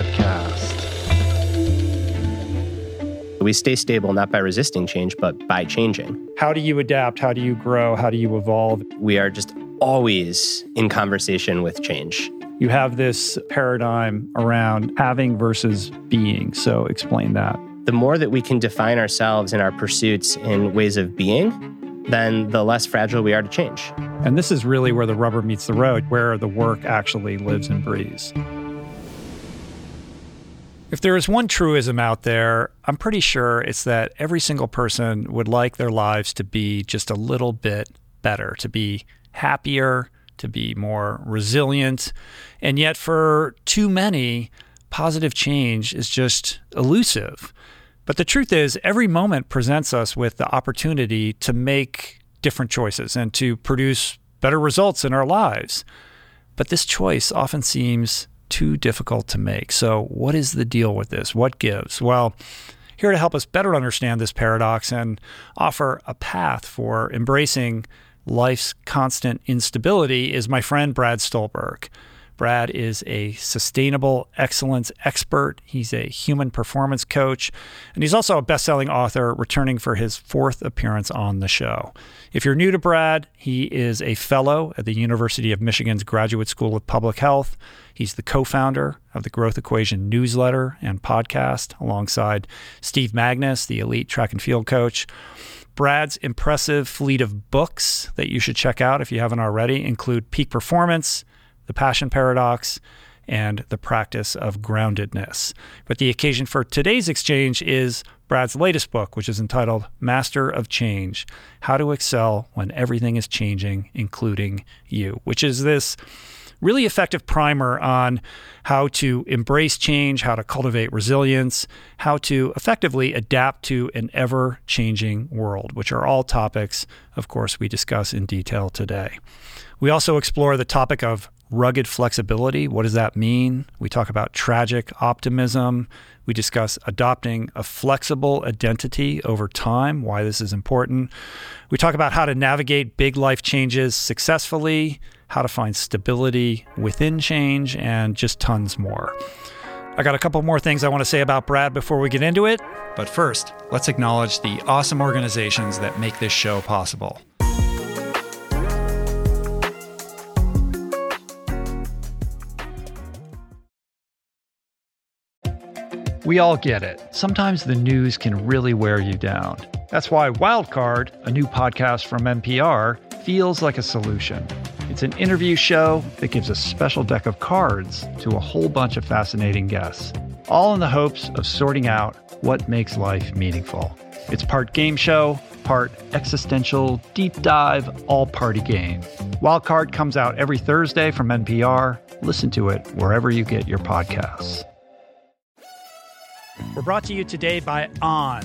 podcast. We stay stable not by resisting change, but by changing. How do you adapt? How do you grow? How do you evolve? We are just always in conversation with change. You have this paradigm around having versus being, so explain that. The more that we can define ourselves and our pursuits in ways of being, then the less fragile we are to change. And this is really where the rubber meets the road, where the work actually lives and breathes. If there is one truism out there, I'm pretty sure it's that every single person would like their lives to be just a little bit better, to be happier, to be more resilient. And yet for too many, positive change is just elusive. But the truth is, every moment presents us with the opportunity to make different choices and to produce better results in our lives. But this choice often seems too difficult to make. So what is the deal with this? What gives? Well, here to help us better understand this paradox and offer a path for embracing life's constant instability is my friend Brad Stulberg. Brad is a sustainable excellence expert. He's a human performance coach, and he's also a best-selling author returning for his fourth appearance on the show. If you're new to Brad, he is a fellow at the University of Michigan's Graduate School of Public Health. He's the co-founder of the Growth Equation newsletter and podcast alongside Steve Magnus, the elite track and field coach. Brad's impressive fleet of books that you should check out if you haven't already include Peak Performance, The Passion Paradox, and The Practice of Groundedness. But the occasion for today's exchange is Brad's latest book, which is entitled Master of Change: How to Excel When Everything is Changing, Including You, which is this really effective primer on how to embrace change, how to cultivate resilience, how to effectively adapt to an ever-changing world, which are all topics, of course, we discuss in detail today. We also explore the topic of rugged flexibility. What does that mean? We talk about tragic optimism. We discuss adopting a flexible identity over time, why this is important. We talk about how to navigate big life changes successfully, how to find stability within change, and just tons more. I got a couple more things I want to say about Brad before we get into it. But first, let's acknowledge the awesome organizations that make this show possible. We all get it. Sometimes the news can really wear you down. That's why Wildcard, a new podcast from NPR, feels like a solution. It's an interview show that gives a special deck of cards to a whole bunch of fascinating guests, all in the hopes of sorting out what makes life meaningful. It's part game show, part existential deep dive, all party game. Wildcard comes out every Thursday from NPR. Listen to it wherever you get your podcasts. We're brought to you today by On.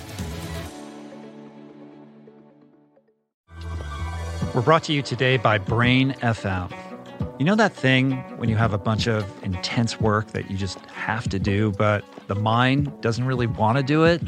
We're brought to you today by Brain FM. You know that thing when you have a bunch of intense work that you just have to do, but the mind doesn't really want to do it?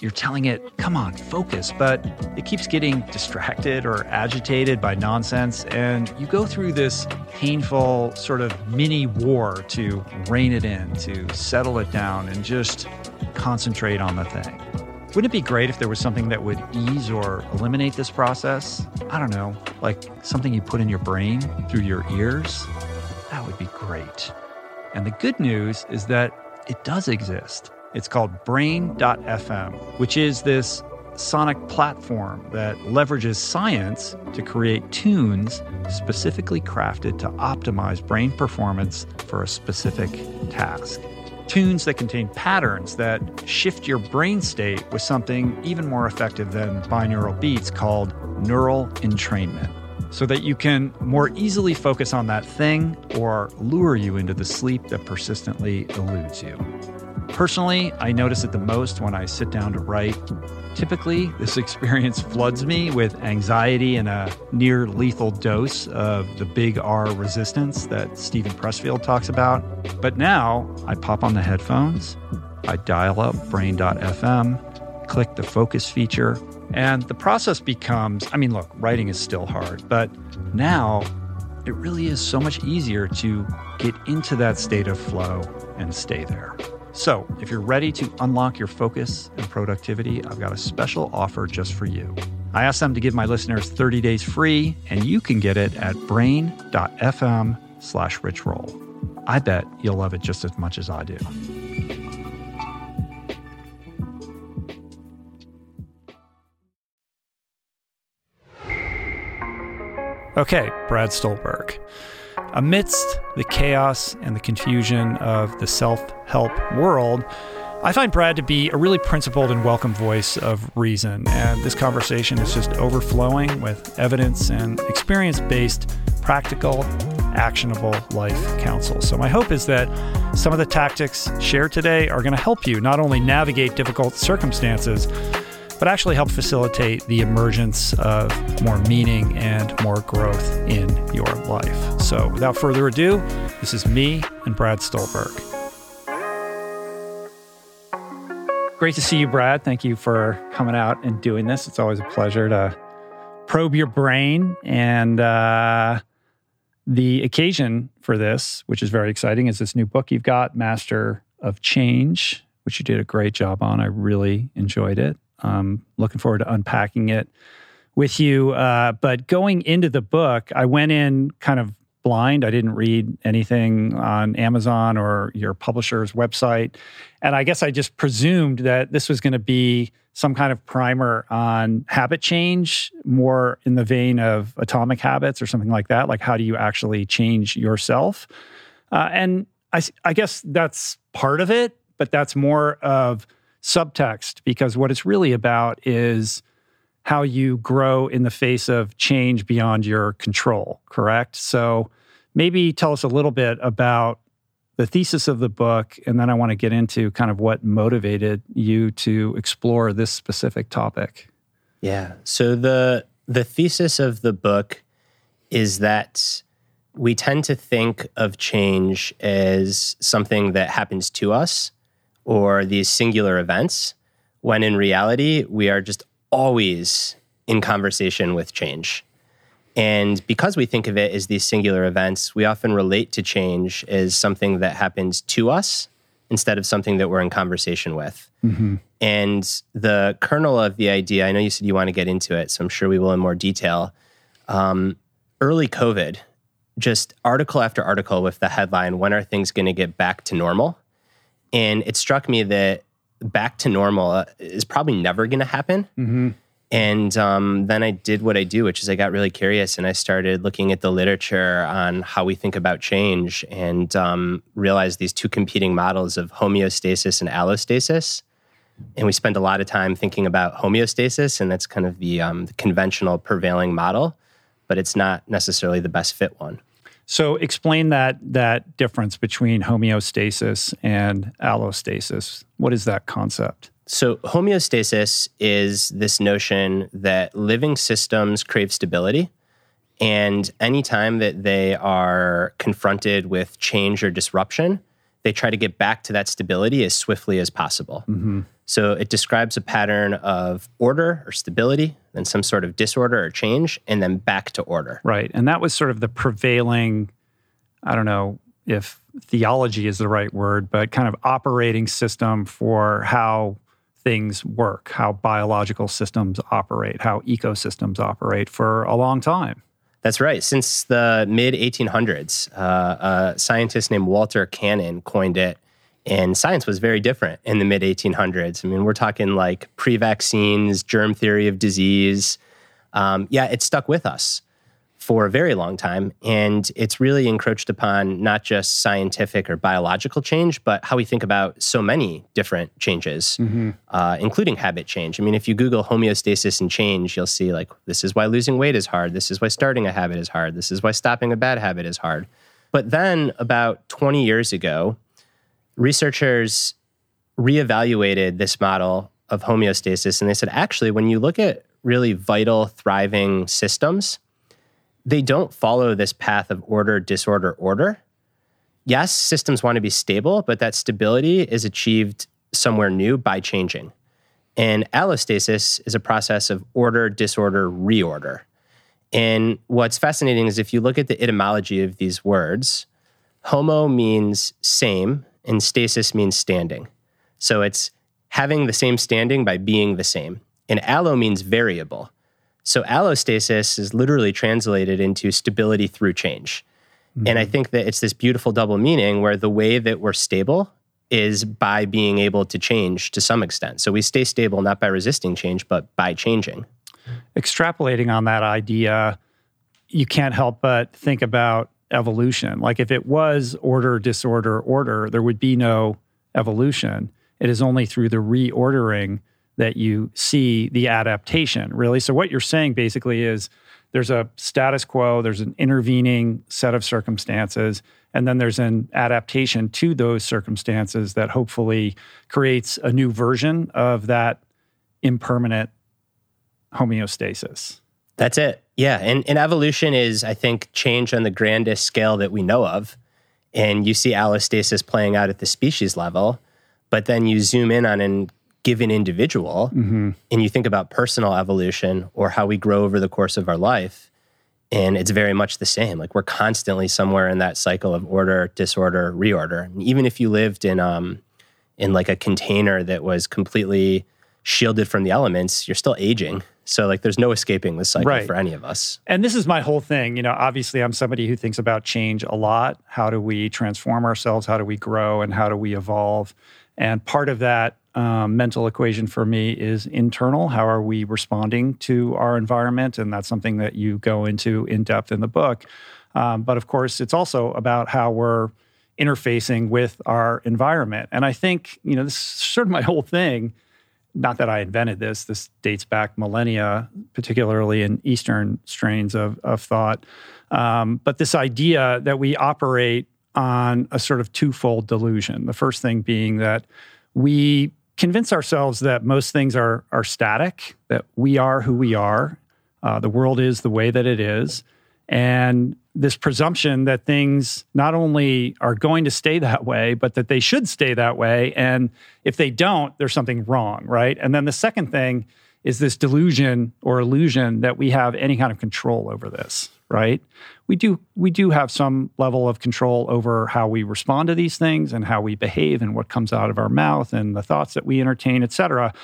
You're telling it, come on, focus, but it keeps getting distracted or agitated by nonsense, and you go through this painful sort of mini war to rein it in, to settle it down, and just concentrate on the thing. Wouldn't it be great if there was something that would ease or eliminate this process? I don't know, like something you put in your brain through your ears? That would be great. And the good news is that it does exist. It's called Brain.fm, which is this sonic platform that leverages science to create tunes specifically crafted to optimize brain performance for a specific task. Tunes that contain patterns that shift your brain state with something even more effective than binaural beats called neural entrainment, so that you can more easily focus on that thing or lure you into the sleep that persistently eludes you. Personally, I notice it the most when I sit down to write. Typically, this experience floods me with anxiety and a near lethal dose of the big R resistance that Stephen Pressfield talks about. But now I pop on the headphones, I dial up brain.fm, click the focus feature, and the process becomes, I mean, look, writing is still hard, but now it really is so much easier to get into that state of flow and stay there. So, if you're ready to unlock your focus and productivity, I've got a special offer just for you. I asked them to give my listeners 30 days free, and you can get it at brain.fm/richroll. I bet you'll love it just as much as I do. Okay, Brad Stulberg. Amidst the chaos and the confusion of the self-help world, I find Brad to be a really principled and welcome voice of reason, and this conversation is just overflowing with evidence and experience-based, practical, actionable life counsel. So my hope is that some of the tactics shared today are going to help you not only navigate difficult circumstances, but actually help facilitate the emergence of more meaning and more growth in your life. So without further ado, this is me and Brad Stulberg. Great to see you, Brad. Thank you for coming out and doing this. It's always a pleasure to probe your brain. And the occasion for this, which is very exciting, is this new book you've got, Master of Change, which you did a great job on. I really enjoyed it. Looking forward to unpacking it with you. But going into the book, I went in kind of blind. I didn't read anything on Amazon or your publisher's website. And I guess I just presumed that this was going to be some kind of primer on habit change, more in the vein of Atomic Habits or something like that. Like, how do you actually change yourself? And I guess that's part of it, but that's more of subtext, because what it's really about is how you grow in the face of change beyond your control, correct? So maybe tell us a little bit about the thesis of the book, and then I want to get into kind of what motivated you to explore this specific topic. Yeah, so the thesis of the book is that we tend to think of change as something that happens to us, or these singular events, when in reality, we are just always in conversation with change. And because we think of it as these singular events, we often relate to change as something that happens to us instead of something that we're in conversation with. Mm-hmm. And the kernel of the idea, I know you said you want to get into it, so I'm sure we will in more detail. Early COVID, just article after article with the headline, when are things going to get back to normal? And it struck me that back to normal is probably never going to happen. Mm-hmm. And then I did what I do, which is I got really curious and I started looking at the literature on how we think about change, and realized these two competing models of homeostasis and allostasis. And we spend a lot of time thinking about homeostasis, and that's kind of the conventional prevailing model, but it's not necessarily the best fit one. So explain that difference between homeostasis and allostasis. What is that concept? So homeostasis is this notion that living systems crave stability, and anytime that they are confronted with change or disruption, they try to get back to that stability as swiftly as possible. Mm-hmm. So it describes a pattern of order or stability, then some sort of disorder or change, and then back to order. Right. And that was sort of the prevailing, I don't know if theology is the right word, but kind of operating system for how things work, how biological systems operate, how ecosystems operate for a long time. That's right. Since the mid-1800s, a scientist named Walter Cannon coined it, and science was very different in the mid-1800s. I mean, we're talking like pre-vaccines, germ theory of disease. It stuck with us for a very long time, and it's really encroached upon not just scientific or biological change, but how we think about so many different changes, including habit change. I mean, if you Google homeostasis and change, you'll see like, this is why losing weight is hard. This is why starting a habit is hard. This is why stopping a bad habit is hard. But then about 20 years ago, researchers reevaluated this model of homeostasis, and they said, actually, when you look at really vital, thriving systems, they don't follow this path of order, disorder, order. Yes, systems want to be stable, but that stability is achieved somewhere new by changing. And allostasis is a process of order, disorder, reorder. And what's fascinating is if you look at the etymology of these words, homo means same and stasis means standing. So it's having the same standing by being the same. And allo means variable. So allostasis is literally translated into stability through change. Mm-hmm. And I think that it's this beautiful double meaning where the way that we're stable is by being able to change to some extent. So we stay stable not by resisting change, but by changing. Extrapolating on that idea, you can't help but think about evolution. Like if it was order, disorder, order, there would be no evolution. It is only through the reordering that you see the adaptation, really. So what you're saying basically is there's a status quo, there's an intervening set of circumstances, and then there's an adaptation to those circumstances that hopefully creates a new version of that impermanent homeostasis. That's it. Yeah. And evolution is, I think, change on the grandest scale that we know of. And you see allostasis playing out at the species level, but then you zoom in on an given individual, and you think about personal evolution or how we grow over the course of our life, and it's very much the same. Like we're constantly somewhere in that cycle of order, disorder, reorder. And even if you lived in like a container that was completely shielded from the elements, you're still aging. So like there's no escaping this cycle for any of us. And this is my whole thing. You know, obviously I'm somebody who thinks about change a lot. How do we transform ourselves? How do we grow? And how do we evolve? And part of that mental equation for me is internal. How are we responding to our environment? And that's something that you go into in depth in the book. But of course, it's also about how we're interfacing with our environment. And I think, you know, this is sort of my whole thing. Not that I invented this. This dates back millennia, particularly in Eastern strains of thought. But this idea that we operate on a sort of twofold delusion. The first thing being that we convince ourselves that most things are static, that we are who we are, the world is the way that it is, and this presumption that things not only are going to stay that way, but that they should stay that way, and if they don't, there's something wrong, right? And then the second thing is this delusion or illusion that we have any kind of control over this, right? We do have some level of control over how we respond to these things and how we behave and what comes out of our mouth and the thoughts that we entertain, et cetera.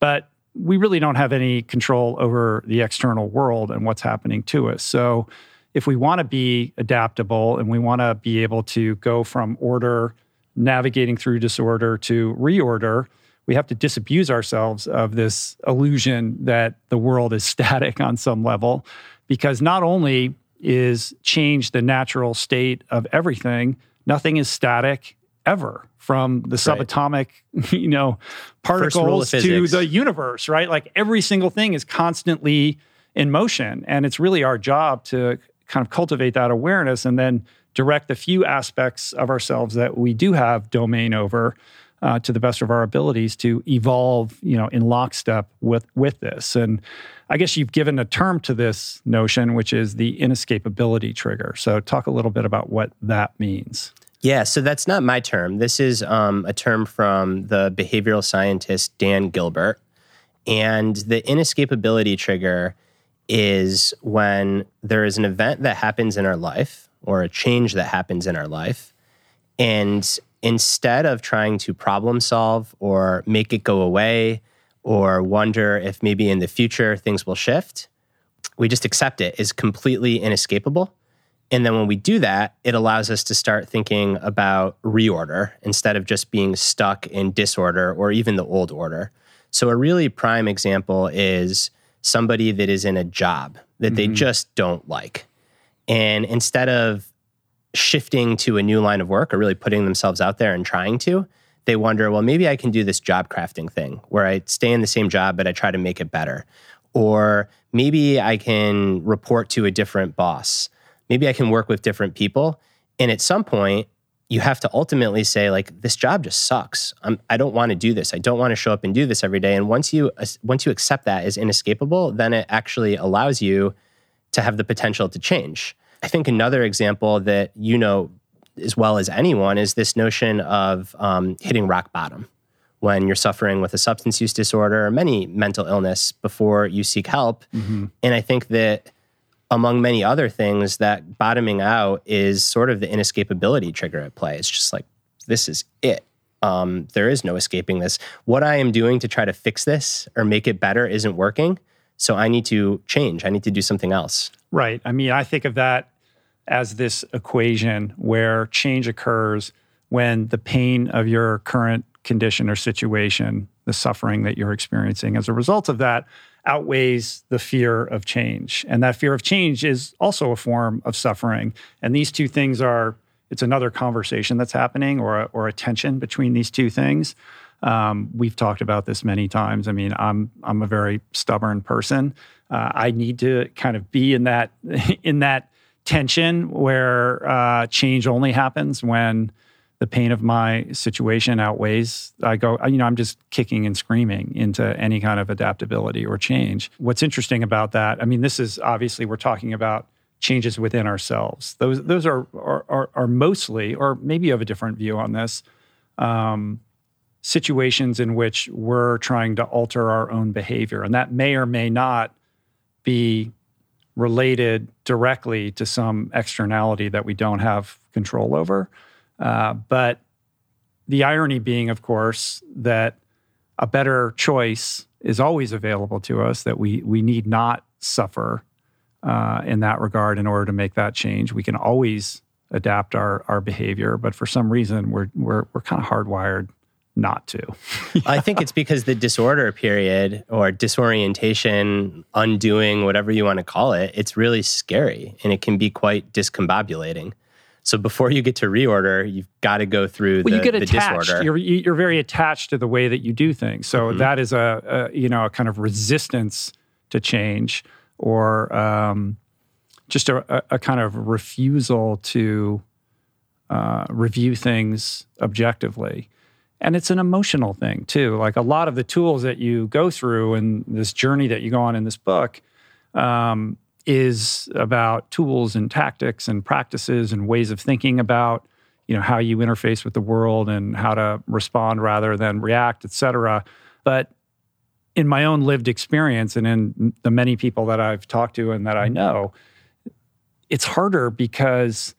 But we really don't have any control over the external world and what's happening to us. So if we want to be adaptable and we want to be able to go from order, navigating through disorder to reorder, we have to disabuse ourselves of this illusion that the world is static on some level, because not only is change the natural state of everything, nothing is static ever, from the subatomic, you know, particles to the universe, right? Like every single thing is constantly in motion. And it's really our job to kind of cultivate that awareness and then direct the few aspects of ourselves that we do have domain over, to the best of our abilities, to evolve, you know, in lockstep with this. And I guess you've given a term to this notion, which is the inescapability trigger. So talk a little bit about what that means. Yeah, so that's not my term. This is a term from the behavioral scientist Dan Gilbert. And the inescapability trigger is when there is an event that happens in our life or a change that happens in our life, and instead of trying to problem solve or make it go away or wonder if maybe in the future things will shift, we just accept it as completely inescapable. And then when we do that, it allows us to start thinking about reorder instead of just being stuck in disorder or even the old order. So a really prime example is somebody that is in a job that they just don't like. And instead of shifting to a new line of work or really putting themselves out there and trying to, they wonder, well, maybe I can do this job crafting thing where I stay in the same job, but I try to make it better. Or maybe I can report to a different boss. Maybe I can work with different people. And at some point, you have to ultimately say, like, this job just sucks. I don't want to do this. I don't want to show up and do this every day. And once you accept that as inescapable, then it actually allows you to have the potential to change. I think another example that you know as well as anyone is this notion of hitting rock bottom when you're suffering with a substance use disorder or many mental illness before you seek help. And I think that among many other things, that bottoming out is sort of the inescapability trigger at play. It's just like, this is it. There is no escaping this. What I am doing to try to fix this or make it better isn't working, so I need to change. I need to do something else. Right. I mean, I think of that as this equation where change occurs when the pain of your current condition or situation, the suffering that you're experiencing as a result of that, outweighs the fear of change. And that fear of change is also a form of suffering. And these two things are, it's another conversation that's happening or a tension between these two things. We've talked about this many times. I mean, I'm a very stubborn person. I need to kind of be in that tension where change only happens when the pain of my situation outweighs, I'm just kicking and screaming into any kind of adaptability or change. What's interesting about that, I mean, this is obviously, we're talking about changes within ourselves. Those are mostly, or maybe you have a different view on this, situations in which we're trying to alter our own behavior. And that may or may not be related directly to some externality that we don't have control over. But the irony being, of course, that a better choice is always available to us, that we need not suffer in that regard in order to make that change. We can always adapt our behavior, but for some reason, we're kind of hardwired not to. Yeah. I think it's because the disorder period or disorientation, undoing, whatever you want to call it, it's really scary and it can be quite discombobulating. So before you get to reorder, you've got to go through the disorder. You're very attached to the way that you do things. So that is a kind of resistance to change or just a kind of refusal to review things objectively. And it's an emotional thing too. Like a lot of the tools that you go through and this journey that you go on in this book, is about tools and tactics and practices and ways of thinking about, how you interface with the world and how to respond rather than react, et cetera. But in my own lived experience and in the many people that I've talked to and that I know, it's harder because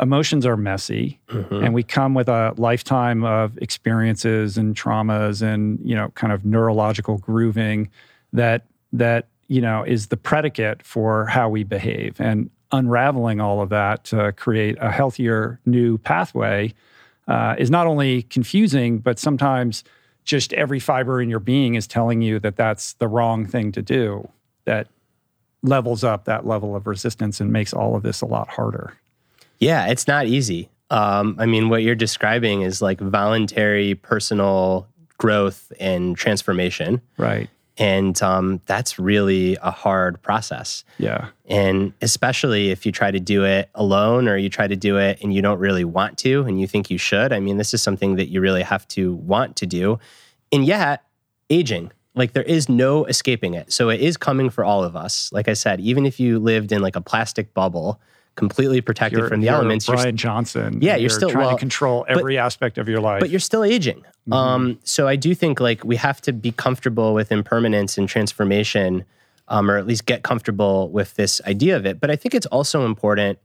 emotions are messy and we come with a lifetime of experiences and traumas and, kind of neurological grooving that is the predicate for how we behave. And unraveling all of that to create a healthier new pathway is not only confusing, but sometimes just every fiber in your being is telling you that that's the wrong thing to do. That levels up that level of resistance and makes all of this a lot harder. Yeah, it's not easy. I mean, what you're describing is like voluntary personal growth and transformation. Right. And that's really a hard process. Yeah. And especially if you try to do it alone or you try to do it and you don't really want to and you think you should. I mean, this is something that you really have to want to do. And yet, aging, like there is no escaping it. So it is coming for all of us. Like I said, even if you lived in like a plastic bubble completely protected from the elements. Brian Johnson. Yeah, you're still trying to control every aspect of your life. But you're still aging. Mm-hmm. So I do think like we have to be comfortable with impermanence and transformation, or at least get comfortable with this idea of it. But I think it's also important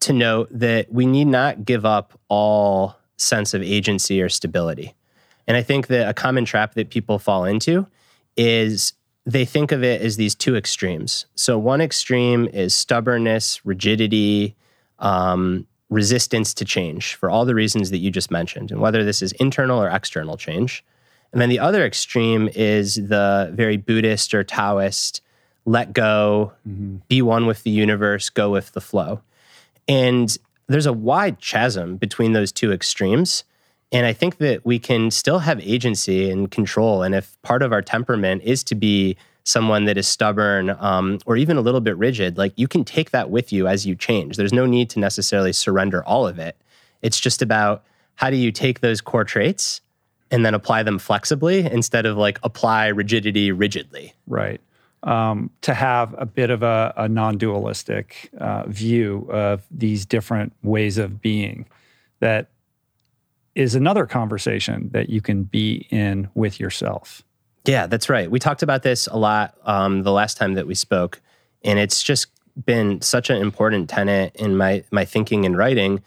to note that we need not give up all sense of agency or stability. And I think that a common trap that people fall into is they think of it as these two extremes. So one extreme is stubbornness, rigidity, resistance to change for all the reasons that you just mentioned, and whether this is internal or external change. And then the other extreme is the very Buddhist or Taoist, let go, be one with the universe, go with the flow. And there's a wide chasm between those two extremes. And I think that we can still have agency and control. And if part of our temperament is to be someone that is stubborn or even a little bit rigid, like you can take that with you as you change. There's no need to necessarily surrender all of it. It's just about how do you take those core traits and then apply them flexibly instead of like apply rigidity rigidly. Right. To have a bit of a non-dualistic view of these different ways of being that is another conversation that you can be in with yourself. Yeah, that's right. We talked about this a lot the last time that we spoke, and it's just been such an important tenet in my thinking and writing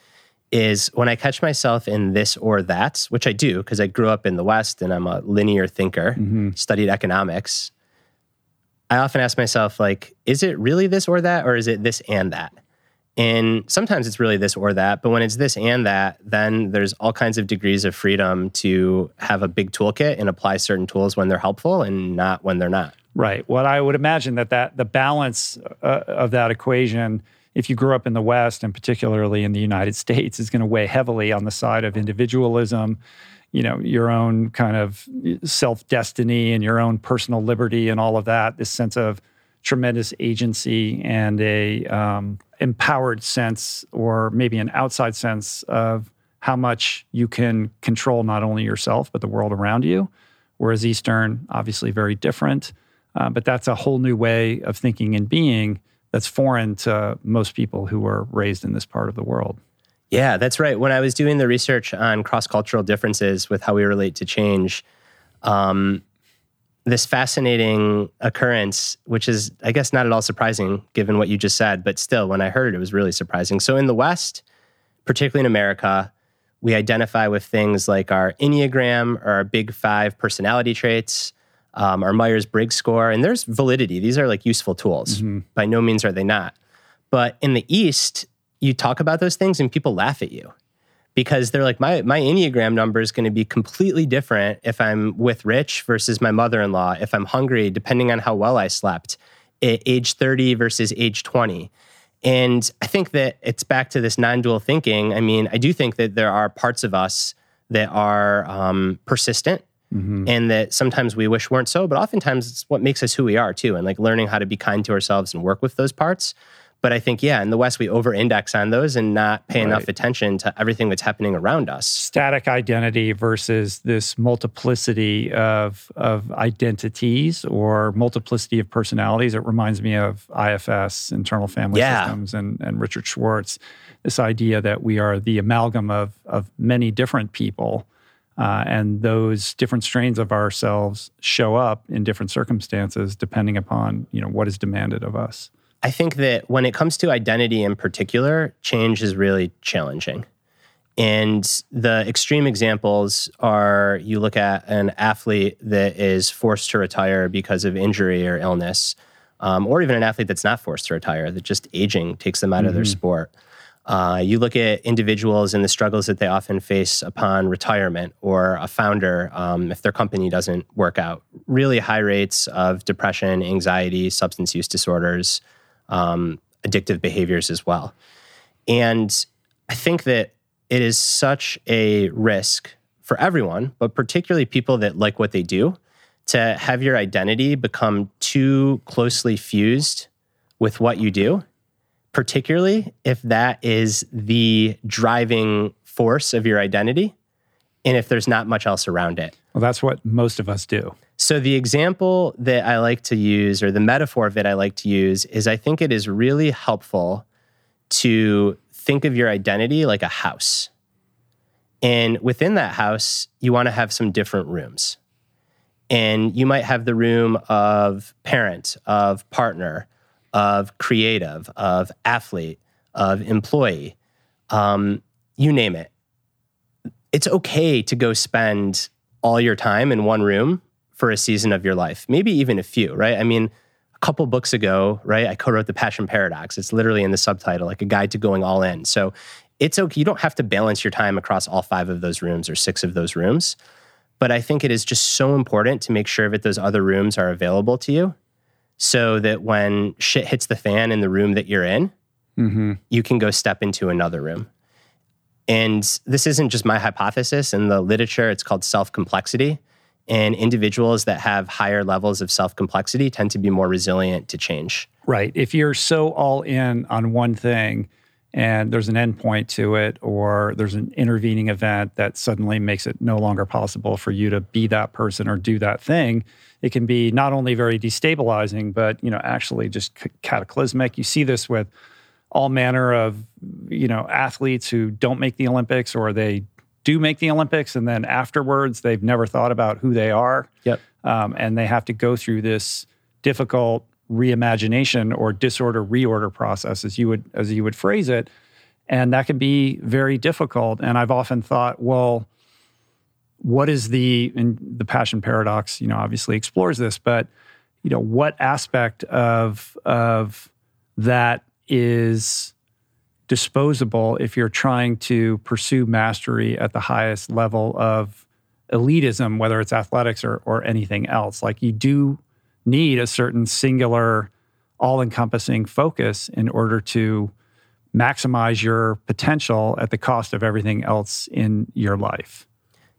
is when I catch myself in this or that, which I do because I grew up in the West and I'm a linear thinker, studied economics, I often ask myself, like, is it really this or that, or is it this and that? And sometimes it's really this or that, but when it's this and that, then there's all kinds of degrees of freedom to have a big toolkit and apply certain tools when they're helpful and not when they're not. Right. Well, I would imagine that the balance of that equation, if you grew up in the West and particularly in the United States, is going to weigh heavily on the side of individualism, you know, your own kind of self-destiny and your own personal liberty and all of that, this sense of tremendous agency and a empowered sense, or maybe an outside sense of how much you can control not only yourself, but the world around you. Whereas Eastern, obviously very different, but that's a whole new way of thinking and being that's foreign to most people who were raised in this part of the world. Yeah, that's right. When I was doing the research on cross-cultural differences with how we relate to change, this fascinating occurrence, which is, I guess, not at all surprising given what you just said, but still, when I heard it, it was really surprising. So in the West, particularly in America, we identify with things like our Enneagram or our Big Five personality traits, our Myers-Briggs score, and there's validity. These are like useful tools. Mm-hmm. By no means are they not. But in the East, you talk about those things and people laugh at you. Because they're like, my Enneagram number is going to be completely different if I'm with Rich versus my mother-in-law, if I'm hungry, depending on how well I slept, at age 30 versus age 20. And I think that it's back to this non-dual thinking. I mean, I do think that there are parts of us that are persistent and that sometimes we wish weren't so, but oftentimes it's what makes us who we are too, and like learning how to be kind to ourselves and work with those parts. But I think, yeah, in the West, we over-index on those and not pay enough attention to everything that's happening around us. Static identity versus this multiplicity of identities or multiplicity of personalities. It reminds me of IFS, internal family systems, and Richard Schwartz, this idea that we are the amalgam of many different people, and those different strains of ourselves show up in different circumstances depending upon, you know, what is demanded of us. I think that when it comes to identity in particular, change is really challenging. And the extreme examples are you look at an athlete that is forced to retire because of injury or illness, or even an athlete that's not forced to retire, that just aging takes them out of their sport. You look at individuals and the struggles that they often face upon retirement, or a founder, if their company doesn't work out. Really high rates of depression, anxiety, substance use disorders, addictive behaviors as well. And I think that it is such a risk for everyone, but particularly people that like what they do, to have your identity become too closely fused with what you do, particularly if that is the driving force of your identity and if there's not much else around it. Well, that's what most of us do. So the example that I like to use, or the metaphor that I like to use, is I think it is really helpful to think of your identity like a house. And within that house, you want to have some different rooms. And you might have the room of parent, of partner, of creative, of athlete, of employee, you name it. It's okay to go spend all your time in one room for a season of your life, maybe even a few, right? I mean, a couple books ago, right, I co-wrote The Passion Paradox. It's literally in the subtitle, like a guide to going all in. So it's okay. You don't have to balance your time across all 5 of those rooms or 6 of those rooms. But I think it is just so important to make sure that those other rooms are available to you so that when shit hits the fan in the room that you're in, mm-hmm. you can go step into another room. And this isn't just my hypothesis. In the literature, it's called self-complexity. And individuals that have higher levels of self-complexity tend to be more resilient to change. Right. If you're so all in on one thing and there's an endpoint to it, or there's an intervening event that suddenly makes it no longer possible for you to be that person or do that thing, it can be not only very destabilizing, but actually just cataclysmic. You see this with all manner of athletes who don't make the Olympics, or they do make the Olympics and then afterwards they've never thought about who they are. Yep. And they have to go through this difficult reimagination or reorder process, as you would phrase it. And that can be very difficult. And I've often thought, well, what is the Passion Paradox, obviously explores this, but what aspect of that is disposable if you're trying to pursue mastery at the highest level of elitism, whether it's athletics or anything else. Like, you do need a certain singular, all-encompassing focus in order to maximize your potential at the cost of everything else in your life.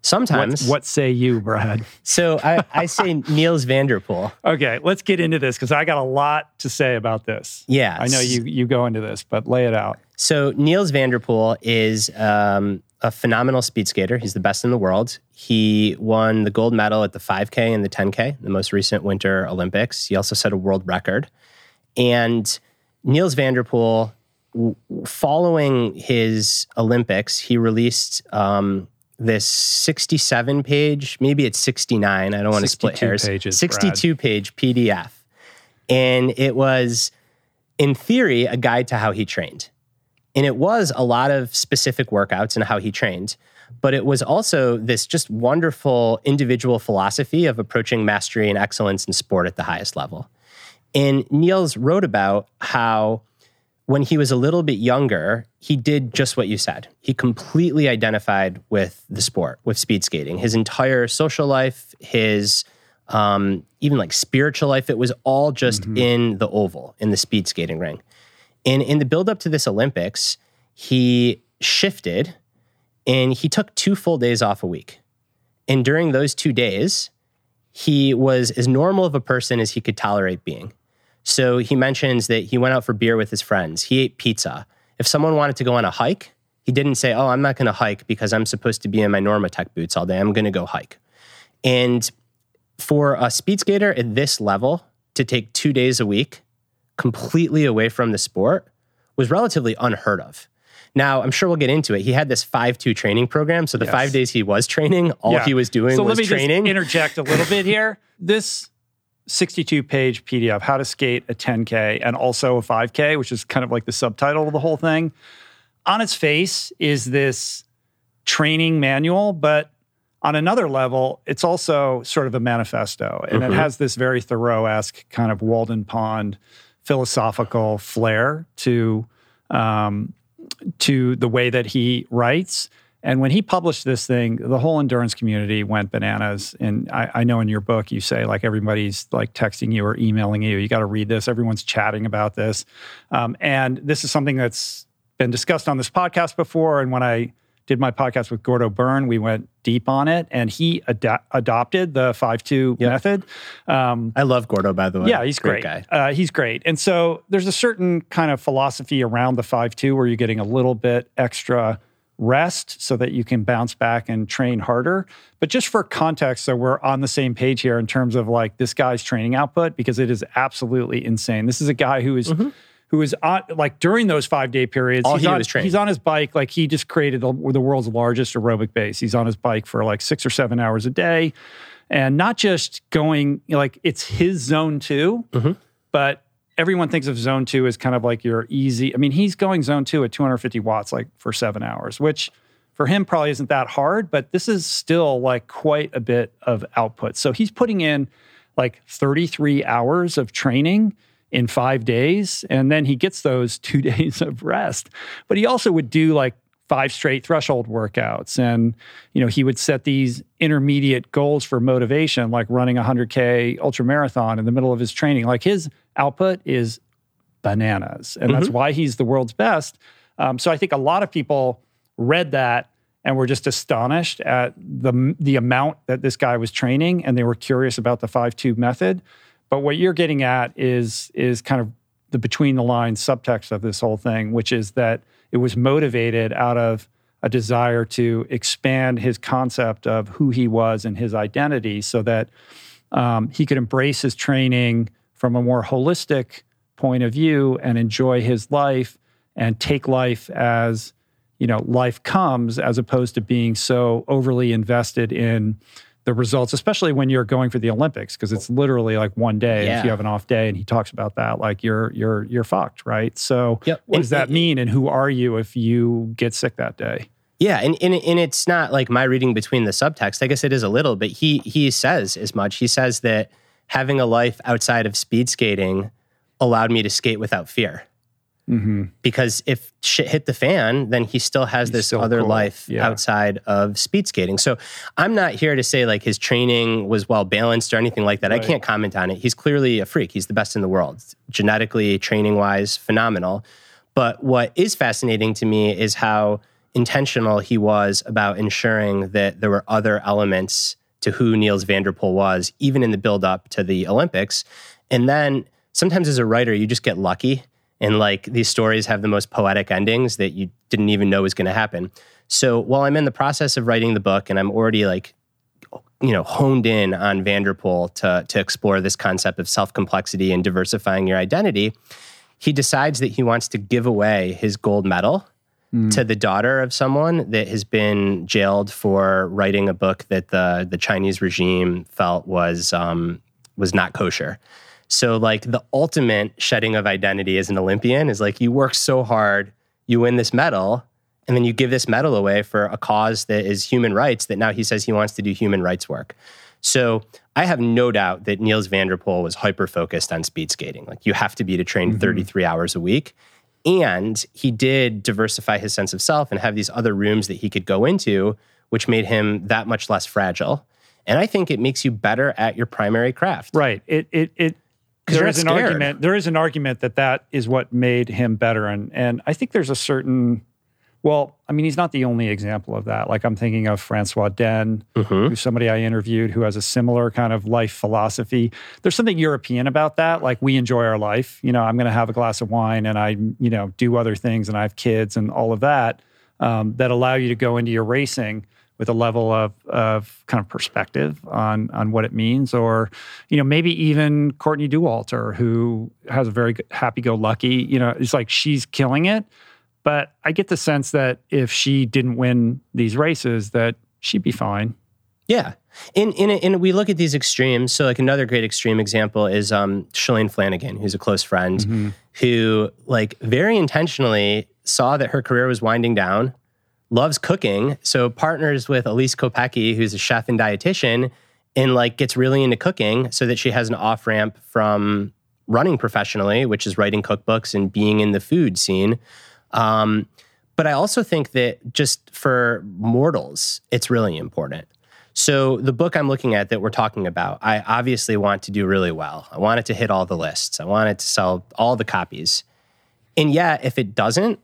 Sometimes. What say you, Brad? So I say Nils van der Poel. Okay, let's get into this because I got a lot to say about this. Yeah. I know you go into this, but lay it out. So Nils van der Poel is a phenomenal speed skater. He's the best in the world. He won the gold medal at the 5K and the 10K, the most recent Winter Olympics. He also set a world record. And Nils van der Poel, following his Olympics, he released this 67-page, maybe it's 69, I don't want to split hairs, 62-page PDF. And it was, in theory, a guide to how he trained. And it was a lot of specific workouts and how he trained, but it was also this just wonderful individual philosophy of approaching mastery and excellence in sport at the highest level. And Nils wrote about how when he was a little bit younger, he did just what you said. He completely identified with the sport, with speed skating. His entire social life, his even like spiritual life, it was all just mm-hmm. in the oval, in the speed skating ring. And in the buildup to this Olympics, he shifted and he took 2 full days off a week. And during those 2 days, he was as normal of a person as he could tolerate being. So he mentions that he went out for beer with his friends. He ate pizza. If someone wanted to go on a hike, he didn't say, "Oh, I'm not going to hike because I'm supposed to be in my Normatec boots all day. I'm going to go hike." And for a speed skater at this level to take 2 days a week completely away from the sport was relatively unheard of. Now, I'm sure we'll get into it. He had this 5-2 training program. So the 5 days he was training, all he was doing was training. So let me just interject a little bit here. This 62-page PDF, How to Skate a 10K and also a 5K, which is kind of like the subtitle of the whole thing, on its face is this training manual, but on another level, it's also sort of a manifesto. And mm-hmm. it has this very Thoreau-esque kind of Walden Pond philosophical flair to the way that he writes. And when he published this thing, the whole endurance community went bananas. And I know in your book, you say like everybody's like texting you or emailing you, you got to read this. Everyone's chatting about this. And this is something that's been discussed on this podcast before. And when I did my podcast with Gordo Byrne, we went deep on it, and he adopted the 5-2 method. I love Gordo, by the way. Yeah, he's great. He's great. And so there's a certain kind of philosophy around the 5-2 where you're getting a little bit extra rest so that you can bounce back and train harder. But just for context, so we're on the same page here in terms of like this guy's training output, because it is absolutely insane. This is a guy who is... Mm-hmm. who is on, like during those 5-day periods, he's on his bike. Like he just created the world's largest aerobic base. He's on his bike for like 6 or 7 hours a day, and not just going, you know, like it's his zone two, mm-hmm. but everyone thinks of zone two as kind of like your easy. I mean, he's going zone two at 250 watts, like for 7 hours, which for him probably isn't that hard, but this is still like quite a bit of output. So he's putting in like 33 hours of training in 5 days, and then he gets those 2 days of rest. But he also would do like 5 straight threshold workouts, and you know, he would set these intermediate goals for motivation, like running a 100K ultramarathon in the middle of his training. Like his output is bananas, and mm-hmm. that's why he's the world's best. So I think a lot of people read that and were just astonished at the amount that this guy was training, and they were curious about the 5-2 method. But what you're getting at is kind of the between the lines subtext of this whole thing, which is that it was motivated out of a desire to expand his concept of who he was and his identity, so that he could embrace his training from a more holistic point of view and enjoy his life and take life as, you know, life comes, as opposed to being so overly invested in the results, especially when you're going for the Olympics, because it's literally like one day. Yeah. If you have an off day, and he talks about that, like you're fucked, right? So yep. What does that mean, and who are you if you get sick that day? Yeah, and it's not like my reading between the subtext. I guess it is a little, but he says as much. He says that having a life outside of speed skating allowed me to skate without fear. Mm-hmm. Because if shit hit the fan, then he still has this other life outside of speed skating. So I'm not here to say like his training was well balanced or anything like that. Right. I can't comment on it. He's clearly a freak. He's the best in the world. Genetically, training-wise, phenomenal. But what is fascinating to me is how intentional he was about ensuring that there were other elements to who Nils van der Poel was, even in the build-up to the Olympics. And then sometimes as a writer, you just get lucky. And like these stories have the most poetic endings that you didn't even know was going to happen. So while I'm in the process of writing the book, and I'm already like, you know, honed in on van der Poel to explore this concept of self-complexity and diversifying your identity, he decides that he wants to give away his gold medal to the daughter of someone that has been jailed for writing a book that the Chinese regime felt was not kosher. So like the ultimate shedding of identity as an Olympian is like you work so hard, you win this medal, and then you give this medal away for a cause that is human rights, that now he says he wants to do human rights work. So I have no doubt that Nils van der Poel was hyper-focused on speed skating. Like you have to be to train 33 hours a week. And he did diversify his sense of self and have these other rooms that he could go into, which made him that much less fragile. And I think it makes you better at your primary craft. Right. There is an argument that is what made him better. And I think there's a certain, well, I mean, he's not the only example of that. Like I'm thinking of Francois Den, who's somebody I interviewed who has a similar kind of life philosophy. There's something European about that. Like we enjoy our life. You know, I'm going to have a glass of wine and I, you know, do other things and I have kids and all of that, that allow you to go into your racing with a level of kind of perspective on what it means. Or, you know, maybe even Courtney Dewalter, who has a very happy-go-lucky, you know, it's like she's killing it. But I get the sense that if she didn't win these races, that she'd be fine. Yeah. And we look at these extremes. So like another great extreme example is Shalane Flanagan, who's a close friend, who like very intentionally saw that her career was winding down, loves cooking, so partners with Elise Kopecky, who's a chef and dietitian, and like gets really into cooking so that she has an off-ramp from running professionally, which is writing cookbooks and being in the food scene. But I also think that just for mortals, it's really important. So the book I'm looking at that we're talking about, I obviously want to do really well. I want it to hit all the lists. I want it to sell all the copies. And yeah, if it doesn't,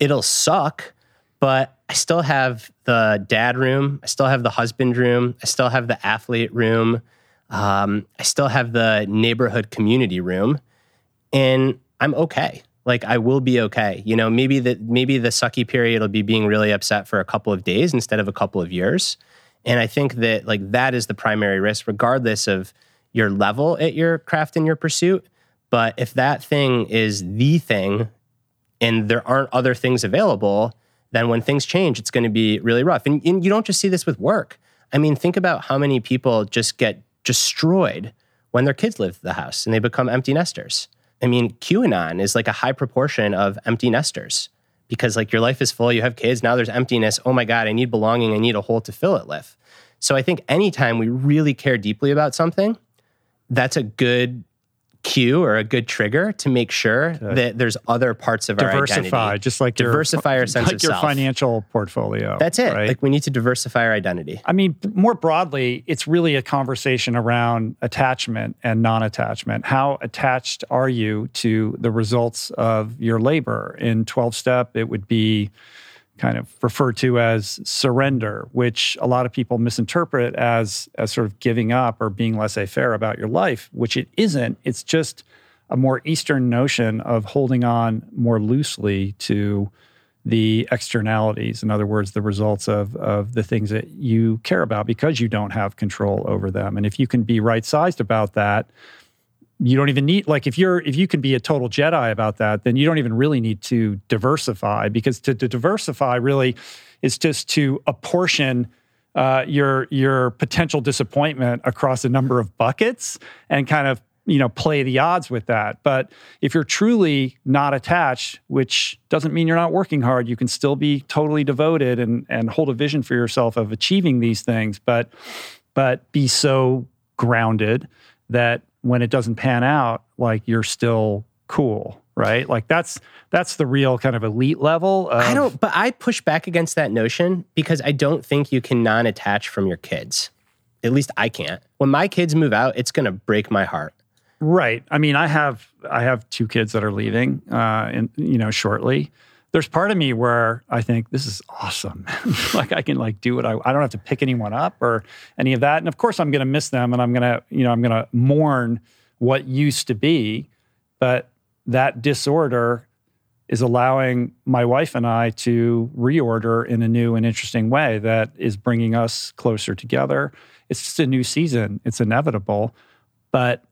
it'll suck. But I still have the dad room. I still have the husband room. I still have the athlete room. I still have the neighborhood community room. And I'm okay. Like, I will be okay. You know, maybe the sucky period will be being really upset for a couple of days instead of a couple of years. And I think that, like, that is the primary risk, regardless of your level at your craft and your pursuit. But if that thing is the thing and there aren't other things available, then when things change, it's going to be really rough. And you don't just see this with work. I mean, think about how many people just get destroyed when their kids leave the house and they become empty nesters. I mean, QAnon is like a high proportion of empty nesters because like your life is full, you have kids, now there's emptiness. Oh my God, I need belonging. I need a hole to fill it with. So I think anytime we really care deeply about something, that's a good cue or a good trigger to make sure that there's other parts of our identity. Diversify, just like diversify your, our sense like of your self. Financial portfolio. That's it. Right? Like we need to diversify our identity. I mean, more broadly, it's really a conversation around attachment and non-attachment. How attached are you to the results of your labor? In 12-step, it would be kind of referred to as surrender, which a lot of people misinterpret as sort of giving up or being laissez-faire about your life, which it isn't. It's just a more Eastern notion of holding on more loosely to the externalities. In other words, the results of the things that you care about because you don't have control over them. And if you can be right-sized about that, you don't even need, like if you can be a total Jedi about that, then you don't even really need to diversify, because to diversify really is just to apportion your potential disappointment across a number of buckets and kind of, you know, play the odds with that. But if you're truly not attached, which doesn't mean you're not working hard, you can still be totally devoted and hold a vision for yourself of achieving these things, but be so grounded that when it doesn't pan out, like you're still cool, right? Like that's the real kind of elite level. But I push back against that notion because I don't think you can non-attach from your kids. At least I can't. When my kids move out, it's going to break my heart. Right. I mean, I have two kids that are leaving, and you know, shortly. There's part of me where I think this is awesome. Like I can like do what I don't have to pick anyone up or any of that. And of course I'm going to miss them and I'm going to mourn what used to be, but that disorder is allowing my wife and I to reorder in a new and interesting way that is bringing us closer together. It's just a new season. It's inevitable. But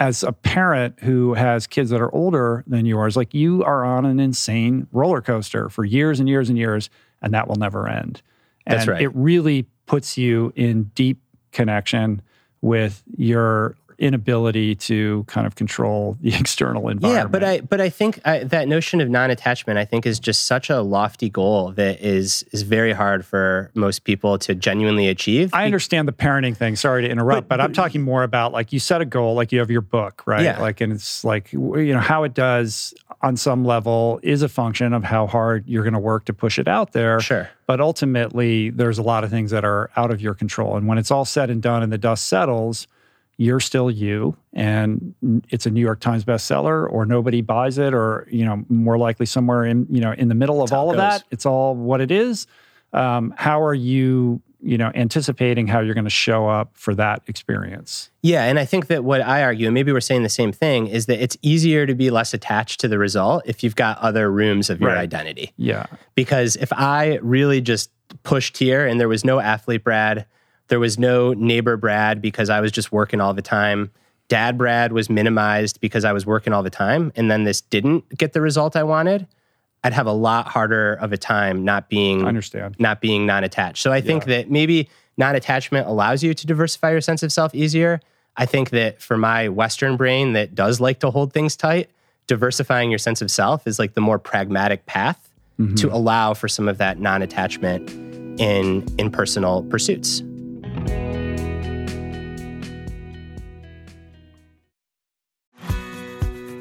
as a parent who has kids that are older than yours, like you are on an insane roller coaster for years and years and years, and that will never end. And that's right. It really puts you in deep connection with your inability to kind of control the external environment. Yeah, but I think that notion of non-attachment, I think, is just such a lofty goal that is very hard for most people to genuinely achieve. I understand the parenting thing. Sorry to interrupt, but I'm talking more about like you set a goal, like you have your book, right? Yeah. Like, and it's like, you know, how it does on some level is a function of how hard you're going to work to push it out there. Sure. But ultimately, there's a lot of things that are out of your control. And when it's all said and done and the dust settles, you're still you, and it's a New York Times bestseller, or nobody buys it, or you know, more likely somewhere in you know in the middle of all of that. It's all what it is. How are you anticipating how you're going to show up for that experience? Yeah, and I think that what I argue, and maybe we're saying the same thing, is that it's easier to be less attached to the result if you've got other rooms of your identity. Yeah, because if I really just pushed here and there was no athlete Brad. There was no neighbor Brad because I was just working all the time. Dad Brad was minimized because I was working all the time. And then this didn't get the result I wanted. I'd have a lot harder of a time not being non-attached. So I think that maybe non-attachment allows you to diversify your sense of self easier. I think that for my Western brain that does like to hold things tight, diversifying your sense of self is like the more pragmatic path to allow for some of that non-attachment in personal pursuits.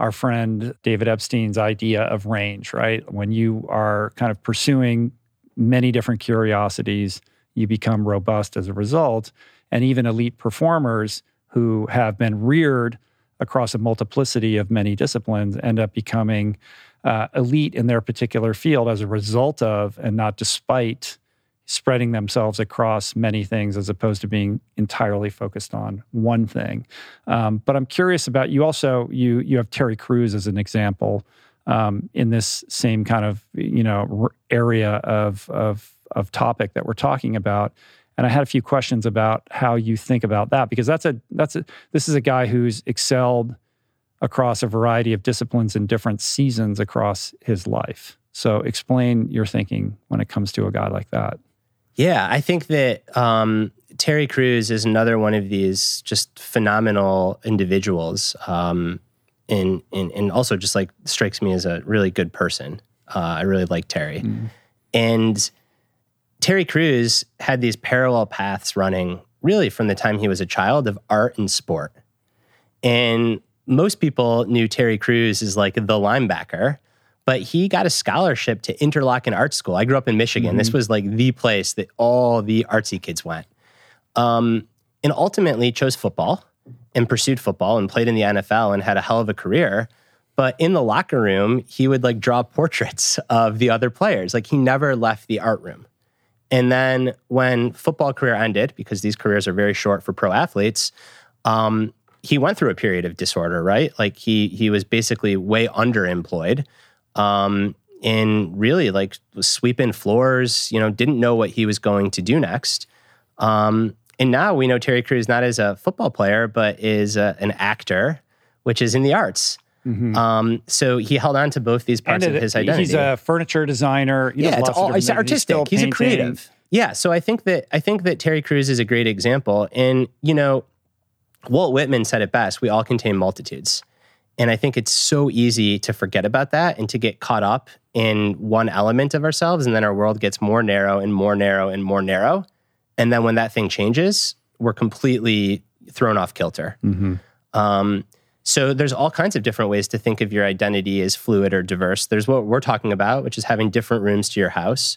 our friend David Epstein's idea of range, right? When you are kind of pursuing many different curiosities, you become robust as a result. And even elite performers who have been reared across a multiplicity of many disciplines end up becoming elite in their particular field as a result of, and not despite, spreading themselves across many things as opposed to being entirely focused on one thing. But I'm curious about, you also, you have Terry Crews as an example in this same kind of, area of topic that we're talking about. And I had a few questions about how you think about that, because this is a guy who's excelled across a variety of disciplines in different seasons across his life. So explain your thinking when it comes to a guy like that. Yeah, I think that Terry Crews is another one of these just phenomenal individuals, and also just like strikes me as a really good person. I really like Terry. Mm. And Terry Crews had these parallel paths running really from the time he was a child of art and sport. And most people knew Terry Crews as like the linebacker, but he got a scholarship to Interlochen Art School. I grew up in Michigan. Mm-hmm. This was like the place that all the artsy kids went. And ultimately chose football and pursued football and played in the NFL and had a hell of a career. But in the locker room, he would like draw portraits of the other players. Like he never left the art room. And then when football career ended, because these careers are very short for pro athletes, he went through a period of disorder, right? Like he was basically way underemployed. And really like was sweeping floors, didn't know what he was going to do next. And now we know Terry Crews not as a football player, but is an actor, which is in the arts. Mm-hmm. So he held on to both these parts of his identity. He's a furniture designer. He's artistic. He's a creative. Yeah. So I think that Terry Crews is a great example. And, Walt Whitman said it best, we all contain multitudes. And I think it's so easy to forget about that and to get caught up in one element of ourselves. And then our world gets more narrow and more narrow and more narrow. And then when that thing changes, we're completely thrown off kilter. Mm-hmm. So there's all kinds of different ways to think of your identity as fluid or diverse. There's what we're talking about, which is having different rooms to your house.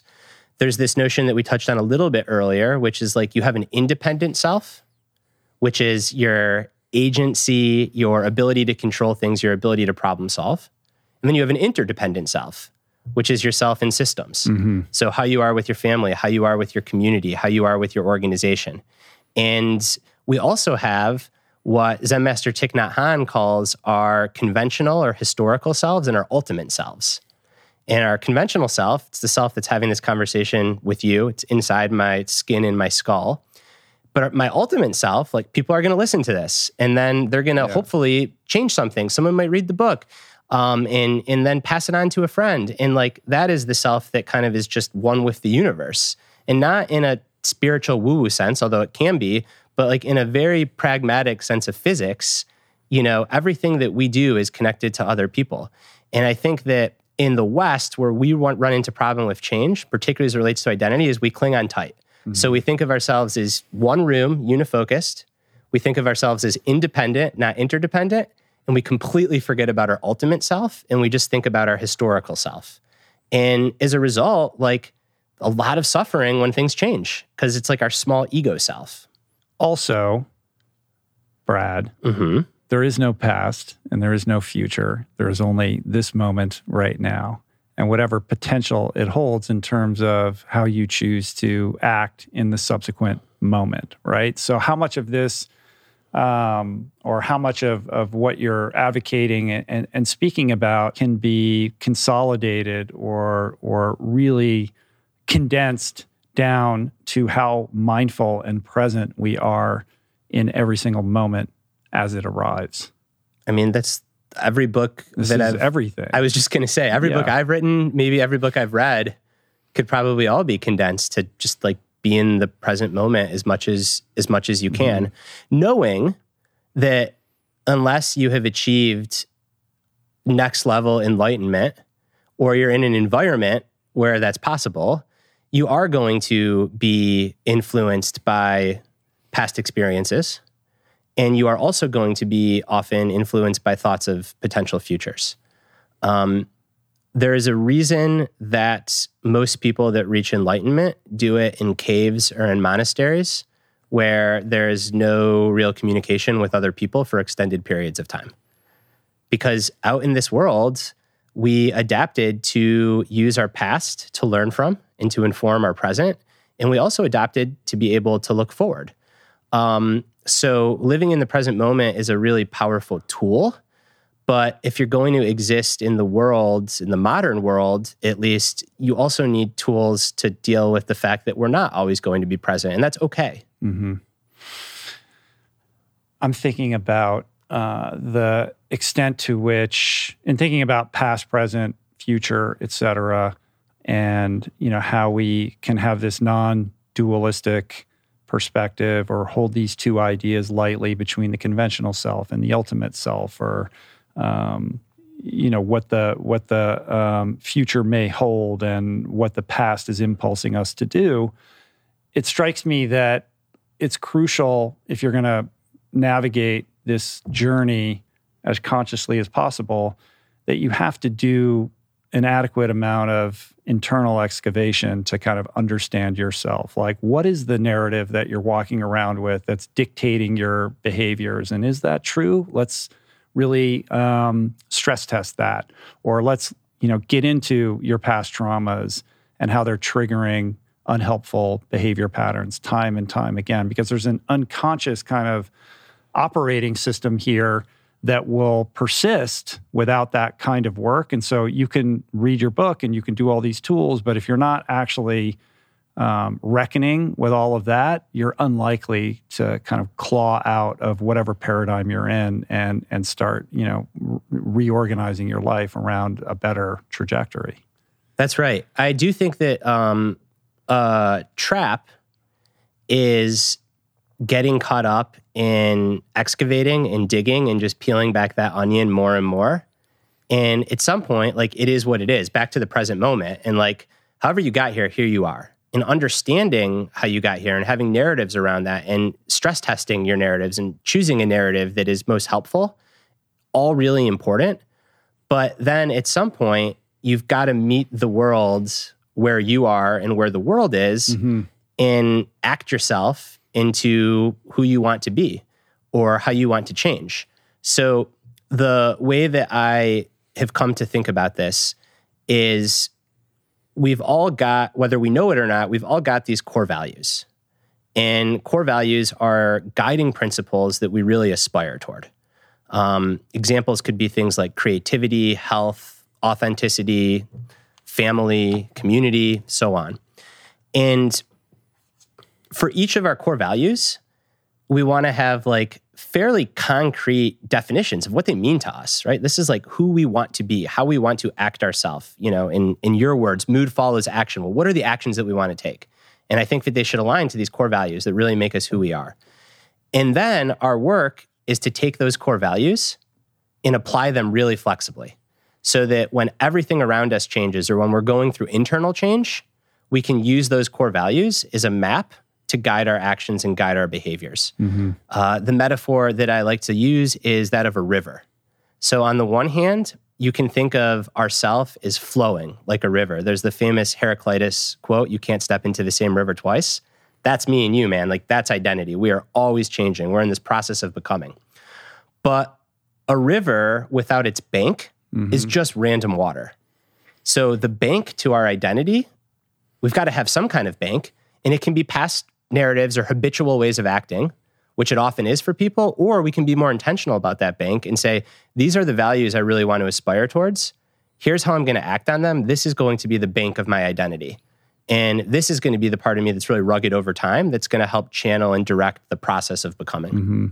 There's this notion that we touched on a little bit earlier, which is like you have an independent self, which is your agency, your ability to control things, your ability to problem solve. And then you have an interdependent self, which is yourself in systems. Mm-hmm. So how you are with your family, how you are with your community, how you are with your organization. And we also have what Zen Master Thich Nhat Hanh calls our conventional or historical selves and our ultimate selves. And our conventional self, it's the self that's having this conversation with you. It's inside my skin and my skull. But my ultimate self, like people are going to listen to this and then they're going to hopefully change something. Someone might read the book and then pass it on to a friend. And like that is the self that kind of is just one with the universe, and not in a spiritual woo-woo sense, although it can be, but like in a very pragmatic sense of physics, you know, everything that we do is connected to other people. And I think that in the West, where we run into problem with change, particularly as it relates to identity, is we cling on tight. Mm-hmm. So we think of ourselves as one room, unifocused. We think of ourselves as independent, not interdependent. And we completely forget about our ultimate self. And we just think about our historical self. And as a result, like a lot of suffering when things change, because it's like our small ego self. Also, Brad, mm-hmm. There is no past and there is no future. There is only this moment right now, and whatever potential it holds in terms of how you choose to act in the subsequent moment, right? So how much of this or how much of what you're advocating and speaking about can be consolidated or really condensed down to how mindful and present we are in every single moment as it arrives? I mean, that's every book everything. I was just going to say, every book I've written, maybe every book I've read, could probably all be condensed to just like be in the present moment as much as you can, mm-hmm. knowing that unless you have achieved next level enlightenment or you're in an environment where that's possible, you are going to be influenced by past experiences. And you are also going to be often influenced by thoughts of potential futures. There is a reason that most people that reach enlightenment do it in caves or in monasteries where there is no real communication with other people for extended periods of time. Because out in this world, we adapted to use our past to learn from and to inform our present. And we also adapted to be able to look forward. So living in the present moment is a really powerful tool. But if you're going to exist in the world, in the modern world, at least, you also need tools to deal with the fact that we're not always going to be present. And that's okay. Mm-hmm. I'm thinking about the extent to which, in thinking about past, present, future, et cetera, and you know how we can have this non-dualistic perspective or hold these two ideas lightly between the conventional self and the ultimate self, or you know what the future may hold and what the past is impulsing us to do. It strikes me that it's crucial, if you're going to navigate this journey as consciously as possible, that you have to do an adequate amount of internal excavation to kind of understand yourself. Like, what is the narrative that you're walking around with that's dictating your behaviors? And is that true? Let's really stress test that. Or let's, you know, get into your past traumas and how they're triggering unhelpful behavior patterns time and time again, because there's an unconscious kind of operating system here that will persist without that kind of work. And so you can read your book and you can do all these tools, but if you're not actually reckoning with all of that, you're unlikely to kind of claw out of whatever paradigm you're in and start, you know, reorganizing your life around a better trajectory. That's right. I do think that a trap is getting caught up in excavating and digging and just peeling back that onion more and more. And at some point, like, it is what it is, back to the present moment. And like, however you got here, here you are. And understanding how you got here and having narratives around that and stress testing your narratives and choosing a narrative that is most helpful, all really important. But then at some point, you've got to meet the world where you are and where the world is, mm-hmm. and act yourself into who you want to be or how you want to change. So the way that I have come to think about this is we've all got, whether we know it or not, we've all got these core values. And core values are guiding principles that we really aspire toward. Examples could be things like creativity, health, authenticity, family, community, so on. And for each of our core values, we want to have like fairly concrete definitions of what they mean to us, right? This is like who we want to be, how we want to act ourselves. You know, in your words, mood follows action. Well, what are the actions that we want to take? And I think that they should align to these core values that really make us who we are. And then our work is to take those core values and apply them really flexibly so that when everything around us changes or when we're going through internal change, we can use those core values as a map to guide our actions and guide our behaviors. Mm-hmm. The metaphor that I like to use is that of a river. So on the one hand, you can think of ourself as flowing like a river. There's the famous Heraclitus quote, you can't step into the same river twice. That's me and you, man. Like, that's identity. We are always changing. We're in this process of becoming. But a river without its bank mm-hmm. is just random water. So the bank to our identity, we've got to have some kind of bank, and it can be past narratives or habitual ways of acting, which it often is for people, or we can be more intentional about that bank and say, these are the values I really want to aspire towards. Here's how I'm going to act on them. This is going to be the bank of my identity. And this is going to be the part of me that's really rugged over time that's going to help channel and direct the process of becoming. Mm-hmm.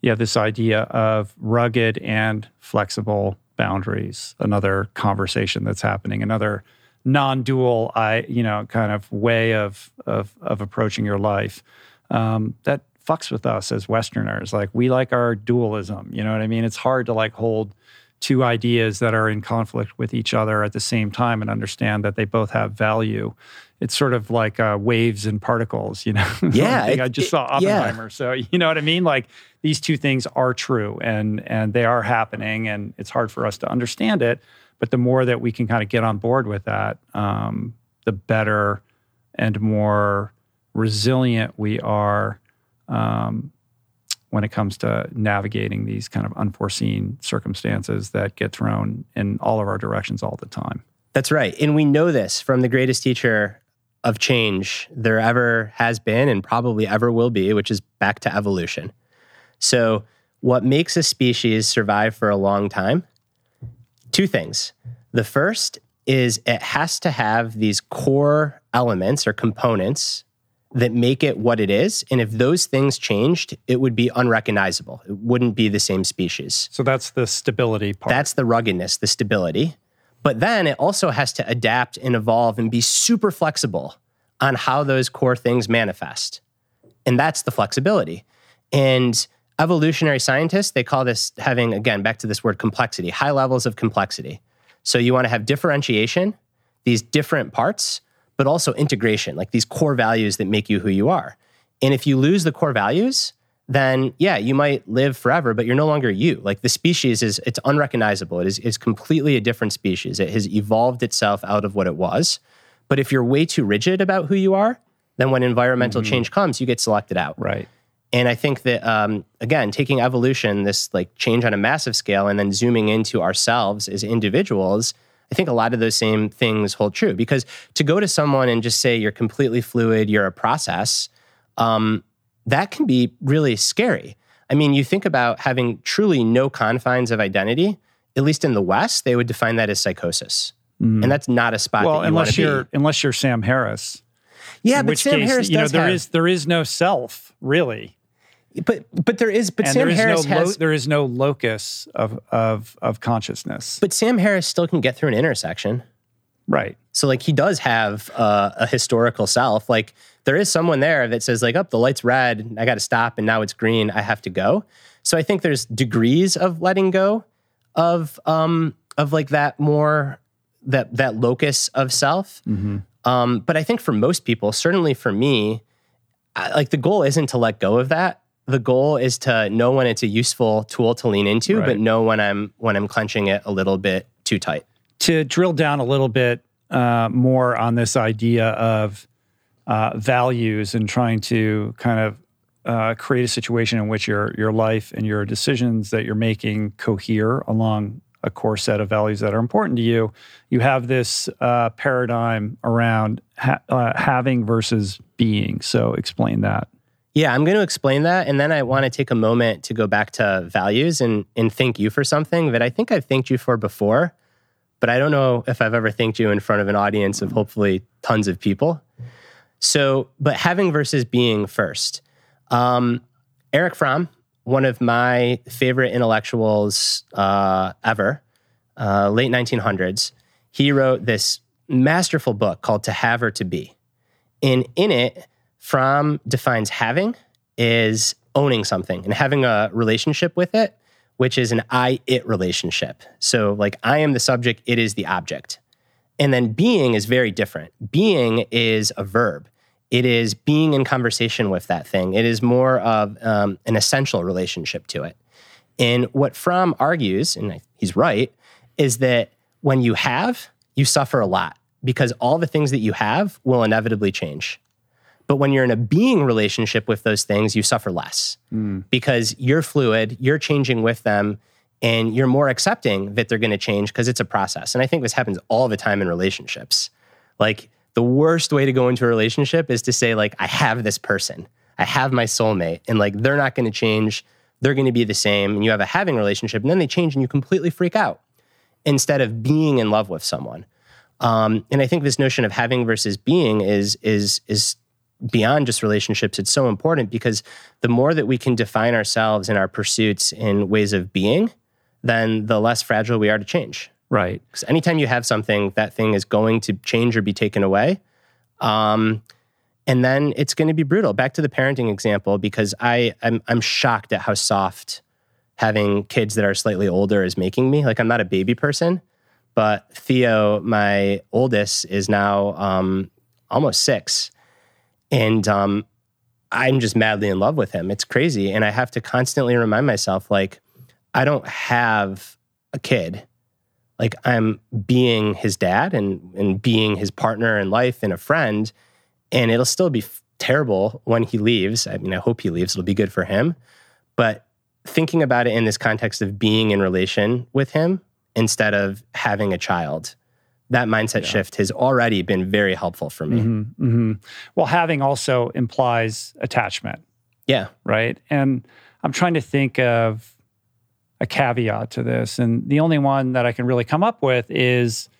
Yeah, this idea of rugged and flexible boundaries, another conversation that's happening, another non-dual, kind of way of approaching your life. That fucks with us as Westerners. Like, we like our dualism, you know what I mean? It's hard to like hold two ideas that are in conflict with each other at the same time and understand that they both have value. It's sort of like waves and particles, you know? Yeah. I just saw Oppenheimer, yeah. So you know what I mean? Like, these two things are true and they are happening, and it's hard for us to understand it. But the more that we can kind of get on board with that, the better and more resilient we are when it comes to navigating these kind of unforeseen circumstances that get thrown in all of our directions all the time. That's right. And we know this from the greatest teacher of change there ever has been and probably ever will be, which is back to evolution. So what makes a species survive for a long time? Two things. The first is it has to have these core elements or components that make it what it is. And if those things changed, it would be unrecognizable. It wouldn't be the same species. So that's the stability part. That's the ruggedness, the stability. But then it also has to adapt and evolve and be super flexible on how those core things manifest. And that's the flexibility. And evolutionary scientists, they call this having, again, back to this word complexity, high levels of complexity. So you want to have differentiation, these different parts, but also integration, like these core values that make you who you are. And if you lose the core values, then yeah, you might live forever, but you're no longer you. Like, the species it's unrecognizable. It's completely a different species. It has evolved itself out of what it was. But if you're way too rigid about who you are, then when environmental mm-hmm. change comes, you get selected out. Right. And I think that, again, taking evolution, this like change on a massive scale, and then zooming into ourselves as individuals, I think a lot of those same things hold true. Because to go to someone and just say you're completely fluid, you're a process, that can be really scary. I mean, you think about having truly no confines of identity, at least in the West, they would define that as psychosis. Mm. And that's not a spot that you want to be. Well, unless you're Sam Harris. Yeah, but Sam Harris does have... There is no self, really. But there is. But Sam Harris has. There is no locus of consciousness. But Sam Harris still can get through an intersection. Right. So like he does have a historical self. Like there is someone there that says like, oh, the light's red, I got to stop, and now it's green, I have to go. So I think there's degrees of letting go of like that more, that locus of self. Mm-hmm. But I think for most people, certainly for me, like the goal isn't to let go of that. The goal is to know when it's a useful tool to lean into, right, but know when I'm clenching it a little bit too tight. To drill down a little bit more on this idea of values and trying to kind of create a situation in which your life and your decisions that you're making cohere along a core set of values that are important to you. You have this paradigm around having versus being. So explain that. Yeah, I'm going to explain that, and then I want to take a moment to go back to values and thank you for something that I think I've thanked you for before, but I don't know if I've ever thanked you in front of an audience of hopefully tons of people. So, but having versus being first. Eric Fromm, one of my favorite intellectuals ever, late 1900s, he wrote this masterful book called To Have or To Be. And in it, Fromm defines having is owning something and having a relationship with it, which is an I-it relationship. So like I am the subject, it is the object. And then being is very different. Being is a verb. It is being in conversation with that thing. It is more of an essential relationship to it. And what Fromm argues, and he's right, is that when you have, you suffer a lot because all the things that you have will inevitably change. But when you're in a being relationship with those things, you suffer less because you're fluid, you're changing with them, and you're more accepting that they're going to change because it's a process. And I think this happens all the time in relationships. Like the worst way to go into a relationship is to say like, I have this person, I have my soulmate, and like they're not going to change, they're going to be the same, and you have a having relationship, and then they change and you completely freak out instead of being in love with someone. And I think this notion of having versus being is beyond just relationships, it's so important because the more that we can define ourselves and our pursuits in ways of being, then the less fragile we are to change. Right. Because anytime you have something, that thing is going to change or be taken away. And then it's going to be brutal. Back to the parenting example, because I'm shocked at how soft having kids that are slightly older is making me. Like I'm not a baby person, but Theo, my oldest, is now almost 6. And I'm just madly in love with him. It's crazy. And I have to constantly remind myself, like, I don't have a kid. Like, I'm being his dad and being his partner in life and a friend. And it'll still be terrible when he leaves. I mean, I hope he leaves. It'll be good for him. But thinking about it in this context of being in relation with him instead of having a child, that mindset shift has already been very helpful for me. Mm-hmm, mm-hmm. Well, having also implies attachment. Yeah. Right? And I'm trying to think of a caveat to this. And the only one that I can really come up with is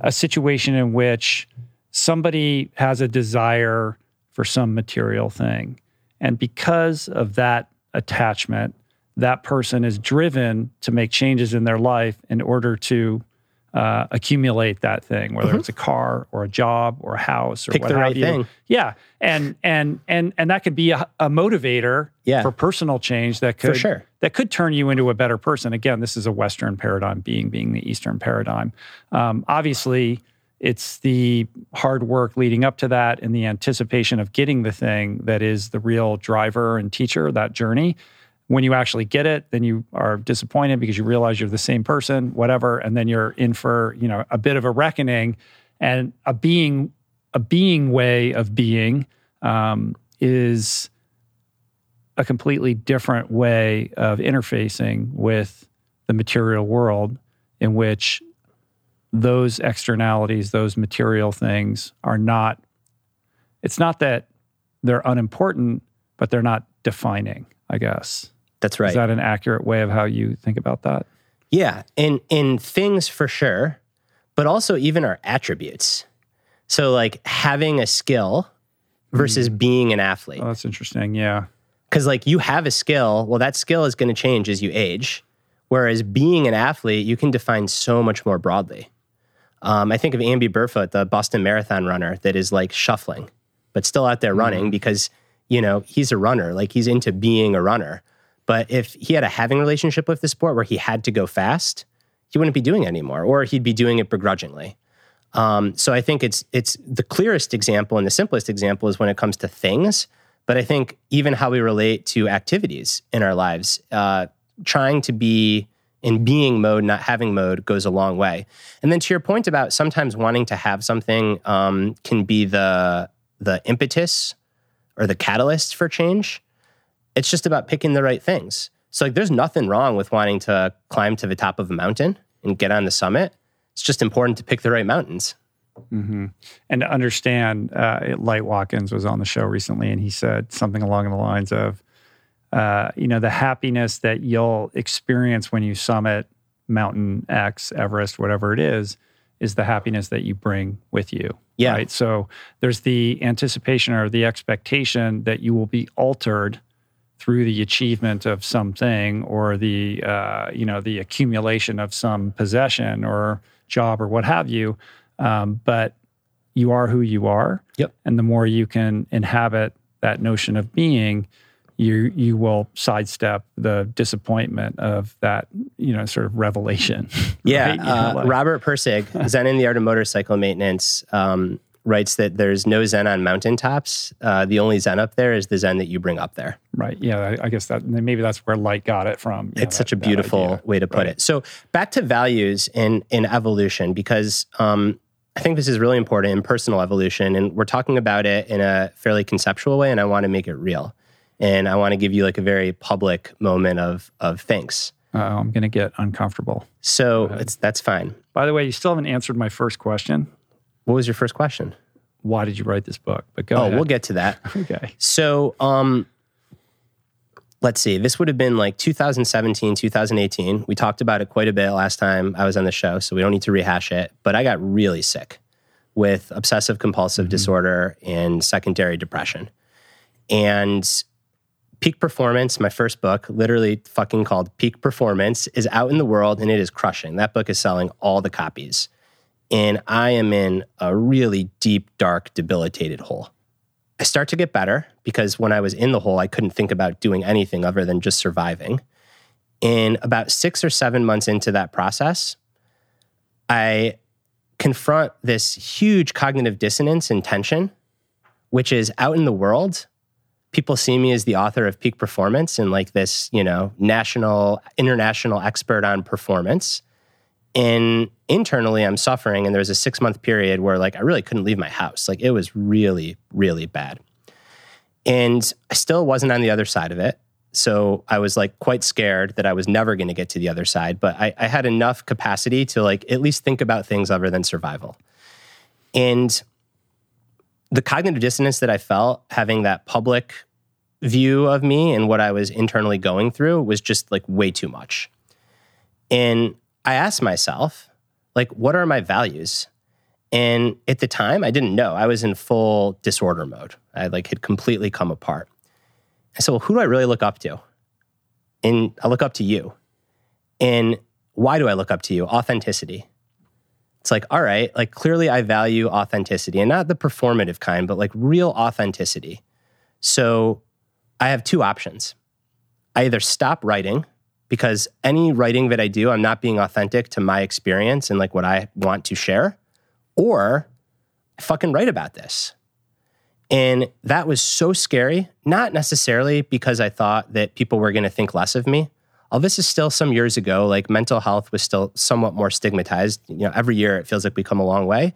a situation in which somebody has a desire for some material thing. And because of that attachment, that person is driven to make changes in their life in order to accumulate that thing, whether it's a car or a job or a house or pick what the right thing. Yeah, and that could be a motivator for personal change that could that could turn you into a better person. Again, this is a Western paradigm, being the Eastern paradigm. Obviously, it's the hard work leading up to that and the anticipation of getting the thing that is the real driver and teacher, that journey. When you actually get it, then you are disappointed because you realize you're the same person, whatever, and then you're in for, you know, a bit of a reckoning. And a being way of being is a completely different way of interfacing with the material world in which those externalities, those material things are not, it's not that they're unimportant, but they're not defining, I guess. That's right. Is that an accurate way of how you think about that? Yeah, in things for sure, but also even our attributes. So like having a skill versus being an athlete. Oh, that's interesting, yeah. Because like you have a skill, well that skill is going to change as you age, whereas being an athlete, you can define so much more broadly. I think of Andy Burfoot, the Boston Marathon runner that is like shuffling, but still out there running because, you know, he's a runner. Like he's into being a runner. But if he had a having relationship with the sport where he had to go fast, he wouldn't be doing it anymore, or he'd be doing it begrudgingly. So I think it's the clearest example and the simplest example is when it comes to things. But I think even how we relate to activities in our lives, trying to be in being mode, not having mode, goes a long way. And then to your point about sometimes wanting to have something can be the impetus or the catalyst for change. It's just about picking the right things. So like, there's nothing wrong with wanting to climb to the top of a mountain and get on the summit. It's just important to pick the right mountains. Mm-hmm. And to understand, Light Watkins was on the show recently, and he said something along the lines of, you know, the happiness that you'll experience when you summit Mountain X, Everest, whatever it is the happiness that you bring with you. Yeah. Right? So there's the anticipation or the expectation that you will be altered through the achievement of something or the, you know, the accumulation of some possession or job or what have you. But you are who you are. Yep. And the more you can inhabit that notion of being, you will sidestep the disappointment of that, you know, sort of revelation. Yeah. Right? Robert Persig, Zen in the Art of Motorcycle Maintenance, writes that there's no Zen on mountaintops. The only Zen up there is the Zen that you bring up there. Right. Yeah. I guess that maybe that's where Light got it from. It's such a beautiful way to put it. So back to values in evolution, because I think this is really important in personal evolution, and we're talking about it in a fairly conceptual way, and I want to make it real. And I want to give you like a very public moment of thanks. I'm going to get uncomfortable. So that's fine. By the way, you still haven't answered my first question. What was your first question? Why did you write this book? But go ahead. We'll get to that. Okay. So let's see. This would have been like 2017, 2018. We talked about it quite a bit last time I was on the show, so we don't need to rehash it. But I got really sick with obsessive compulsive disorder and secondary depression. And Peak Performance, my first book, literally fucking called Peak Performance, is out in the world and it is crushing. That book is selling all the copies. And I am in a really deep, dark, debilitated hole. I start to get better because when I was in the hole, I couldn't think about doing anything other than just surviving. And about 6 or 7 months into that process, I confront this huge cognitive dissonance and tension, which is out in the world. People see me as the author of Peak Performance and like this, you know, national, international expert on performance. And internally, I'm suffering. And there was a 6-month period where like I really couldn't leave my house. Like it was really, really bad. And I still wasn't on the other side of it. So I was like quite scared that I was never going to get to the other side. But I had enough capacity to like at least think about things other than survival. And the cognitive dissonance that I felt having that public view of me and what I was internally going through was just like way too much. And I asked myself, like, what are my values? And at the time, I didn't know. I was in full disorder mode. I like had completely come apart. I said, well, who do I really look up to? And I look up to you. And why do I look up to you? Authenticity. It's like, all right, like clearly I value authenticity, and not the performative kind, but like real authenticity. So I have two options. I either stop writing, because any writing that I do, I'm not being authentic to my experience and like what I want to share, or I fucking write about this. And that was so scary, not necessarily because I thought that people were gonna think less of me. All this is still some years ago, like mental health was still somewhat more stigmatized. You know, every year it feels like we come a long way.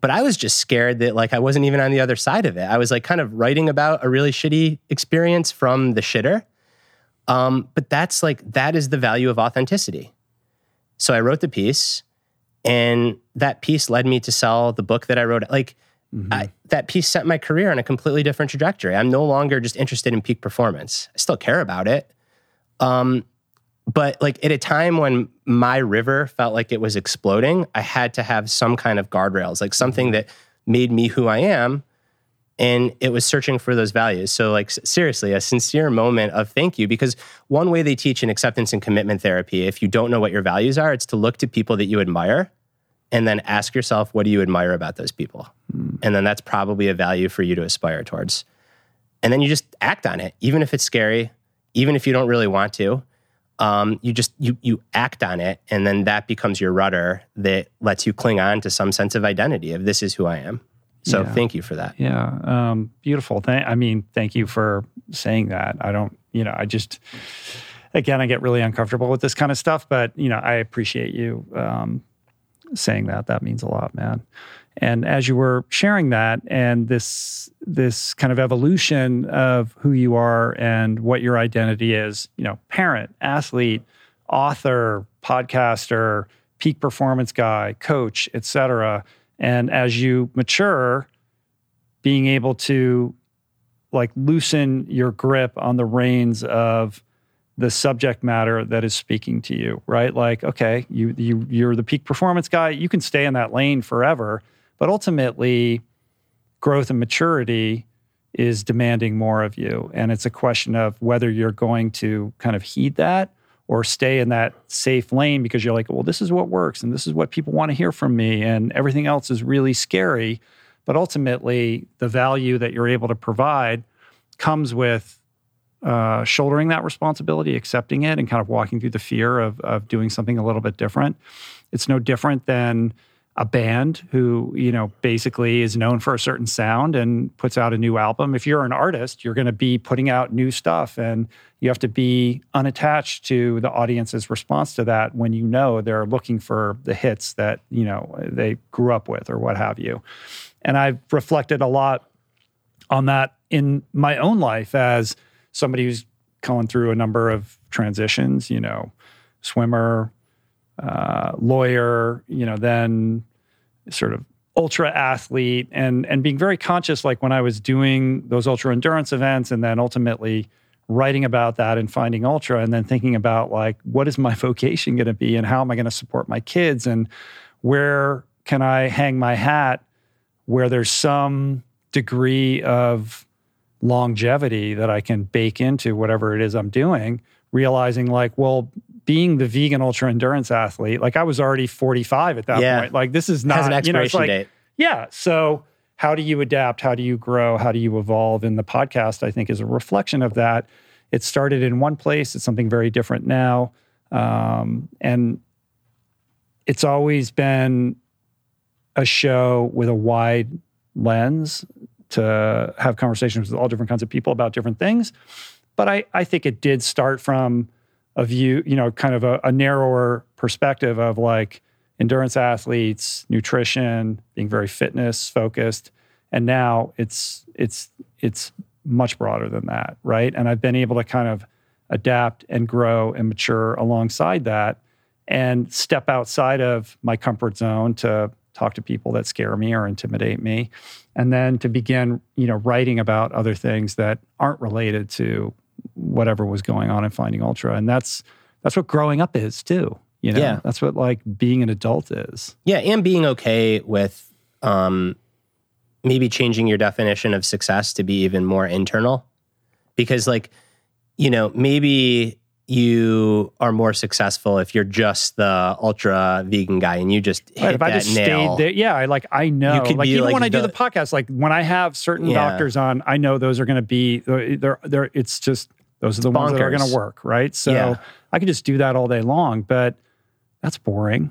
But I was just scared that like I wasn't even on the other side of it. I was like kind of writing about a really shitty experience from the shitter. But that's like, that is the value of authenticity. So I wrote the piece, and that piece led me to sell the book that I wrote. Like that piece set my career on a completely different trajectory. I'm no longer just interested in peak performance. I still care about it. But like at a time when my river felt like it was exploding, I had to have some kind of guardrails, like something that made me who I am. And it was searching for those values. So like seriously, a sincere moment of thank you, because one way they teach in acceptance and commitment therapy, if you don't know what your values are, it's to look to people that you admire and then ask yourself, what do you admire about those people? And then that's probably a value for you to aspire towards. And then you just act on it, even if it's scary, even if you don't really want to. You act on it, and then that becomes your rudder that lets you cling on to some sense of identity of this is who I am. So thank you for that. Yeah, beautiful. Thank you for saying that. I get really uncomfortable with this kind of stuff, but I appreciate you saying that. That means a lot, man. And as you were sharing that and this kind of evolution of who you are and what your identity is, parent, athlete, author, podcaster, peak performance guy, coach, et cetera. And as you mature, being able to loosen your grip on the reins of the subject matter that is speaking to you, right? You're the peak performance guy. You can stay in that lane forever. But ultimately, growth and maturity is demanding more of you. And it's a question of whether you're going to kind of heed that or stay in that safe lane because you're like, well, this is what works and this is what people want to hear from me and everything else is really scary. But ultimately, the value that you're able to provide comes with shouldering that responsibility, accepting it, and kind of walking through the fear of doing something a little bit different. It's no different than a band who, basically is known for a certain sound and puts out a new album. If you're an artist, you're going to be putting out new stuff, and you have to be unattached to the audience's response to that when they're looking for the hits that, they grew up with or what have you. And I've reflected a lot on that in my own life as somebody who's going through a number of transitions, swimmer, lawyer, then sort of ultra athlete, and being very conscious, when I was doing those ultra endurance events and then ultimately writing about that and Finding Ultra, and then thinking about what is my vocation going to be and how am I going to support my kids and where can I hang my hat where there's some degree of longevity that I can bake into whatever it is I'm doing, realizing being the vegan ultra endurance athlete, I was already 45 at that point. This is not, has an expiration date. Yeah. So how do you adapt? How do you grow? How do you evolve? And the podcast, I think, is a reflection of that. It started in one place. It's something very different now. And it's always been a show with a wide lens to have conversations with all different kinds of people about different things. But I think it did start from a view, kind of a narrower perspective of endurance athletes, nutrition, being very fitness focused. And now it's much broader than that, right? And I've been able to kind of adapt and grow and mature alongside that and step outside of my comfort zone to talk to people that scare me or intimidate me. And then to begin, writing about other things that aren't related to whatever was going on in Finding Ultra. And that's what growing up is too. Yeah. That's what being an adult is. Yeah, and being okay with maybe changing your definition of success to be even more internal. Because maybe you are more successful if you're just the ultra vegan guy and you just hit if that I just nail. Stayed there, yeah, I know. Even when I do the podcast, when I have certain doctors on, I know those are going to be, they're, it's just, those are the ones that are going to work, right? So I could just do that all day long, but that's boring.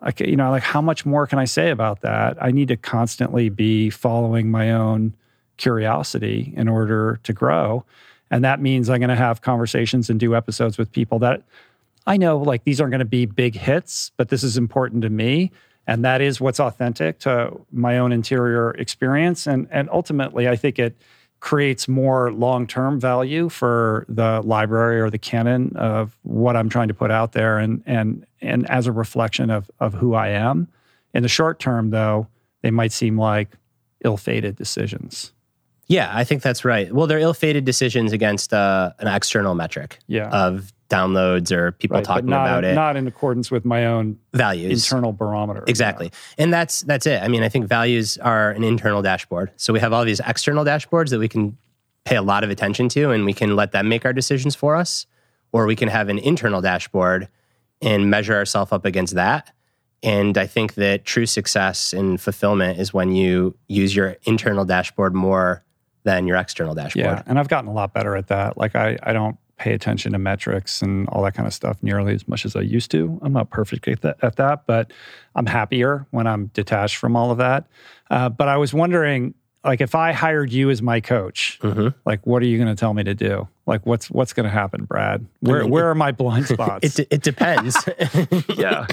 How much more can I say about that? I need to constantly be following my own curiosity in order to grow. And that means I'm going to have conversations and do episodes with people that I know, these aren't going to be big hits, but this is important to me. And that is what's authentic to my own interior experience. And ultimately, I think it creates more long-term value for the library or the canon of what I'm trying to put out there and as a reflection of who I am. In the short term, though, they might seem like ill-fated decisions. Yeah, I think that's right. Well, they're ill-fated decisions against an external metric of downloads or people talking about it. Not in accordance with my own values, internal barometer. Exactly. And that's it. I think values are an internal dashboard. So we have all these external dashboards that we can pay a lot of attention to, and we can let them make our decisions for us, or we can have an internal dashboard and measure ourselves up against that And I think that true success and fulfillment is when you use your internal dashboard more than your external dashboard. Yeah, and I've gotten a lot better at that. Like I don't pay attention to metrics and all that kind of stuff nearly as much as I used to. I'm not perfect at that, but I'm happier when I'm detached from all of that. But I was wondering, like, if I hired you as my coach, mm-hmm. like, what are you going to tell me to do? Like, what's going to happen, Brad? Where are my blind spots? It depends. Yeah.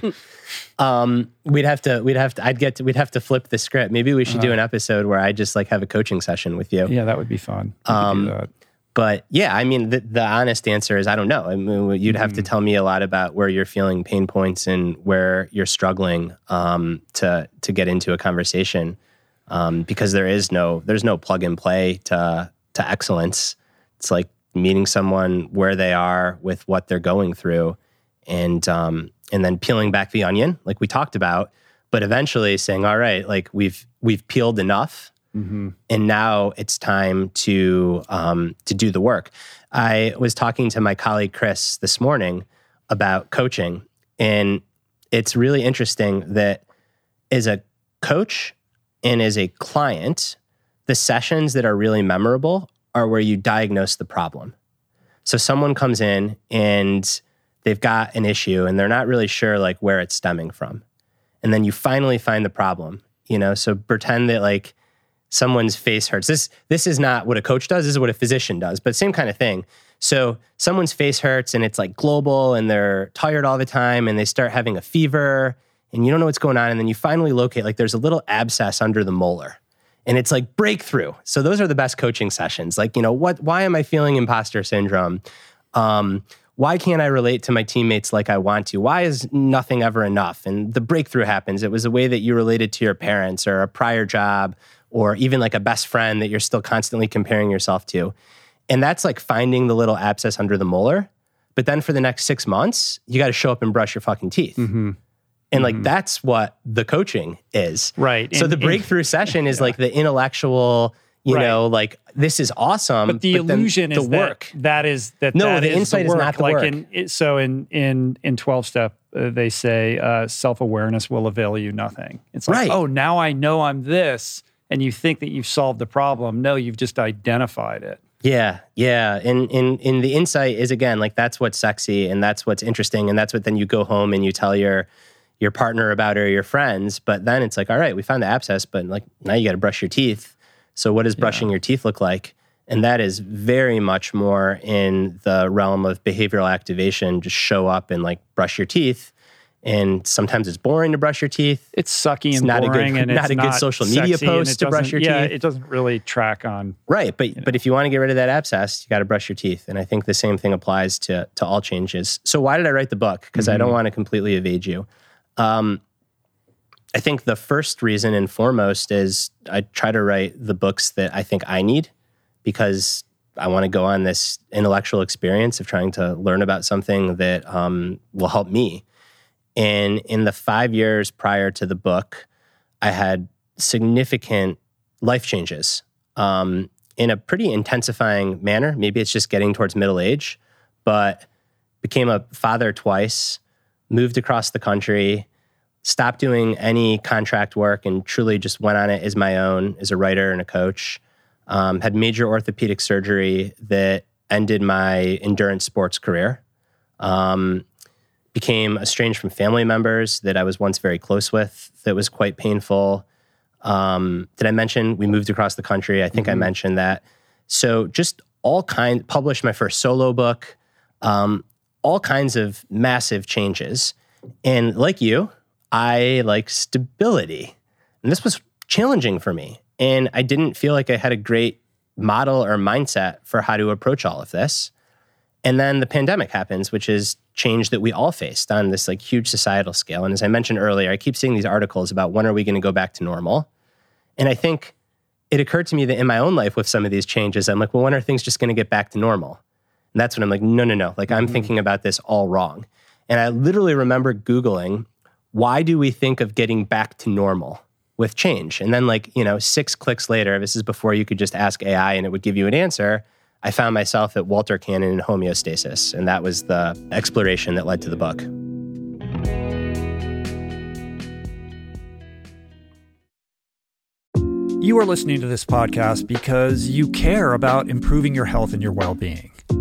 We'd have to flip the script. Maybe we should do an episode where I just like have a coaching session with you. Yeah, that would be fun. But yeah, I mean, the honest answer is I don't know. I mean, you'd have to tell me a lot about where you're feeling pain points and where you're struggling to get into a conversation, because there's no plug and play to excellence. It's like meeting someone where they are with what they're going through, and then peeling back the onion, like we talked about, but eventually saying, all right, like we've peeled enough. Mm-hmm. And now it's time to do the work. I was talking to my colleague Chris this morning about coaching, and it's really interesting that as a coach and as a client, the sessions that are really memorable are where you diagnose the problem. So someone comes in and they've got an issue and they're not really sure like where it's stemming from, and then you finally find the problem. You know, so pretend that like someone's face hurts. This is not what a coach does. This is what a physician does, but same kind of thing. So someone's face hurts and it's like global and they're tired all the time and they start having a fever and you don't know what's going on. And then you finally locate, like there's a little abscess under the molar and it's like breakthrough. So those are the best coaching sessions. Like, you know, why am I feeling imposter syndrome? Why can't I relate to my teammates like I want to? Why is nothing ever enough? And the breakthrough happens. It was a way that you related to your parents or a prior job, or even like a best friend that you're still constantly comparing yourself to. And that's like finding the little abscess under the molar. But then for the next 6 months, you got to show up and brush your fucking teeth. Mm-hmm. And like, that's what the coaching is. Right. So the breakthrough session is like the intellectual, you know, like this is awesome. But the illusion is the work. The insight is not the work. So in 12-step, they say self-awareness will avail you nothing. It's like, right. Oh, now I know I'm this. And you think that you've solved the problem. No, you've just identified it. Yeah. And the insight is, again, like that's what's sexy and that's what's interesting. And that's what then you go home and you tell your partner about or your friends. But then it's like, all right, we found the abscess, but like now you got to brush your teeth. So what does brushing your teeth look like? And that is very much more in the realm of behavioral activation. Just show up and like brush your teeth. And sometimes it's boring to brush your teeth. It's sucky and boring, and it's not a good social media post to brush your teeth. Yeah, it doesn't really track on. Right, but if you want to get rid of that abscess, you got to brush your teeth. And I think the same thing applies to all changes. So why did I write the book? Because I don't want to completely evade you. I think the first reason and foremost is I try to write the books that I think I need because I want to go on this intellectual experience of trying to learn about something that will help me. And in the 5 years prior to the book, I had significant life changes in a pretty intensifying manner. Maybe it's just getting towards middle age, but became a father twice, moved across the country, stopped doing any contract work and truly just went on it as my own, as a writer and a coach. Had major orthopedic surgery that ended my endurance sports career. Became estranged from family members that I was once very close with. That was quite painful. Did I mention we moved across the country? I think I mentioned that. So just all kinds, published my first solo book, all kinds of massive changes. And like you, I like stability. And this was challenging for me. And I didn't feel like I had a great model or mindset for how to approach all of this. And then the pandemic happens, which is change that we all faced on this like huge societal scale. And as I mentioned earlier, I keep seeing these articles about when are we going to go back to normal? And I think it occurred to me that in my own life with some of these changes, I'm like, well, when are things just going to get back to normal? And that's when I'm like, no. Like I'm thinking about this all wrong. And I literally remember Googling, why do we think of getting back to normal with change? And then like, you know, 6 clicks later, this is before you could just ask AI and it would give you an answer. I found myself at Walter Cannon in homeostasis, and that was the exploration that led to the book. You are listening to this podcast because you care about improving your health and your well-being.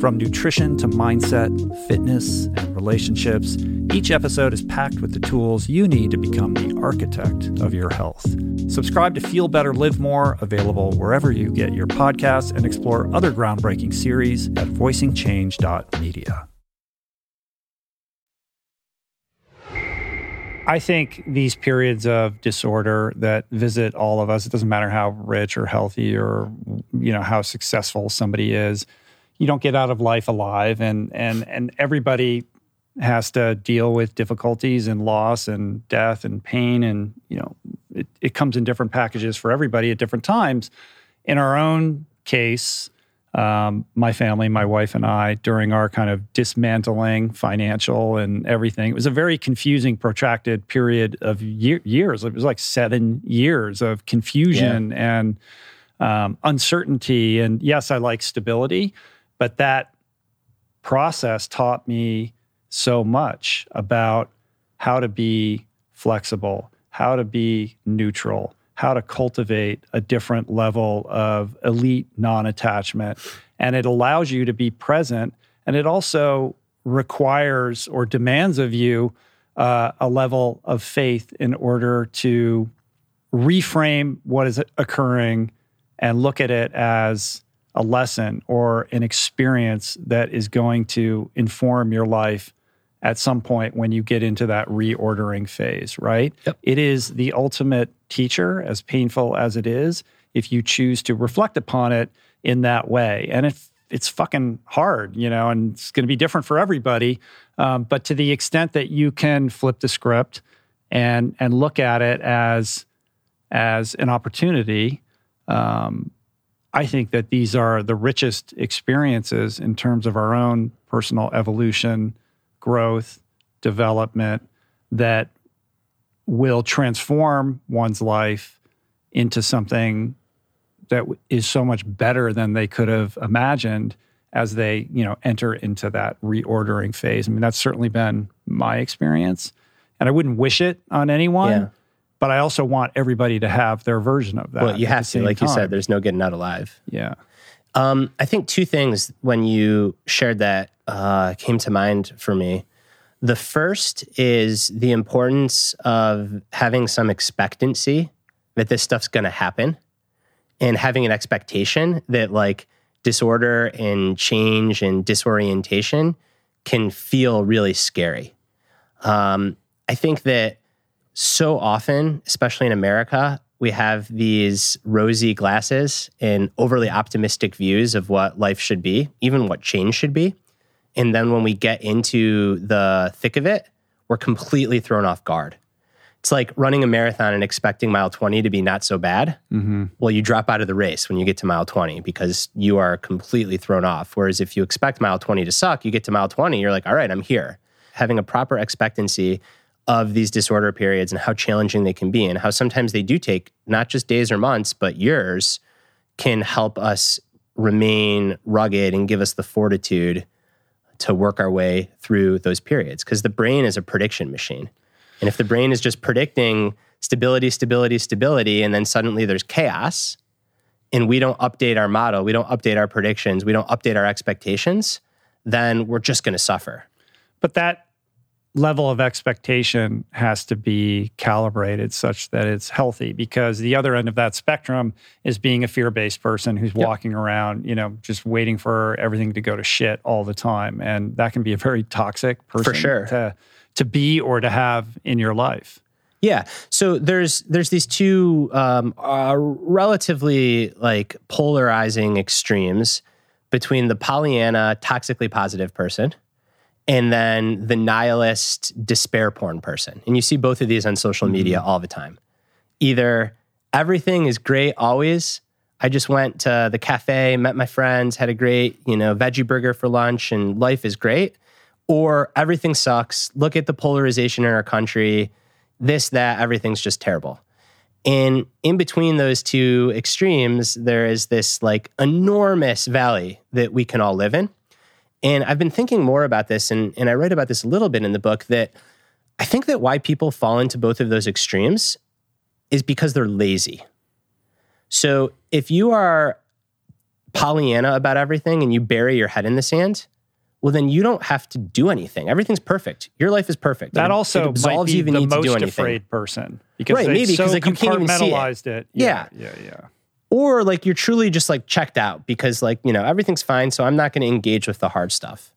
From nutrition to mindset, fitness, and relationships, each episode is packed with the tools you need to become the architect of your health. Subscribe to Feel Better, Live More, available wherever you get your podcasts, and explore other groundbreaking series at voicingchange.media. I think these periods of disorder that visit all of us, it doesn't matter how rich or healthy or, you know, how successful somebody is, you don't get out of life alive, and everybody has to deal with difficulties and loss and death and pain, and, you know, it comes in different packages for everybody at different times. In our own case, my family, my wife and I, during our kind of dismantling financial and everything, it was a very confusing, protracted period of years. It was like 7 years of confusion and uncertainty. And yes, I like stability, but that process taught me so much about how to be flexible, how to be neutral, how to cultivate a different level of elite non-attachment. And it allows you to be present. And it also requires or demands of you a level of faith in order to reframe what is occurring and look at it as a lesson or an experience that is going to inform your life at some point when you get into that reordering phase, right? Yep. It is the ultimate teacher, as painful as it is, if you choose to reflect upon it in that way. And it's fucking hard, you know, and it's going to be different for everybody. But to the extent that you can flip the script and look at it as an opportunity, I think that these are the richest experiences in terms of our own personal evolution, growth, development, that will transform one's life into something that is so much better than they could have imagined as they, you know, enter into that reordering phase. I mean, that's certainly been my experience, and I wouldn't wish it on anyone, but I also want everybody to have their version of that. Well, you have to, like you said, there's no getting out alive. Yeah. I think two things when you shared that came to mind for me. The first is the importance of having some expectancy that this stuff's going to happen, and having an expectation that, like, disorder and change and disorientation can feel really scary. I think that so often, especially in America, we have these rosy glasses and overly optimistic views of what life should be, even what change should be. And then when we get into the thick of it, we're completely thrown off guard. It's like running a marathon and expecting mile 20 to be not so bad. Mm-hmm. Well, you drop out of the race when you get to mile 20 because you are completely thrown off. Whereas if you expect mile 20 to suck, you get to mile 20, you're like, all right, I'm here. Having a proper expectancy of these disorder periods and how challenging they can be, and how sometimes they do take not just days or months, but years, can help us remain rugged and give us the fortitude to work our way through those periods. Because the brain is a prediction machine. And if the brain is just predicting stability, and then suddenly there's chaos, and we don't update our model, we don't update our predictions, we don't update our expectations, then we're just going to suffer. But that level of expectation has to be calibrated such that it's healthy, because the other end of that spectrum is being a fear-based person who's walking around, you know, just waiting for everything to go to shit all the time. And that can be a very toxic person to be or to have in your life. Yeah. So there's these two relatively, like, polarizing extremes between the Pollyanna toxically positive person and then the nihilist, despair porn person. And you see both of these on social media all the time. Either everything is great always. I just went to the cafe, met my friends, had a great, you know, veggie burger for lunch, and life is great. Or everything sucks. Look at the polarization in our country. This, that, everything's just terrible. And in between those two extremes, there is this like enormous valley that we can all live in. And I've been thinking more about this, and I write about this a little bit in the book, that I think that why people fall into both of those extremes is because they're lazy. So if you are Pollyanna about everything and you bury your head in the sand, well, then you don't have to do anything. Absolutely. Everything's perfect. Your life is perfect. That also might be the most afraid person. Right, maybe, because like you can't even see it. Yeah. Or like you're truly just like checked out because like, you know, everything's fine, so I'm not going to engage with the hard stuff.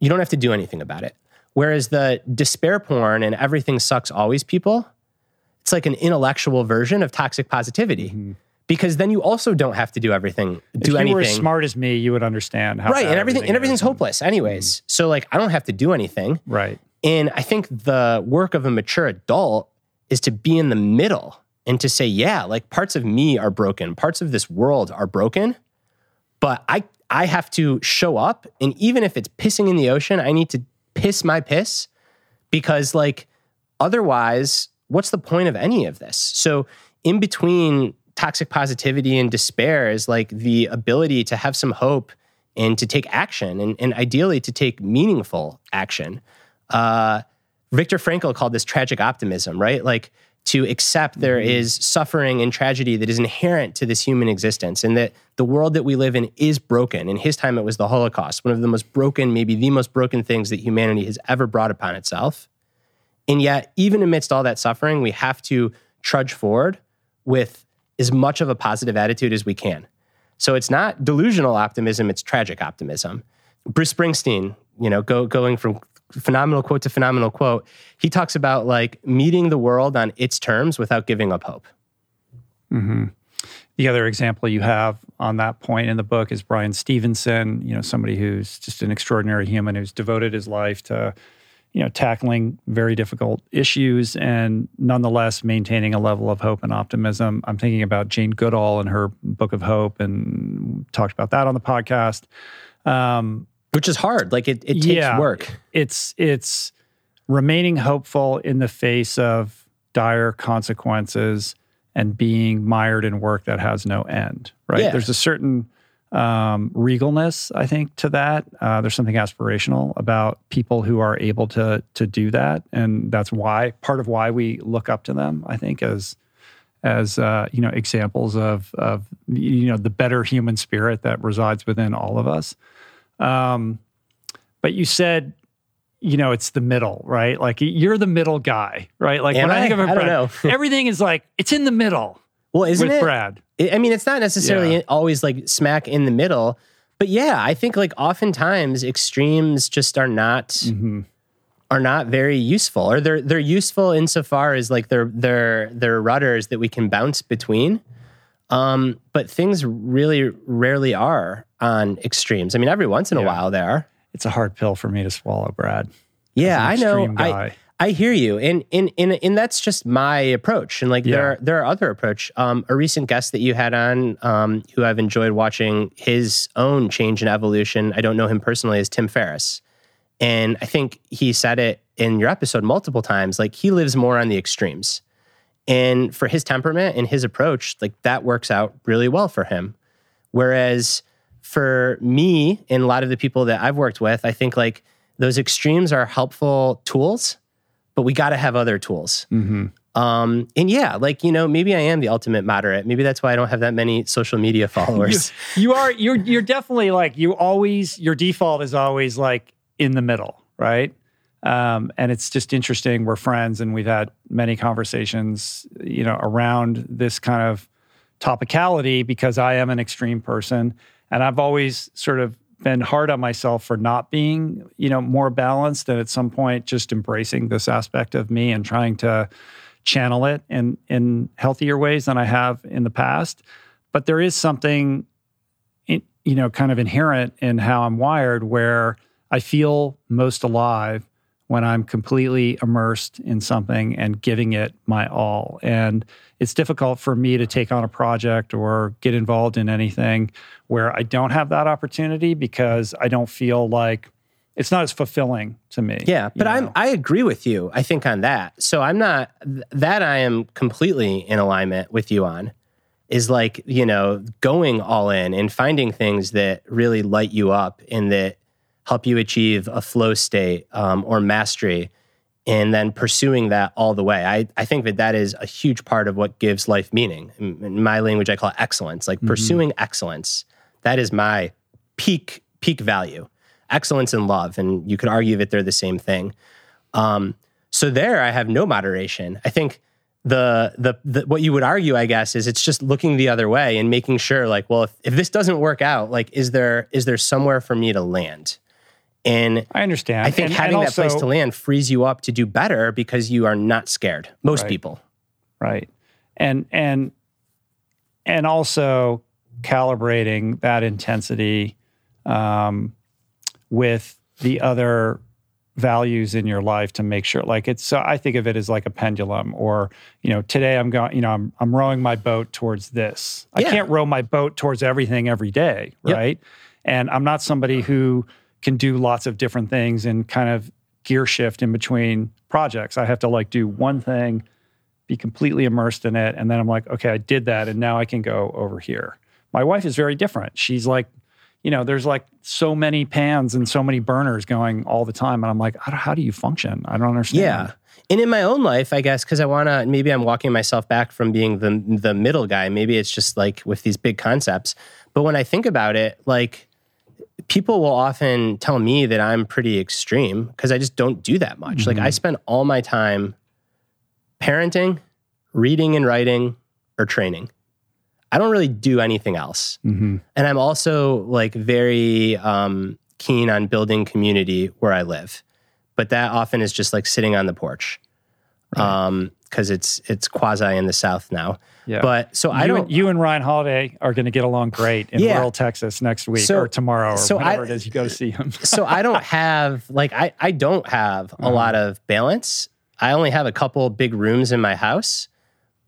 You don't have to do anything about it. Whereas the despair porn and everything sucks always people, it's like an intellectual version of toxic positivity. Mm-hmm. Because then you also don't have to do everything, do anything. If you were as smart as me, you would understand how. Right, and everything's hopeless anyways. Mm-hmm. So like, I don't have to do anything. Right. And I think the work of a mature adult is to be in the middle and to say, yeah, like parts of me are broken, parts of this world are broken, but I have to show up, and even if it's pissing in the ocean, I need to piss my piss, because like otherwise, what's the point of any of this? So in between toxic positivity and despair is like the ability to have some hope and to take action, and ideally to take meaningful action. Viktor Frankl called this tragic optimism, right? Like to accept there is suffering and tragedy that is inherent to this human existence, and that the world that we live in is broken. In his time, it was the Holocaust, one of the most broken, maybe the most broken things that humanity has ever brought upon itself. And yet, even amidst all that suffering, we have to trudge forward with as much of a positive attitude as we can. So it's not delusional optimism, it's tragic optimism. Bruce Springsteen, you know, going from phenomenal quote to phenomenal quote, he talks about like meeting the world on its terms without giving up hope. Mm-hmm. The other example you have on that point in the book is Bryan Stevenson, you know, somebody who's just an extraordinary human who's devoted his life to, you know, tackling very difficult issues and nonetheless maintaining a level of hope and optimism. I'm thinking about Jane Goodall and her Book of Hope, and talked about that on the podcast. Which is hard. Like it takes work. It's remaining hopeful in the face of dire consequences and being mired in work that has no end, right? Yeah. There's a certain regalness, I think, to that. There's something aspirational about people who are able to do that, and that's why part of why we look up to them, I think, as you know, examples of you know, the better human spirit that resides within all of us. But you said, you know, it's the middle, right? Like you're the middle guy, right? Like when I think of Brad, everything is like it's in the middle. Well, isn't it? With Brad. I mean, it's not necessarily always like smack in the middle, but yeah, I think like oftentimes extremes just are not very useful, or they're useful insofar as like they're rudders that we can bounce between. But things really rarely are on extremes. I mean, every once in a while they are. It's a hard pill for me to swallow, Brad. Yeah, I know. I hear you, and that's just my approach. And like there are other approach. A recent guest that you had on, who I've enjoyed watching his own change and evolution, I don't know him personally, is Tim Ferriss, and I think he said it in your episode multiple times. Like he lives more on the extremes, and for his temperament and his approach, like that works out really well for him. Whereas for me and a lot of the people that I've worked with, I think like those extremes are helpful tools, but we got to have other tools. Mm-hmm. And yeah, like, you know, maybe I am the ultimate moderate. Maybe that's why I don't have that many social media followers. You're definitely like, your default is always like in the middle, right? And it's just interesting. We're friends and we've had many conversations, you know, around this kind of topicality, because I am an extreme person, and I've always sort of been hard on myself for not being, you know, more balanced, and at some point just embracing this aspect of me and trying to channel it in healthier ways than I have in the past. But there is something, you know, kind of inherent in how I'm wired, where I feel most alive when I'm completely immersed in something and giving it my all. And it's difficult for me to take on a project or get involved in anything where I don't have that opportunity, because I don't feel like it's not as fulfilling to me. Yeah, but I agree with you, I think, on that. So I'm not, that I am completely in alignment with you on, is like, you know, going all in and finding things that really light you up and that help you achieve a flow state or mastery, and then pursuing that all the way. I think that that is a huge part of what gives life meaning. In my language, I call it excellence. Like pursuing excellence, that is my peak value. Excellence and love, and you could argue that they're the same thing. So there, I have no moderation. I think the what you would argue, I guess, is it's just looking the other way and making sure, like, well, if this doesn't work out, like, is there somewhere for me to land? And I understand. I think having that place to land frees you up to do better because you are not scared. Most people, right? And also calibrating that intensity with the other values in your life to make sure, like, it's. I think of it as like a pendulum, or, you know, today I'm going. You know, I'm rowing my boat towards this. Yeah. I can't row my boat towards everything every day, right? Yep. And I'm not somebody who can do lots of different things and kind of gear shift in between projects. I have to like do one thing, be completely immersed in it, and then I'm like, okay, I did that, and now I can go over here. My wife is very different. She's like, you know, there's like so many pans and so many burners going all the time, and I'm like, how do you function? I don't understand. Yeah, and in my own life, I guess, because I want to, maybe I'm walking myself back from being the middle guy. Maybe it's just like with these big concepts. But when I think about it, like, people will often tell me that I'm pretty extreme because I just don't do that much. Like, I spend all my time parenting, reading and writing, or training. I don't really do anything else. And I'm also like very keen on building community where I live. But that often is just like sitting on the porch. Because it's quasi in the South now. Yeah. But so you and Ryan Holiday are going to get along great in rural Texas next week or tomorrow or whenever it is you go see him. So I don't have like I don't have a lot of balance. I only have a couple big rooms in my house,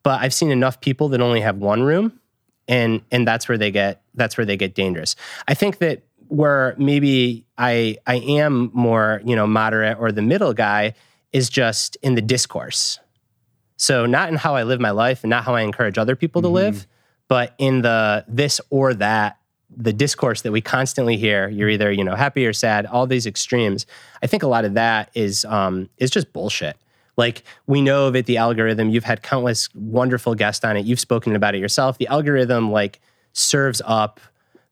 but I've seen enough people that only have one room, and that's where they get dangerous. I think that where maybe I am more, you know, moderate or the middle guy is just in the discourse. So not in how I live my life and not how I encourage other people to live, but in the this or that, the discourse that we constantly hear. You're either, you know, happy or sad, all these extremes. I think a lot of that is just bullshit. Like, we know that the algorithm, you've had countless wonderful guests on it. You've spoken about it yourself. The algorithm, like, serves up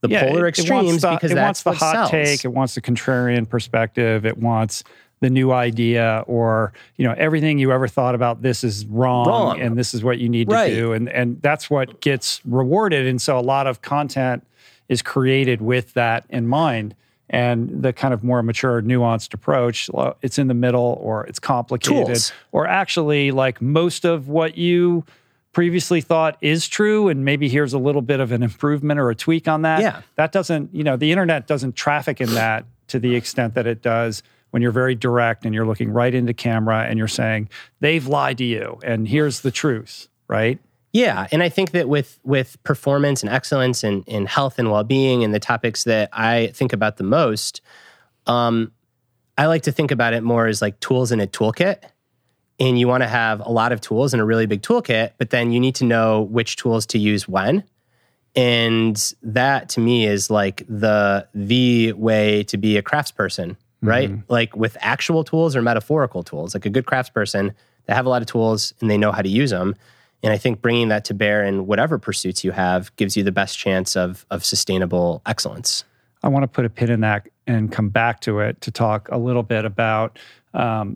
the polar extremes because that's what sells. It wants the hot take. It wants the contrarian perspective. It wants the new idea, or, you know, everything you ever thought about this is wrong. And this is what you need to do. And that's what gets rewarded. And so a lot of content is created with that in mind. And the kind of more mature, nuanced approach, it's in the middle, or it's complicated. Tools. Or actually, like, most of what you previously thought is true, and maybe here's a little bit of an improvement or a tweak on that. Yeah. That doesn't, you know, the internet doesn't traffic in that to the extent that it does when you're very direct and you're looking right into camera and you're saying, they've lied to you and here's the truth, right? Yeah, and I think that with performance and excellence and health and well-being and the topics that I think about the most, I like to think about it more as like tools in a toolkit. And you want to have a lot of tools in a really big toolkit, but then you need to know which tools to use when. And that, to me, is like the way to be a craftsperson. Right? Like, with actual tools or metaphorical tools. Like, a good craftsperson, they have a lot of tools and they know how to use them. And I think bringing that to bear in whatever pursuits you have gives you the best chance of sustainable excellence. I want to put a pin in that and come back to it to talk a little bit about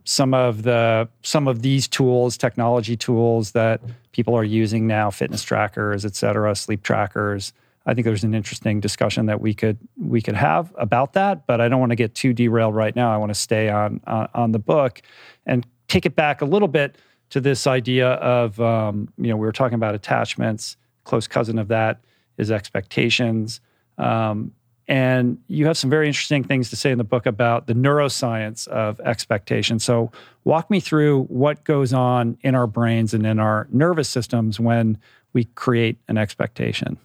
some of these tools, technology tools that people are using now, fitness trackers, et cetera, sleep trackers. I think there's an interesting discussion that we could have about that, but I don't want to get too derailed right now. I want to stay on the book and take it back a little bit to this idea of, you know, we were talking about attachments. Close cousin of that is expectations. And you have some very interesting things to say in the book about the neuroscience of expectation. So walk me through what goes on in our brains and in our nervous systems when we create an expectation.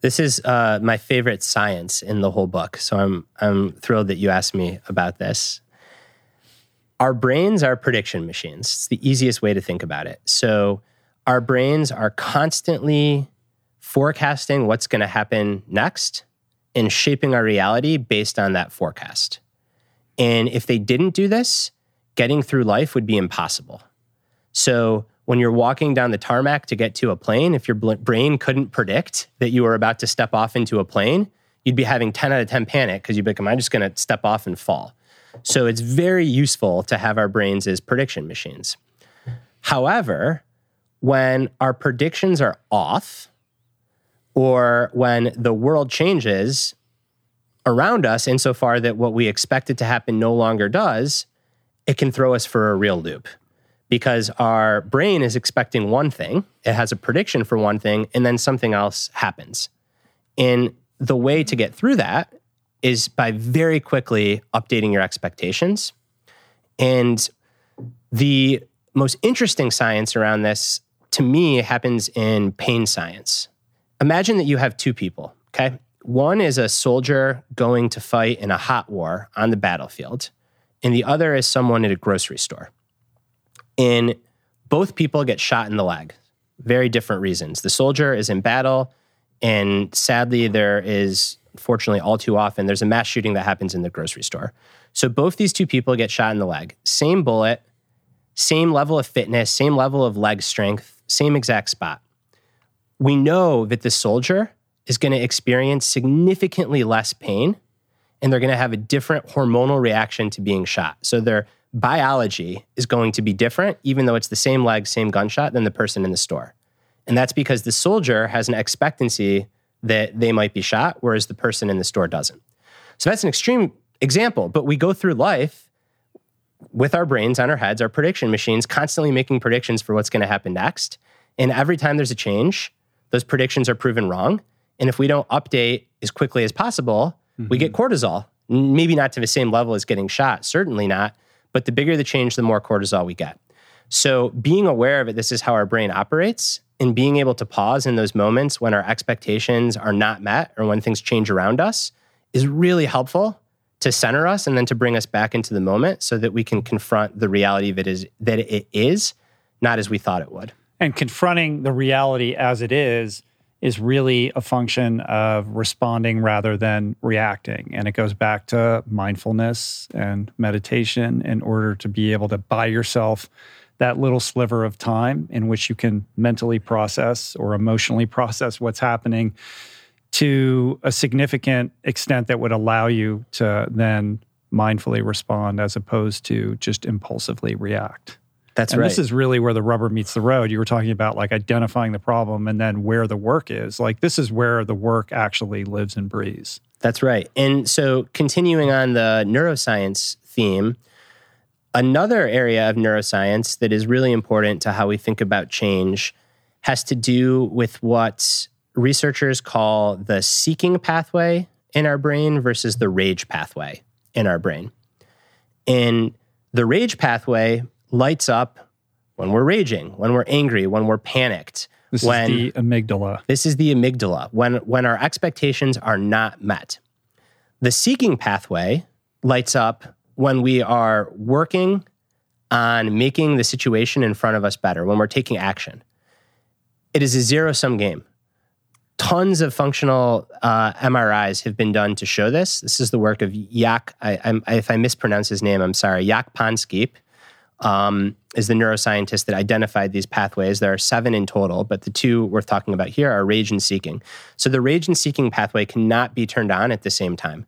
This is my favorite science in the whole book, so I'm thrilled that you asked me about this. Our brains are prediction machines. It's the easiest way to think about it. So our brains are constantly forecasting what's going to happen next and shaping our reality based on that forecast. And if they didn't do this, getting through life would be impossible. So when you're walking down the tarmac to get to a plane, if your brain couldn't predict that you were about to step off into a plane, you'd be having 10 out of 10 panic because you'd be like, am I just going to step off and fall? So it's very useful to have our brains as prediction machines. However, when our predictions are off or when the world changes around us insofar that what we expected to happen no longer does, it can throw us for a real loop because our brain is expecting one thing, it has a prediction for one thing, and then something else happens. And the way to get through that is by very quickly updating your expectations. And the most interesting science around this, to me, happens in pain science. Imagine that you have two people, okay? One is a soldier going to fight in a hot war on the battlefield, and the other is someone at a grocery store. And both people get shot in the leg. Very different reasons. The soldier is in battle, and sadly, there is... Fortunately, all too often, there's a mass shooting that happens in the grocery store. So both these two people get shot in the leg. Same bullet, same level of fitness, same level of leg strength, same exact spot. We know that the soldier is going to experience significantly less pain, and they're going to have a different hormonal reaction to being shot. So their biology is going to be different, even though it's the same leg, same gunshot, than the person in the store. And that's because the soldier has an expectancy that they might be shot, whereas the person in the store doesn't. So that's an extreme example, but we go through life with our brains on our heads, our prediction machines, constantly making predictions for what's going to happen next. And every time there's a change, those predictions are proven wrong. And if we don't update as quickly as possible, we get cortisol. Maybe not to the same level as getting shot, certainly not. But the bigger the change, the more cortisol we get. So being aware of it, this is how our brain operates. And being able to pause in those moments when our expectations are not met or when things change around us is really helpful to center us and then to bring us back into the moment so that we can confront the reality that it is, not as we thought it would. And confronting the reality as it is really a function of responding rather than reacting. And it goes back to mindfulness and meditation in order to be able to buy yourself that little sliver of time in which you can mentally process or emotionally process what's happening to a significant extent that would allow you to then mindfully respond as opposed to just impulsively react. That's right. And this is really where the rubber meets the road. You were talking about like identifying the problem and then where the work is. Like this is where the work actually lives and breathes. That's right. And so continuing on the neuroscience theme, another area of neuroscience that is really important to how we think about change has to do with what researchers call the seeking pathway in our brain versus the rage pathway in our brain. And the rage pathway lights up when we're raging, when we're angry, when we're panicked. This is the amygdala, when our expectations are not met. The seeking pathway lights up when we are working on making the situation in front of us better, when we're taking action. It is a zero-sum game. Tons of functional MRIs have been done to show this. This is the work of if I mispronounce his name, I'm sorry, Yak Panskeep is the neuroscientist that identified these pathways. There are 7 in total, but the 2 we're talking about here are rage and seeking. So the rage and seeking pathway cannot be turned on at the same time.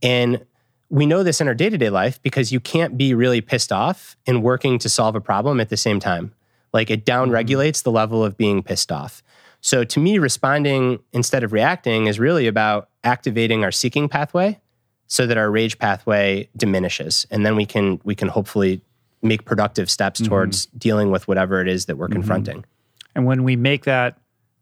And we know this in our day-to-day life because you can't be really pissed off and working to solve a problem at the same time. Like it downregulates the level of being pissed off. So to me, responding instead of reacting is really about activating our seeking pathway so that our rage pathway diminishes. And then we can hopefully make productive steps towards dealing with whatever it is that we're confronting. And when we make that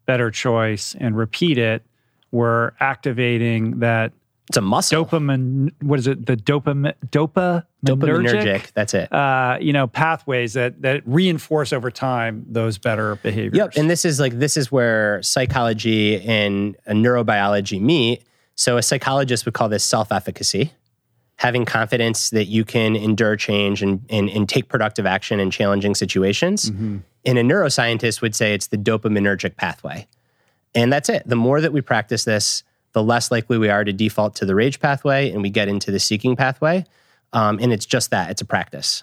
better choice and repeat it, we're activating that It's a muscle. Dopamine. What is it? The dopaminergic. That's it. Pathways that reinforce over time those better behaviors. Yep. And this is where psychology and neurobiology meet. So a psychologist would call this self-efficacy, having confidence that you can endure change and take productive action in challenging situations. Mm-hmm. And a neuroscientist would say it's the dopaminergic pathway. And that's it. The more that we practice this, the less likely we are to default to the rage pathway and we get into the seeking pathway. And it's just that. It's a practice.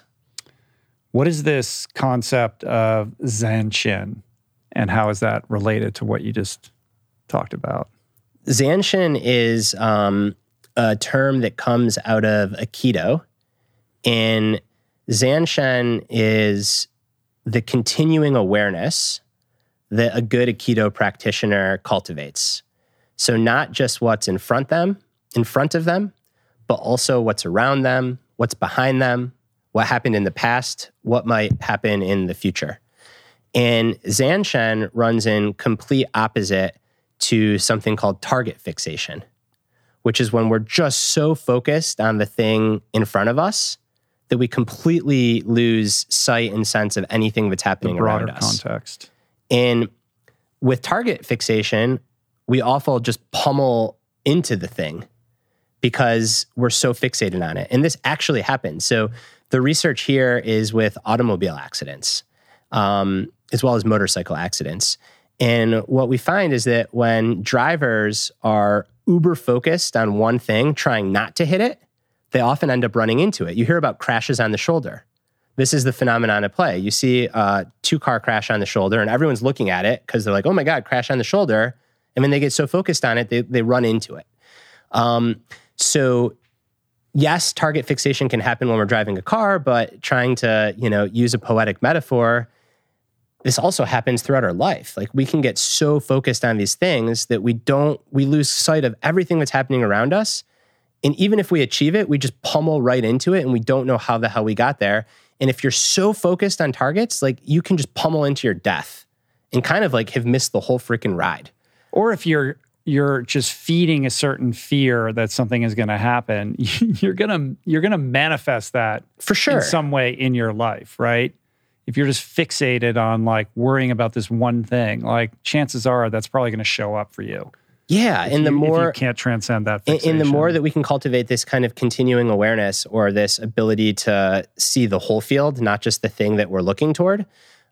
What is this concept of Zanshin and how is that related to what you just talked about? Zanshin is a term that comes out of Aikido. And Zanshin is the continuing awareness that a good Aikido practitioner cultivates. So not just what's in front of them, but also what's around them, what's behind them, what happened in the past, what might happen in the future. And Zanshin runs in complete opposite to something called target fixation, which is when we're just so focused on the thing in front of us that we completely lose sight and sense of anything that's happening around us. The broader context. And with target fixation, we often just pummel into the thing because we're so fixated on it. And this actually happens. So the research here is with automobile accidents, as well as motorcycle accidents. And what we find is that when drivers are uber focused on one thing, trying not to hit it, they often end up running into it. You hear about crashes on the shoulder. This is the phenomenon at play. You see a two-car crash on the shoulder and everyone's looking at it because they're like, oh my God, crash on the shoulder. And when they get so focused on it, they run into it. So yes, target fixation can happen when we're driving a car, but trying to, use a poetic metaphor, this also happens throughout our life. Like we can get so focused on these things that we lose sight of everything that's happening around us. And even if we achieve it, we just pummel right into it and we don't know how the hell we got there. And if you're so focused on targets, like you can just pummel into your death and kind of like have missed the whole freaking ride. Or if you're just feeding a certain fear that something is going to happen, you're gonna manifest that for sure in some way in your life, right? If you're just fixated on like worrying about this one thing, like chances are that's probably going to show up for you. Yeah, and the more if you can't transcend that fixation. And the more that we can cultivate this kind of continuing awareness or this ability to see the whole field, not just the thing that we're looking toward,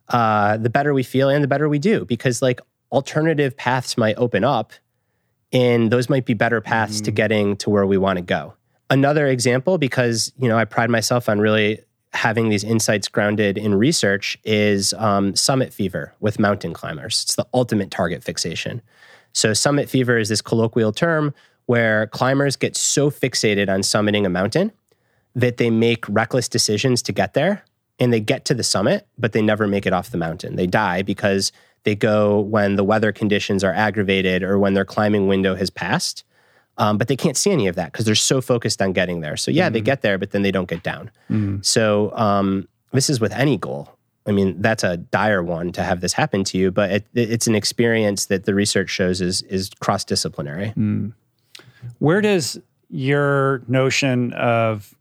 the better we feel and the better we do, because like alternative paths might open up and those might be better paths to getting to where we want to go. Another example, because I pride myself on really having these insights grounded in research, is summit fever with mountain climbers. It's the ultimate target fixation. So summit fever is this colloquial term where climbers get so fixated on summiting a mountain that they make reckless decisions to get there and they get to the summit, but they never make it off the mountain. They die because they go when the weather conditions are aggravated or when their climbing window has passed. But they can't see any of that because they're so focused on getting there. So they get there, but then they don't get down. So this is with any goal. I mean, that's a dire one to have this happen to you, but it's an experience that the research shows is cross-disciplinary. Where does your notion of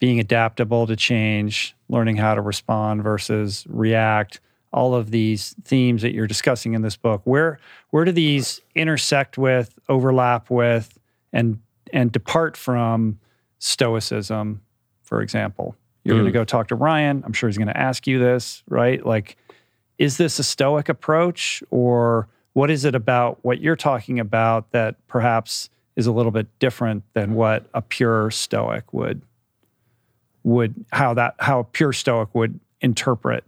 being adaptable to change, learning how to respond versus react, all of these themes that you're discussing in this book, where do these intersect with, overlap with, and depart from stoicism, for example? You're going to go talk to Ryan. I'm sure he's going to ask you this, right? Like, is this a stoic approach, or what is it about what you're talking about that perhaps is a little bit different than what a pure stoic how a pure stoic would interpret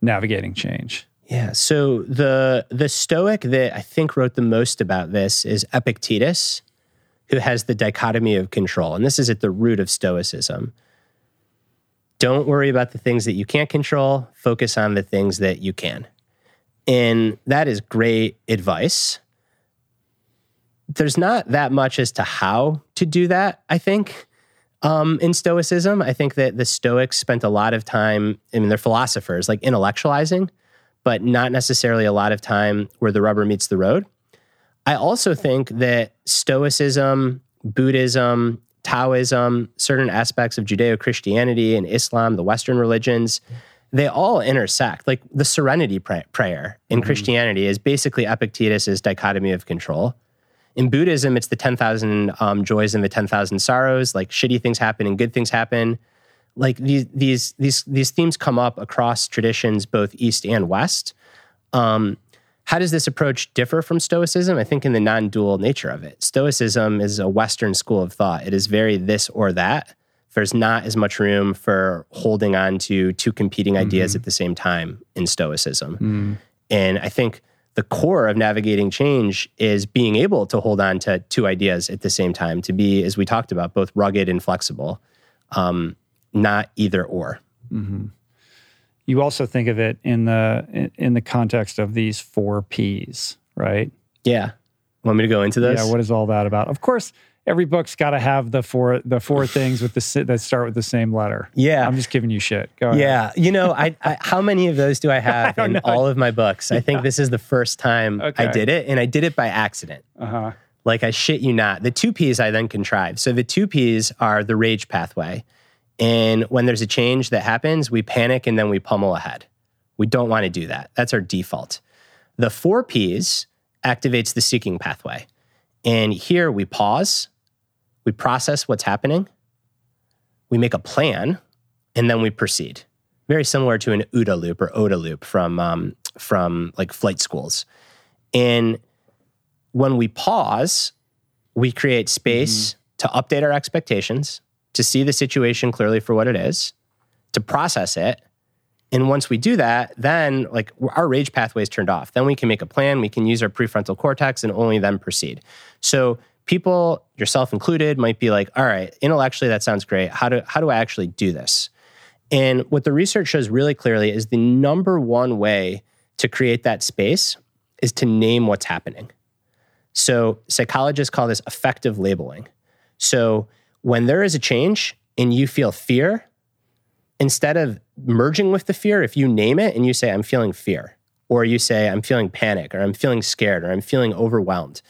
navigating change? Yeah. So the Stoic that I think wrote the most about this is Epictetus, who has the dichotomy of control. And this is at the root of Stoicism. Don't worry about the things that you can't control. Focus on the things that you can. And that is great advice. There's not that much as to how to do that, I think. In Stoicism, I think that the Stoics spent a lot of time, I mean, they're philosophers, like intellectualizing, but not necessarily a lot of time where the rubber meets the road. I also think that Stoicism Buddhism, Taoism, certain aspects of Judeo-Christianity and Islam, the Western religions, they all intersect. Like the serenity prayer in Christianity is basically Epictetus's dichotomy of control. In Buddhism, it's the 10,000 joys and the 10,000 sorrows. Like shitty things happen and good things happen. Like these themes come up across traditions, both East and West. How does this approach differ from Stoicism? I think in the non-dual nature of it. Stoicism is a Western school of thought. It is very this or that. There's not as much room for holding on to two competing ideas at the same time in Stoicism. And I think the core of navigating change is being able to hold on to two ideas at the same time, to be, as we talked about, both rugged and flexible, not either or. You also think of it in the context of these 4 Ps, right? Yeah. Want me to go into this? Yeah. What is all that about? Of course, every book's got to have the four things with that start with the same letter. Yeah. I'm just giving you shit. Go ahead. Yeah. You know, I how many of those do I have in all of my books? I think this is the first time I did it, and I did it by accident. Like, I shit you not. The 2 Ps I then contrived. So the 2 Ps are the rage pathway. And when there's a change that happens, we panic and then we pummel ahead. We don't want to do that. That's our default. The 4 Ps activates the seeking pathway. And here we pause, we process what's happening, we make a plan, and then we proceed. Very similar to an OODA loop or OODA loop from like flight schools. And when we pause, we create space to update our expectations, to see the situation clearly for what it is, to process it. And once we do that, then like our rage pathway is turned off. Then we can make a plan. We can use our prefrontal cortex and only then proceed. So people, yourself included, might be like, all right, intellectually, that sounds great. How do I actually do this? And what the research shows really clearly is the number one way to create that space is to name what's happening. So psychologists call this effective labeling. So when there is a change and you feel fear, instead of merging with the fear, if you name it and you say, I'm feeling fear, or you say, I'm feeling panic, or I'm feeling scared, or I'm feeling overwhelmed,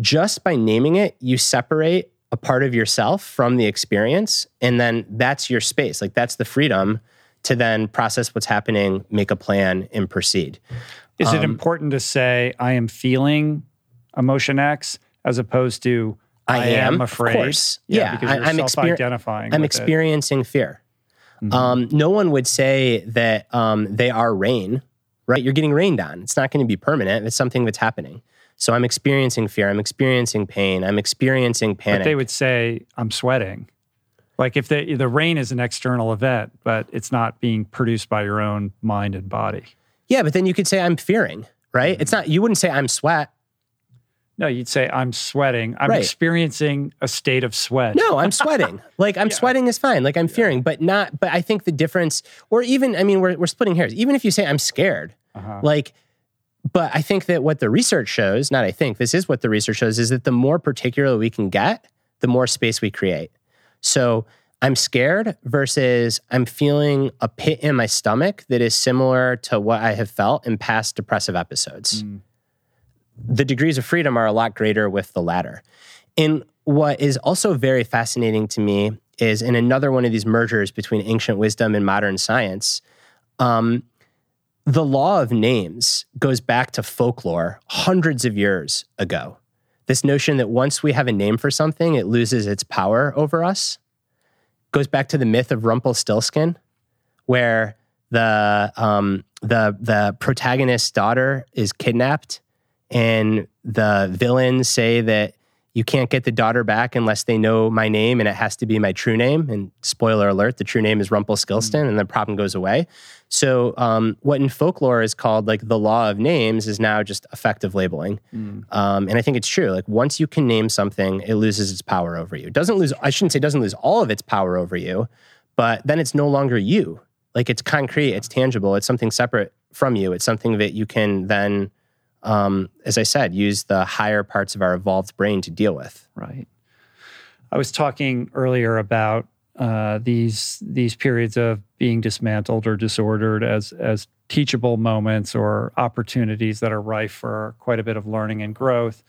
just by naming it, you separate a part of yourself from the experience. And then that's your space. Like, that's the freedom to then process what's happening, make a plan, and proceed. Is it important to say, I am feeling emotion X, as opposed to, I am afraid? Of course. Yeah, because you're self-identifying. I'm experiencing fear. No one would say that they are rain, right? You're getting rained on. It's not going to be permanent. It's something that's happening. So I'm experiencing fear. I'm experiencing pain. I'm experiencing panic. But they would say, I'm sweating. Like, if the rain is an external event, but it's not being produced by your own mind and body. Yeah, but then you could say, I'm fearing, right? It's not. You wouldn't say, I'm sweat. No, you'd say, I'm sweating. I'm experiencing a state of sweat. No, I'm sweating. Like, I'm sweating is fine. Like, I'm fearing, but not, but I think the difference, or even, I mean, we're splitting hairs. Even if you say, I'm scared, like, but I think that what the research shows, not I think, this is what the research shows, is that the more particular we can get, the more space we create. So I'm scared versus I'm feeling a pit in my stomach that is similar to what I have felt in past depressive episodes. The degrees of freedom are a lot greater with the latter. And what is also very fascinating to me is, in another one of these mergers between ancient wisdom and modern science, the law of names goes back to folklore hundreds of years ago. This notion that once we have a name for something, it loses its power over us, goes back to the myth of Rumpelstiltskin, where the protagonist's daughter is kidnapped, and the villains say that you can't get the daughter back unless they know my name, and it has to be my true name. And spoiler alert, the true name is Rumpelstiltskin, and the problem goes away. So what in folklore is called like the law of names is now just effective labeling. And I think it's true. Like, once you can name something, it loses its power over you. I shouldn't say doesn't lose all of its power over you, but then it's no longer you. Like, it's concrete, it's tangible, it's something separate from you. It's something that you can then, as I said, use the higher parts of our evolved brain to deal with. Right. I was talking earlier about these periods of being dismantled or disordered as teachable moments or opportunities that are rife for quite a bit of learning and growth.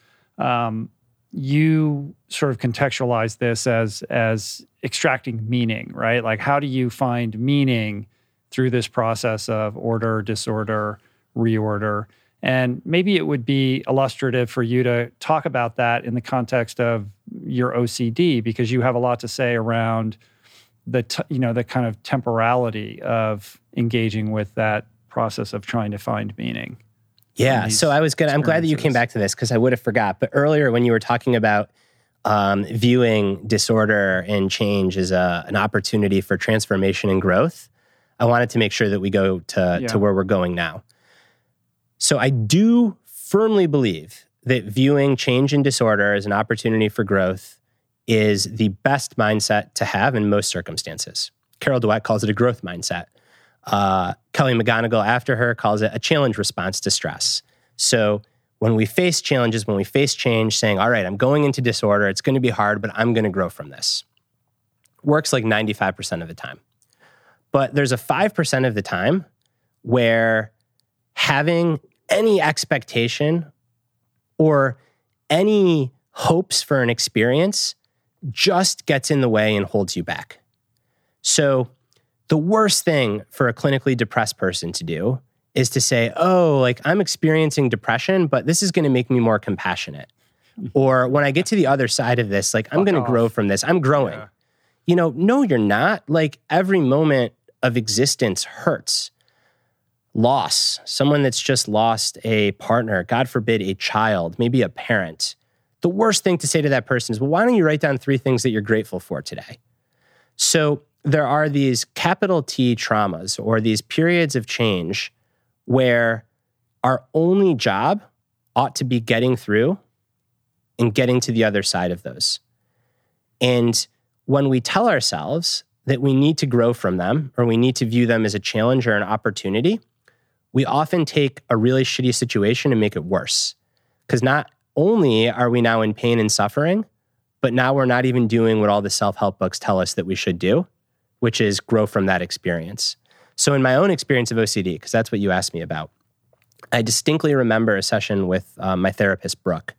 you sort of contextualize this as extracting meaning, right? Like, how do you find meaning through this process of order, disorder, reorder? And maybe it would be illustrative for you to talk about that in the context of your OCD, because you have a lot to say around the kind of temporality of engaging with that process of trying to find meaning. Yeah, so I'm glad that you came back to this, because I would have forgot. But earlier when you were talking about viewing disorder and change as an opportunity for transformation and growth, I wanted to make sure that we go to where we're going now. So I do firmly believe that viewing change and disorder as an opportunity for growth is the best mindset to have in most circumstances. Carol Dweck calls it a growth mindset. Kelly McGonigal after her calls it a challenge response to stress. So when we face challenges, when we face change, saying, all right, I'm going into disorder, it's going to be hard, but I'm going to grow from this. Works like 95% of the time. But there's a 5% of the time where having any expectation or any hopes for an experience just gets in the way and holds you back. So the worst thing for a clinically depressed person to do is to say, oh, like, I'm experiencing depression, but this is going to make me more compassionate. Or when I get to the other side of this, like, I'm going to grow from this. I'm growing. Yeah. You know, no, you're not. Like, every moment of existence hurts. Loss, someone that's just lost a partner, God forbid, a child, maybe a parent. The worst thing to say to that person is, well, why don't you write down 3 things that you're grateful for today? So there are these capital T traumas, or these periods of change, where our only job ought to be getting through and getting to the other side of those. And when we tell ourselves that we need to grow from them, or we need to view them as a challenge or an opportunity, we often take a really shitty situation and make it worse. Because not only are we now in pain and suffering, but now we're not even doing what all the self-help books tell us that we should do, which is grow from that experience. So in my own experience of OCD, because that's what you asked me about, I distinctly remember a session with my therapist, Brooke.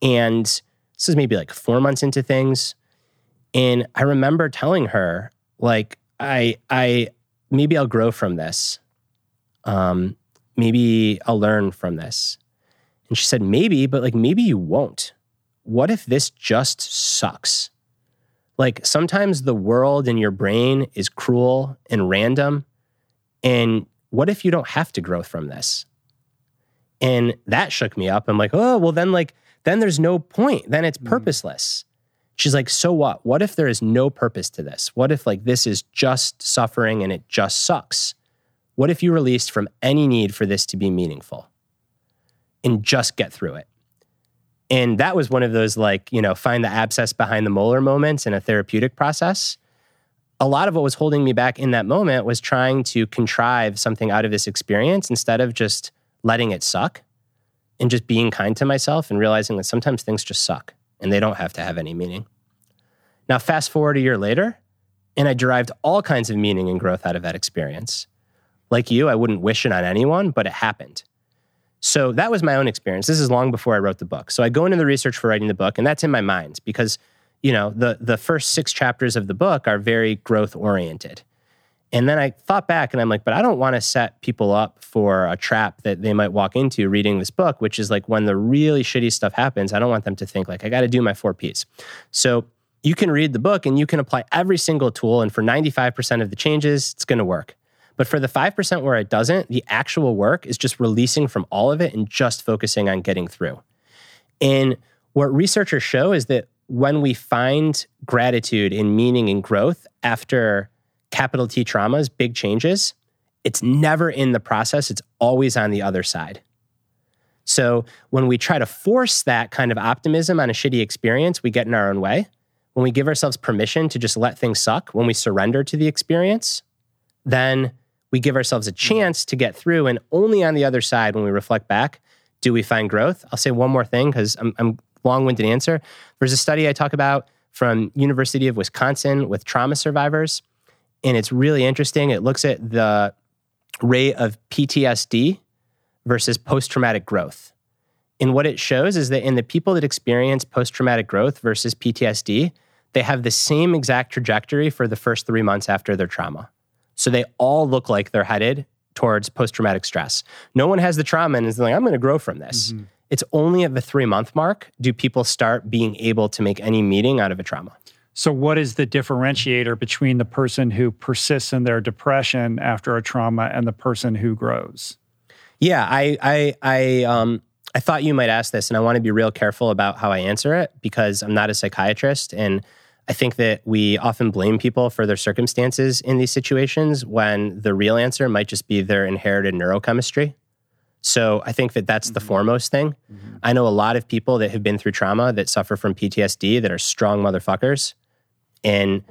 And this is maybe like 4 months into things. And I remember telling her, like, I maybe I'll grow from this. Maybe I'll learn from this. And she said, maybe, but like, maybe you won't. What if this just sucks? Like, sometimes the world and your brain is cruel and random. And what if you don't have to grow from this? And that shook me up. I'm like, oh, well, then there's no point. Then it's purposeless. She's like, so what? What if there is no purpose to this? What if, like, this is just suffering and it just sucks? What if you released from any need for this to be meaningful and just get through it? And that was one of those, like, you know, find the abscess behind the molar moments in a therapeutic process. A lot of what was holding me back in that moment was trying to contrive something out of this experience instead of just letting it suck and just being kind to myself and realizing that sometimes things just suck and they don't have to have any meaning. Now, fast forward a year later, and I derived all kinds of meaning and growth out of that experience. Like you, I wouldn't wish it on anyone, but it happened. So that was my own experience. This is long before I wrote the book. So I go into the research for writing the book, and that's in my mind because, you know, the first 6 chapters of the book are very growth-oriented. And then I thought back, and I'm like, but I don't want to set people up for a trap that they might walk into reading this book, which is like, when the really shitty stuff happens, I don't want them to think like, I got to do my 4 Ps. So you can read the book, and you can apply every single tool, and for 95% of the changes, it's going to work. But for the 5% where it doesn't, the actual work is just releasing from all of it and just focusing on getting through. And what researchers show is that when we find gratitude and meaning and growth after capital T traumas, big changes, it's never in the process. It's always on the other side. So when we try to force that kind of optimism on a shitty experience, we get in our own way. When we give ourselves permission to just let things suck, when we surrender to the experience, then we give ourselves a chance to get through, and only on the other side, when we reflect back, do we find growth. I'll say one more thing because I'm long-winded answer. There's a study I talk about from University of Wisconsin with trauma survivors, and it's really interesting. It looks at the rate of PTSD versus post-traumatic growth. And what it shows is that in the people that experience post-traumatic growth versus PTSD, they have the same exact trajectory for the first 3 months after their trauma. So they all look like they're headed towards post-traumatic stress. No one has the trauma and is like, I'm going to grow from this. Mm-hmm. It's only at the 3 month mark do people start being able to make any meaning out of a trauma. So what is the differentiator between the person who persists in their depression after a trauma and the person who grows? Yeah, I thought you might ask this, and I want to be real careful about how I answer it because I'm not a psychiatrist, and I think that we often blame people for their circumstances in these situations when the real answer might just be their inherited neurochemistry. So I think that that's the foremost thing. Mm-hmm. I know a lot of people that have been through trauma that suffer from PTSD that are strong motherfuckers and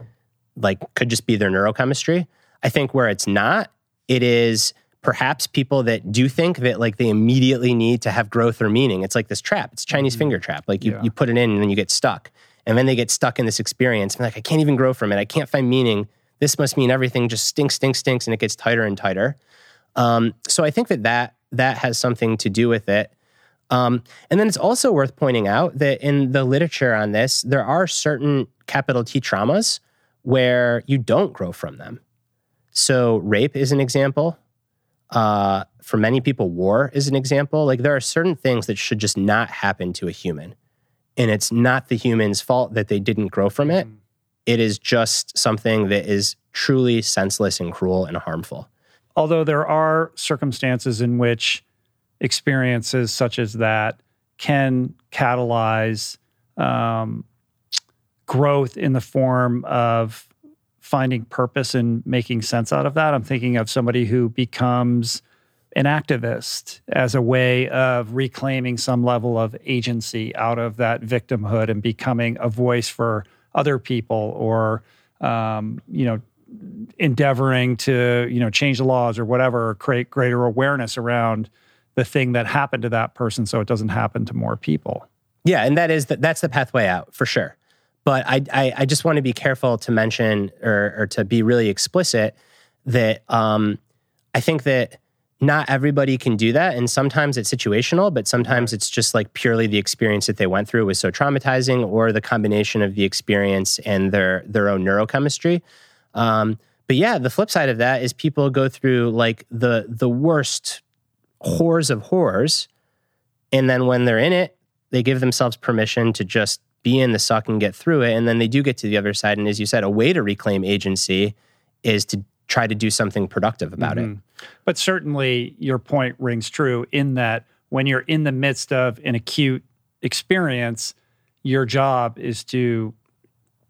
like could just be their neurochemistry. I think where it's not, it is perhaps people that do think that like they immediately need to have growth or meaning. It's like this trap. It's Chinese finger trap. Like you put it in and then you get stuck. And then they get stuck in this experience. And like, I can't even grow from it. I can't find meaning. This must mean everything just stinks. And it gets tighter and tighter. So I think that has something to do with it. And then it's also worth pointing out that in the literature on this, there are certain capital T traumas where you don't grow from them. So rape is an example. For many people, war is an example. Like there are certain things that should just not happen to a human. And it's not the human's fault that they didn't grow from it. It is just something that is truly senseless and cruel and harmful. Although there are circumstances in which experiences such as that can catalyze growth in the form of finding purpose and making sense out of that. I'm thinking of somebody who becomes an activist as a way of reclaiming some level of agency out of that victimhood and becoming a voice for other people or, endeavoring to, change the laws or whatever, or create greater awareness around the thing that happened to that person so it doesn't happen to more people. Yeah, and that's the pathway out, for sure. But I just want to be careful to mention or to be really explicit that I think that not everybody can do that. And sometimes it's situational, but sometimes it's just like purely the experience that they went through was so traumatizing or the combination of the experience and their own neurochemistry. But yeah, the flip side of that is people go through like the worst horrors of horrors. And then when they're in it, they give themselves permission to just be in the suck and get through it. And then they do get to the other side. And as you said, a way to reclaim agency is to try to do something productive about it. But certainly your point rings true in that when you're in the midst of an acute experience, your job is to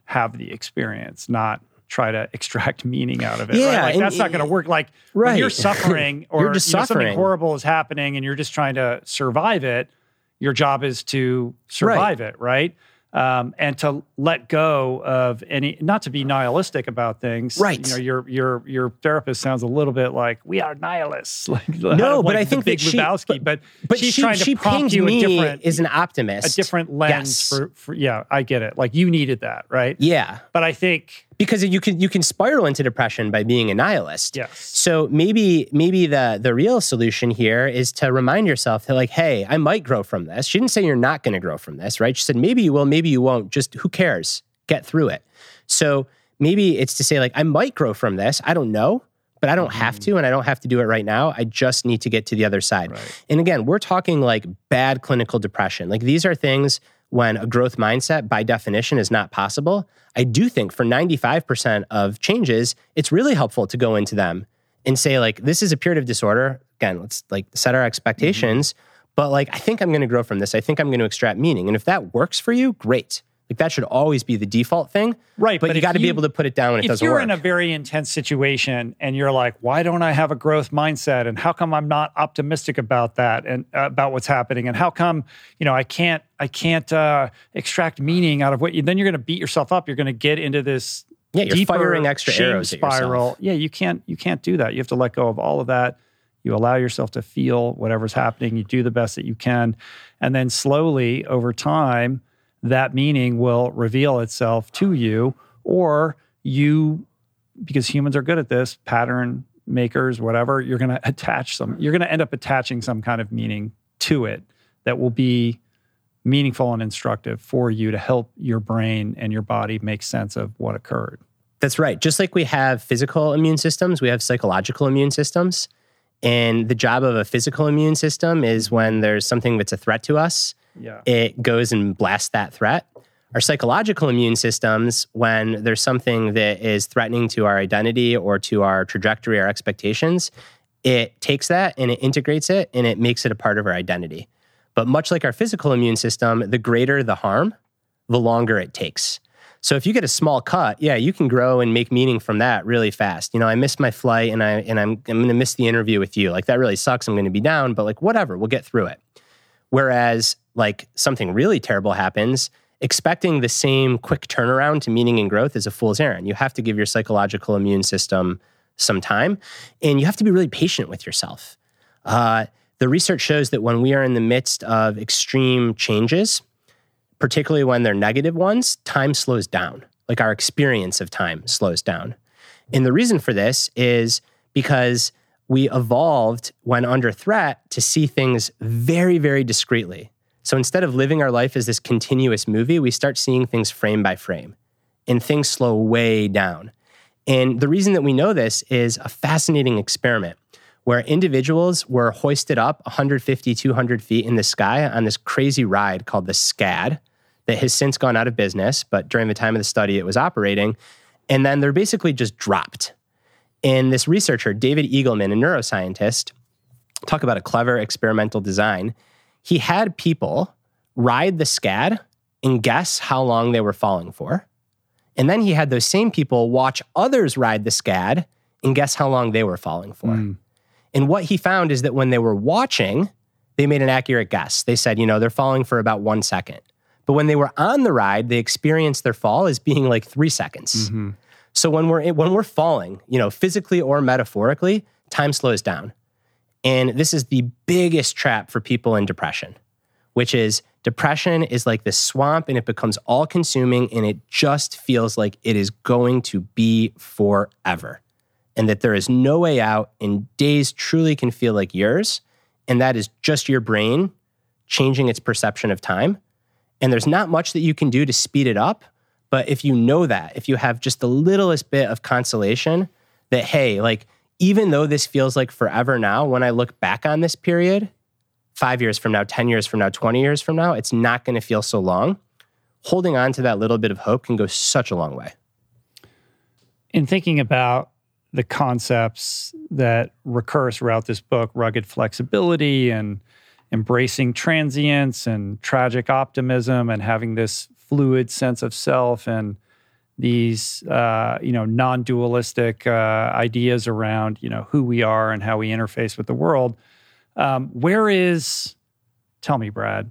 have the experience, not try to extract meaning out of it. Yeah, right? Like that's not going to work. Like when you're suffering or you're just suffering. Something horrible is happening and you're just trying to survive it, your job is to survive it, right? And to let go of any, not to be nihilistic about things. Right. Your therapist sounds a little bit like, we are nihilists. But I think that she, but she's trying to prompt you an optimist. A different lens for I get it. Like you needed that, right? Yeah. But I think because you can spiral into depression by being a nihilist. Yes. So maybe the real solution here is to remind yourself that like, hey, I might grow from this. She didn't say you're not going to grow from this, right? She said, maybe you will, maybe you won't. Just who cares? Get through it. So maybe it's to say like, I might grow from this. I don't know, but I don't have to, and I don't have to do it right now. I just need to get to the other side. Right. And again, we're talking like bad clinical depression. Like these are things when a growth mindset by definition is not possible. I do think for 95% of changes, it's really helpful to go into them and say like, this is a period of disorder. Again, let's like set our expectations, but like, I think I'm going to grow from this. I think I'm going to extract meaning. And if that works for you, great. Like that should always be the default thing. Right. But you got to be able to put it down when it doesn't work. If you're in a very intense situation and you're like, why don't I have a growth mindset? And how come I'm not optimistic about that and about what's happening? And how come, I can't extract meaning out of then you're going to beat yourself up. You're going to get into this you're firing extra arrows at yourself. Spiral. Yeah, you can't do that. You have to let go of all of that. You allow yourself to feel whatever's happening. You do the best that you can. And then slowly over time, that meaning will reveal itself to you or you, because humans are good at this, pattern makers, whatever, you're going to attach some, you're going to end up attaching some kind of meaning to it. that will be meaningful and instructive for you to help your brain and your body make sense of what occurred. That's right. Just like we have physical immune systems, we have psychological immune systems. And the job of a physical immune system is when there's something that's a threat to us, it goes and blasts that threat. Our psychological immune systems, when there's something that is threatening to our identity or to our trajectory, our expectations, it takes that and it integrates it and it makes it a part of our identity. But much like our physical immune system, the greater the harm, the longer it takes. So if you get a small cut, you can grow and make meaning from that really fast. You know, I missed my flight and I'm going to miss the interview with you. Like, that really sucks. I'm going to be down, but like, whatever, we'll get through it. Whereas like something really terrible happens, expecting the same quick turnaround to meaning and growth is a fool's errand. You have to give your psychological immune system some time, and you have to be really patient with yourself. The research shows that when we are in the midst of extreme changes, particularly when they're negative ones, time slows down. Like, our experience of time slows down. And the reason for this is because we evolved, when under threat, to see things very, very discreetly. So instead of living our life as this continuous movie, we start seeing things frame by frame, and things slow way down. And the reason that we know this is a fascinating experiment where individuals were hoisted up 150, 200 feet in the sky on this crazy ride called the SCAD that has since gone out of business, but during the time of the study, it was operating. And then they're basically just dropped. And this researcher, David Eagleman, a neuroscientist, talk about a clever experimental design. He had people ride the SCAD and guess how long they were falling for. And then he had those same people watch others ride the SCAD and guess how long they were falling for. And what he found is that when they were watching, they made an accurate guess. They said, you know, they're falling for about 1 second. But when they were on the ride, they experienced their fall as being like 3 seconds. So when we're falling, you know, physically or metaphorically, time slows down. And this is the biggest trap for people in depression, which is depression is like this swamp, and it becomes all-consuming, and it just feels like it is going to be forever, and that there is no way out, and days truly can feel like years. And that is just your brain changing its perception of time. And there's not much that you can do to speed it up. But if you know that, if you have just the littlest bit of consolation that, hey, like, even though this feels like forever now, when I look back on this period, 5 years from now, 10 years from now, 20 years from now, it's not going to feel so long. Holding on to that little bit of hope can go such a long way. In thinking about the concepts that recur throughout this book, rugged flexibility and embracing transience and tragic optimism and having this fluid sense of self and these non-dualistic ideas around, you know, who we are and how we interface with the world. Tell me, Brad,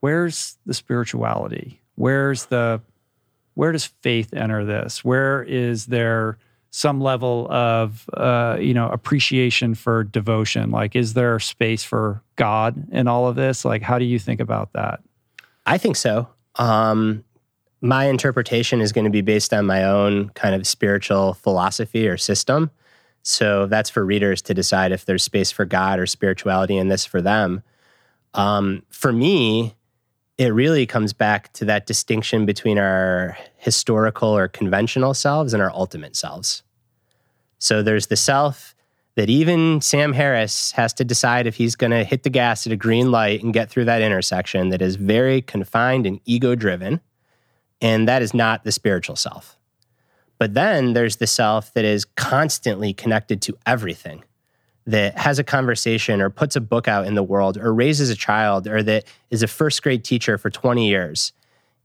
where's the spirituality? Where does faith enter this? Where is there some level of, appreciation for devotion? Like, is there space for God in all of this? Like, how do you think about that? I think so. My interpretation is going to be based on my own kind of spiritual philosophy or system. So that's for readers to decide if there's space for God or spirituality in this for them. For me, it really comes back to that distinction between our historical or conventional selves and our ultimate selves. So there's the self that even Sam Harris has to decide if he's going to hit the gas at a green light and get through that intersection, that is very confined and ego-driven, and that is not the spiritual self. But then there's the self that is constantly connected to everything, that has a conversation or puts a book out in the world or raises a child or that is a first grade teacher for 20 years.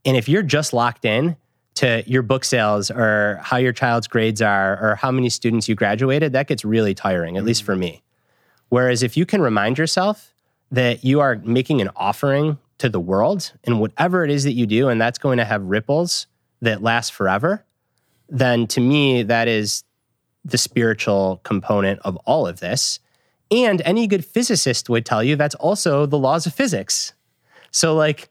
And if you're just locked in to your book sales or how your child's grades are or how many students you graduated, that gets really tiring, at least for me. Whereas if you can remind yourself that you are making an offering to the world and whatever it is that you do, and that's going to have ripples that last forever, then to me, that is the spiritual component of all of this. And any good physicist would tell you that's also the laws of physics. So like,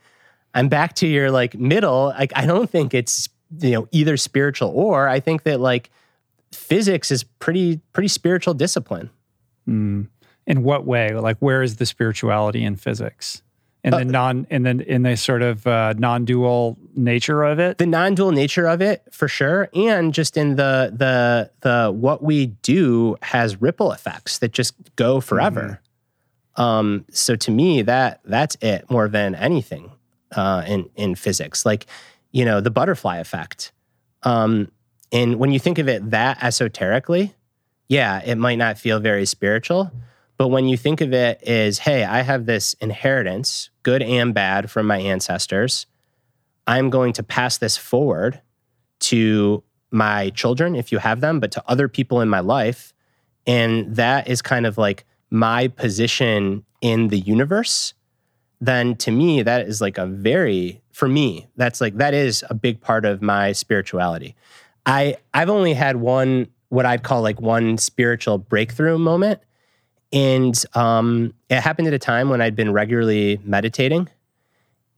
I'm back to your like middle, like, I don't think it's, you know, either spiritual or. I think that like physics is pretty spiritual discipline. In what way? Like, where is the spirituality in physics? and the non-dual nature of it. The non-dual nature of it, for sure, and just in the what we do has ripple effects that just go forever. Mm-hmm. So to me, that's it more than anything in physics. Like, you know, the butterfly effect. And when you think of it that esoterically, yeah, it might not feel very spiritual. But when you think of it as, hey, I have this inheritance, good and bad, from my ancestors. I'm going to pass this forward to my children, if you have them, but to other people in my life. And that is kind of like my position in the universe. Then to me, that is like that is a big part of my spirituality. I've only had one, what I'd call like one spiritual breakthrough moment. And it happened at a time when I'd been regularly meditating.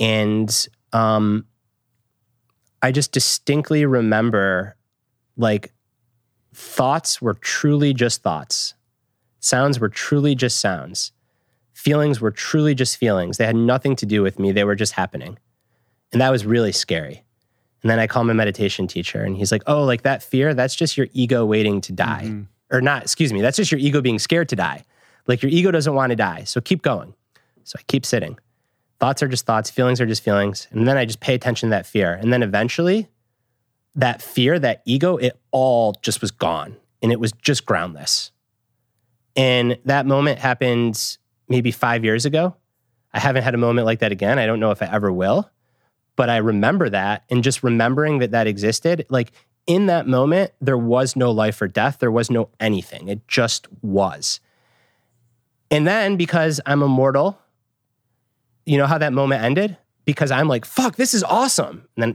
And I just distinctly remember, like, thoughts were truly just thoughts. Sounds were truly just sounds. Feelings were truly just feelings. They had nothing to do with me. They were just happening. And that was really scary. And then I call my meditation teacher and he's like, oh, like that fear, that's just your ego waiting to die. Mm-hmm. That's just your ego being scared to die. Like your ego doesn't want to die, so keep going. So I keep sitting. Thoughts are just thoughts, feelings are just feelings. And then I just pay attention to that fear. And then eventually that fear, that ego, it all just was gone. And it was just groundless. And that moment happened maybe 5 years ago. I haven't had a moment like that again. I don't know if I ever will. But I remember that, and just remembering that existed, like in that moment, there was no life or death. There was no anything. It just was. And then because I'm immortal, you know how that moment ended? Because I'm like, fuck, this is awesome. And then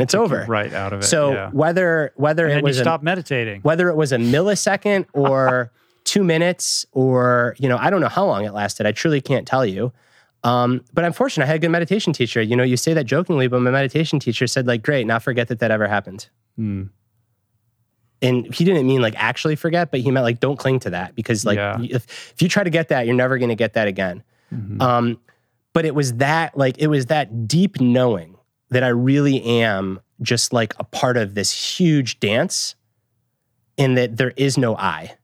it's over. Right out of it. So yeah. Whether it was a millisecond or 2 minutes or, you know, I don't know how long it lasted. I truly can't tell you. But I'm fortunate. I had a good meditation teacher. You know, you say that jokingly, but my meditation teacher said, like, great, now forget that ever happened. Mm. And he didn't mean like actually forget, but he meant like don't cling to that because like if you try to get that, you're never going to get that again. Mm-hmm. But it was that deep knowing that I really am just like a part of this huge dance and that there is no I.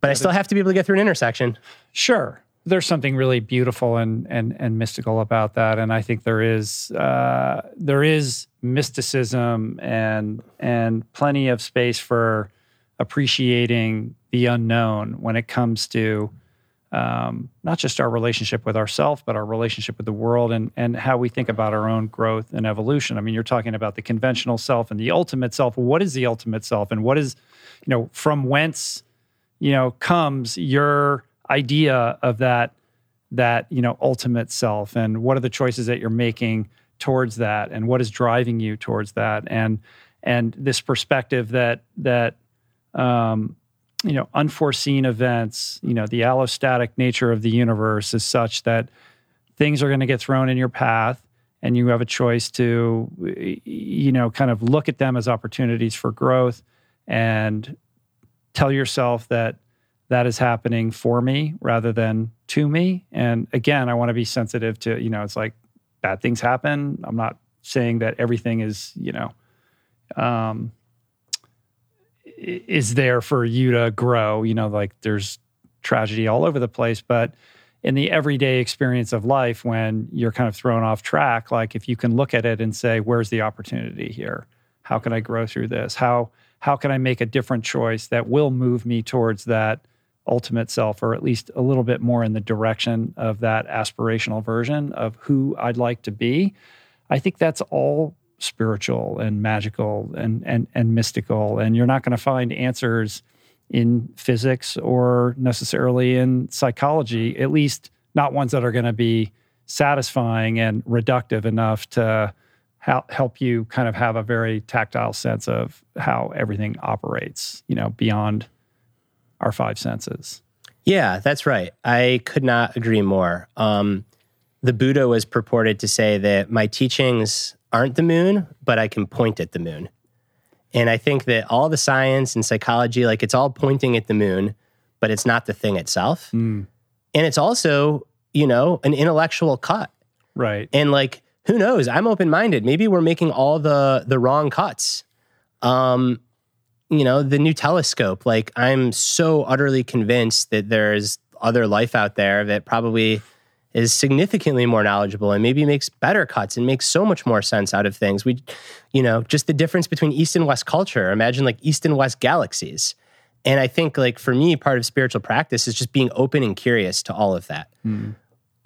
But I still have to be able to get through an intersection. Sure. There's something really beautiful and mystical about that, and I think there is mysticism and plenty of space for appreciating the unknown when it comes to not just our relationship with ourselves, but our relationship with the world and how we think about our own growth and evolution. I mean, you're talking about the conventional self and the ultimate self. What is the ultimate self, and what is, you know, from whence, you know, comes your idea of that you know ultimate self, and what are the choices that you're making towards that, and what is driving you towards that, and this perspective that you know unforeseen events, you know, the allostatic nature of the universe is such that things are going to get thrown in your path, and you have a choice to, you know, kind of look at them as opportunities for growth, and tell yourself that is happening for me rather than to me. And again, I want to be sensitive to, you know, it's like bad things happen. I'm not saying that everything is, you know, is there for you to grow. You know, like there's tragedy all over the place. But in the everyday experience of life, when you're kind of thrown off track, like if you can look at it and say, where's the opportunity here? How can I grow through this? How can I make a different choice that will move me towards that ultimate self, or at least a little bit more in the direction of that aspirational version of who I'd like to be? I think that's all spiritual and magical and mystical. And you're not going to find answers in physics or necessarily in psychology, at least not ones that are going to be satisfying and reductive enough to help you kind of have a very tactile sense of how everything operates, you know, beyond our five senses. Yeah, that's right. I could not agree more. The Buddha was purported to say that my teachings aren't the moon, but I can point at the moon. And I think that all the science and psychology, like it's all pointing at the moon, but it's not the thing itself. Mm. And it's also you know, an intellectual cut. Right. And like, who knows? I'm open-minded. Maybe we're making all the wrong cuts. You know, the new telescope, like I'm so utterly convinced that there's other life out there that probably is significantly more knowledgeable and maybe makes better cuts and makes so much more sense out of things. We, you know, just the difference between East and West culture, imagine like East and West galaxies. And I think like for me, part of spiritual practice is just being open and curious to all of that. Mm.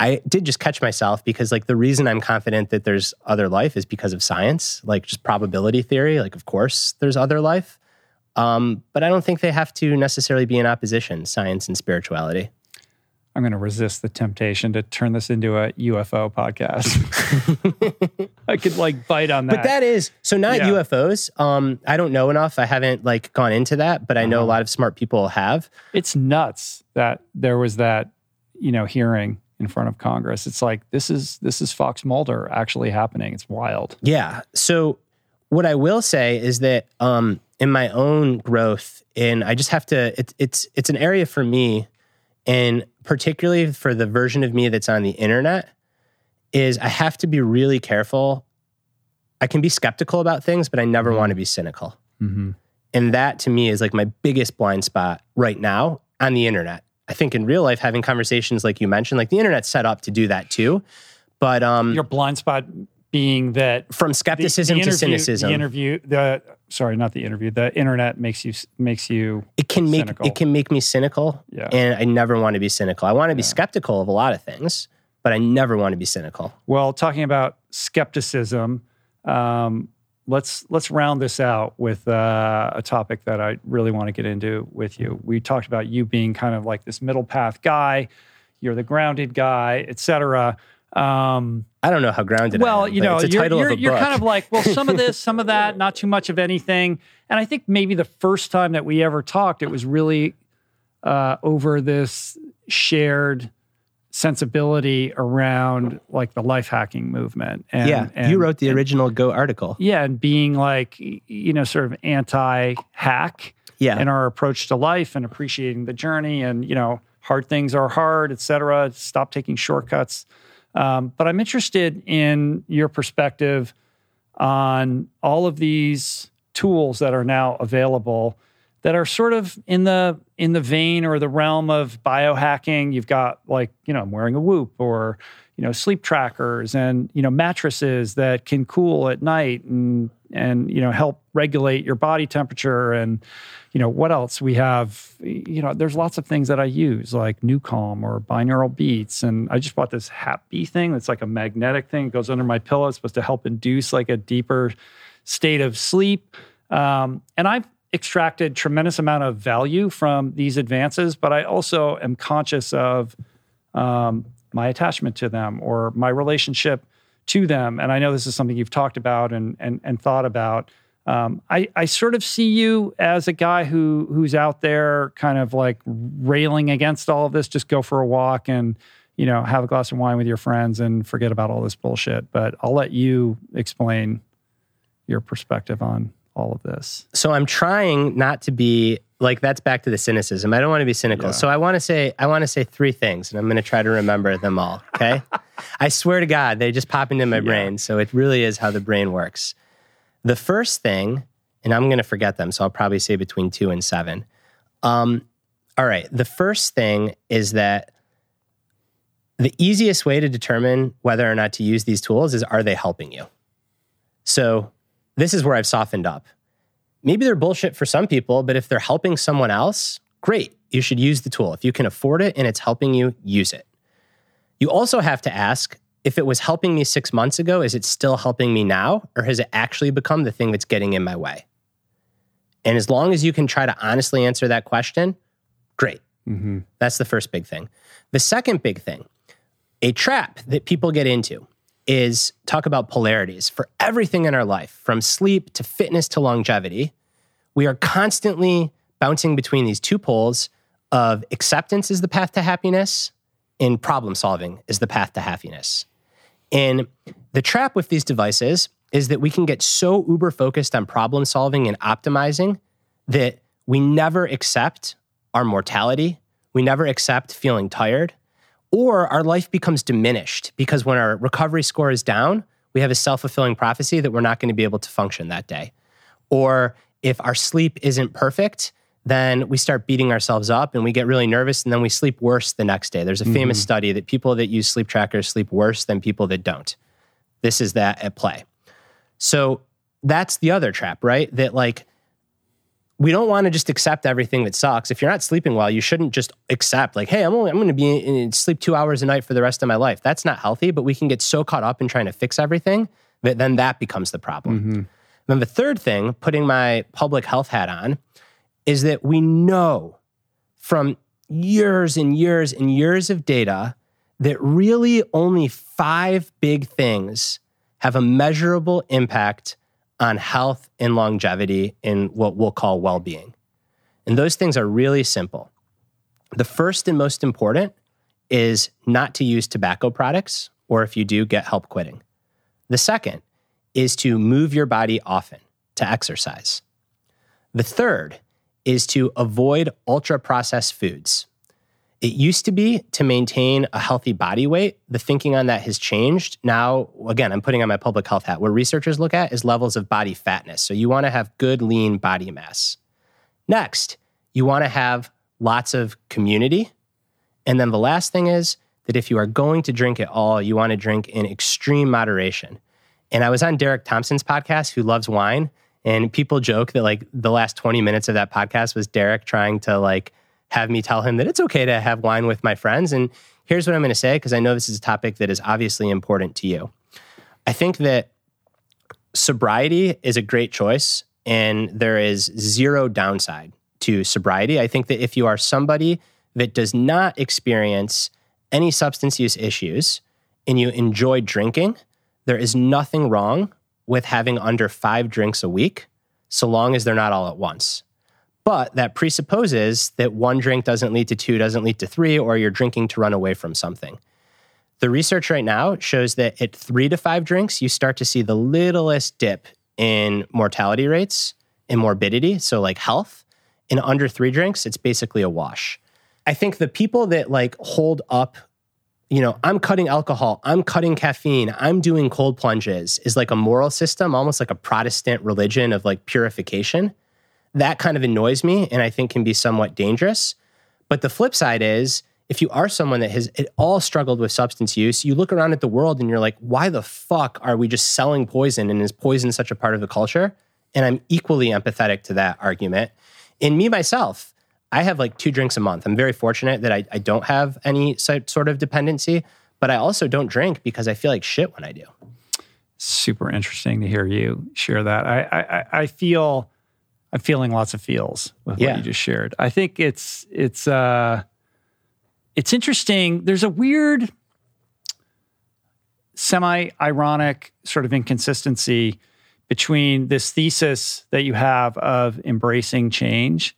I did just catch myself because like the reason I'm confident that there's other life is because of science, like just probability theory, like of course there's other life. But I don't think they have to necessarily be in opposition, science and spirituality. I'm going to resist the temptation to turn this into a UFO podcast. I could like bite on that. But that is, so not UFOs. I don't know enough. I haven't like gone into that, but I know a lot of smart people have. It's nuts that there was that, you know, hearing in front of Congress. It's like, this is Fox Mulder actually happening. It's wild. Yeah. So what I will say is that, in my own growth, and I just have to, it's an area for me, and particularly for the version of me that's on the internet, is I have to be really careful. I can be skeptical about things, but I never want to be cynical. Mm-hmm. And that to me is like my biggest blind spot right now on the internet. I think in real life, having conversations like you mentioned, like the internet's set up to do that too. But your blind spot being that from skepticism to cynicism. The internet makes you cynical. It can make me cynical, and I never want to be cynical. I want to be skeptical of a lot of things, but I never want to be cynical. Well, talking about skepticism, let's round this out with a topic that I really want to get into with you. We talked about you being kind of like this middle path guy, you're the grounded guy, etc. I don't know how grounded I am. You know, it's a title of a book. You're kind of like, well, some of this, some of that, not too much of anything. And I think maybe the first time that we ever talked, it was really over this shared sensibility around like the life hacking movement. And, you wrote the original Go article. Yeah, and being like, you know, sort of anti-hack in our approach to life and appreciating the journey and, you know, hard things are hard, et cetera. Stop taking shortcuts. But I'm interested in your perspective on all of these tools that are now available that are sort of in the vein or the realm of biohacking. You've got like, you know, I'm wearing a Whoop or, you know, sleep trackers and, you know, mattresses that can cool at night and, you know, help regulate your body temperature. And, you know, what else we have, you know, there's lots of things that I use like NuCalm or binaural beats. And I just bought this HapBee thing that's like a magnetic thing. It goes under my pillow. It's supposed to help induce like a deeper state of sleep. And I've extracted tremendous amount of value from these advances, but I also am conscious of my attachment to them or my relationship to them. And I know this is something you've talked about and thought about. I sort of see you as a guy who's out there kind of like railing against all of this. Just go for a walk and, you know, have a glass of wine with your friends and forget about all this bullshit. But I'll let you explain your perspective on all of this. So I'm trying not to be like, that's back to the cynicism. I don't want to be cynical. Yeah. So I want to say three things and I'm going to try to remember them all. Okay. I swear to God, they just pop into my brain. So it really is how the brain works. The first thing, and I'm going to forget them, so I'll probably say between 2 and 7. All right. The first thing is that the easiest way to determine whether or not to use these tools is, are they helping you? So this is where I've softened up. Maybe they're bullshit for some people, but if they're helping someone else, great. You should use the tool. If you can afford it and it's helping you, use it. You also have to ask, if it was helping me 6 months ago, is it still helping me now? Or has it actually become the thing that's getting in my way? And as long as you can try to honestly answer that question, great. Mm-hmm. That's the first big thing. The second big thing, a trap that people get into, is talk about polarities for everything in our life, from sleep to fitness to longevity. We are constantly bouncing between these two poles of acceptance is the path to happiness and problem solving is the path to happiness. And the trap with these devices is that we can get so uber focused on problem solving and optimizing that we never accept our mortality. We never accept feeling tired. or our life becomes diminished because when our recovery score is down, we have a self-fulfilling prophecy that we're not going to be able to function that day. Or if our sleep isn't perfect, then we start beating ourselves up and we get really nervous and then we sleep worse the next day. There's a famous study that people that use sleep trackers sleep worse than people that don't. This is that at play. So that's the other trap, right? That like, we don't want to just accept everything that sucks. If you're not sleeping well, you shouldn't just accept like, hey, I'm going to be in sleep 2 hours a night for the rest of my life. That's not healthy, but we can get so caught up in trying to fix everything that then that becomes the problem. Mm-hmm. And then the third thing, putting my public health hat on, is that we know from years and years and years of data that really only 5 big things have a measurable impact on health and longevity in what we'll call well-being. And those things are really simple. The first and most important is not to use tobacco products, or if you do, get help quitting. The second is to move your body often, to exercise. The third is to avoid ultra-processed foods. It used to be to maintain a healthy body weight. The thinking on that has changed. Now, again, I'm putting on my public health hat. What researchers look at is levels of body fatness. So you want to have good, lean body mass. Next, you want to have lots of community. And then the last thing is that if you are going to drink at all, you want to drink in extreme moderation. And I was on Derek Thompson's podcast, who loves wine. And people joke that like the last 20 minutes of that podcast was Derek trying to like have me tell him that it's okay to have wine with my friends. And here's what I'm going to say, because I know this is a topic that is obviously important to you. I think that sobriety is a great choice, and there is zero downside to sobriety. I think that if you are somebody that does not experience any substance use issues and you enjoy drinking, there is nothing wrong with having under 5 drinks a week, so long as they're not all at once. But that presupposes that one drink doesn't lead to 2, doesn't lead to 3, or you're drinking to run away from something. The research right now shows that at 3 to 5 drinks, you start to see the littlest dip in mortality rates and morbidity, so like health. And under 3 drinks, it's basically a wash. I think the people that like hold up, you know, I'm cutting alcohol, I'm cutting caffeine, I'm doing cold plunges, is like a moral system, almost like a Protestant religion of like purification. That kind of annoys me and I think can be somewhat dangerous. But the flip side is, if you are someone that has at all struggled with substance use, you look around at the world and you're like, why the fuck are we just selling poison, and is poison such a part of the culture? And I'm equally empathetic to that argument. In me, myself, I have like 2 drinks a month. I'm very fortunate that I don't have any sort of dependency, but I also don't drink because I feel like shit when I do. Super interesting to hear you share that. I feel... I'm feeling lots of feels with what you just shared. I think it's interesting. There's a weird, semi-ironic sort of inconsistency between this thesis that you have of embracing change,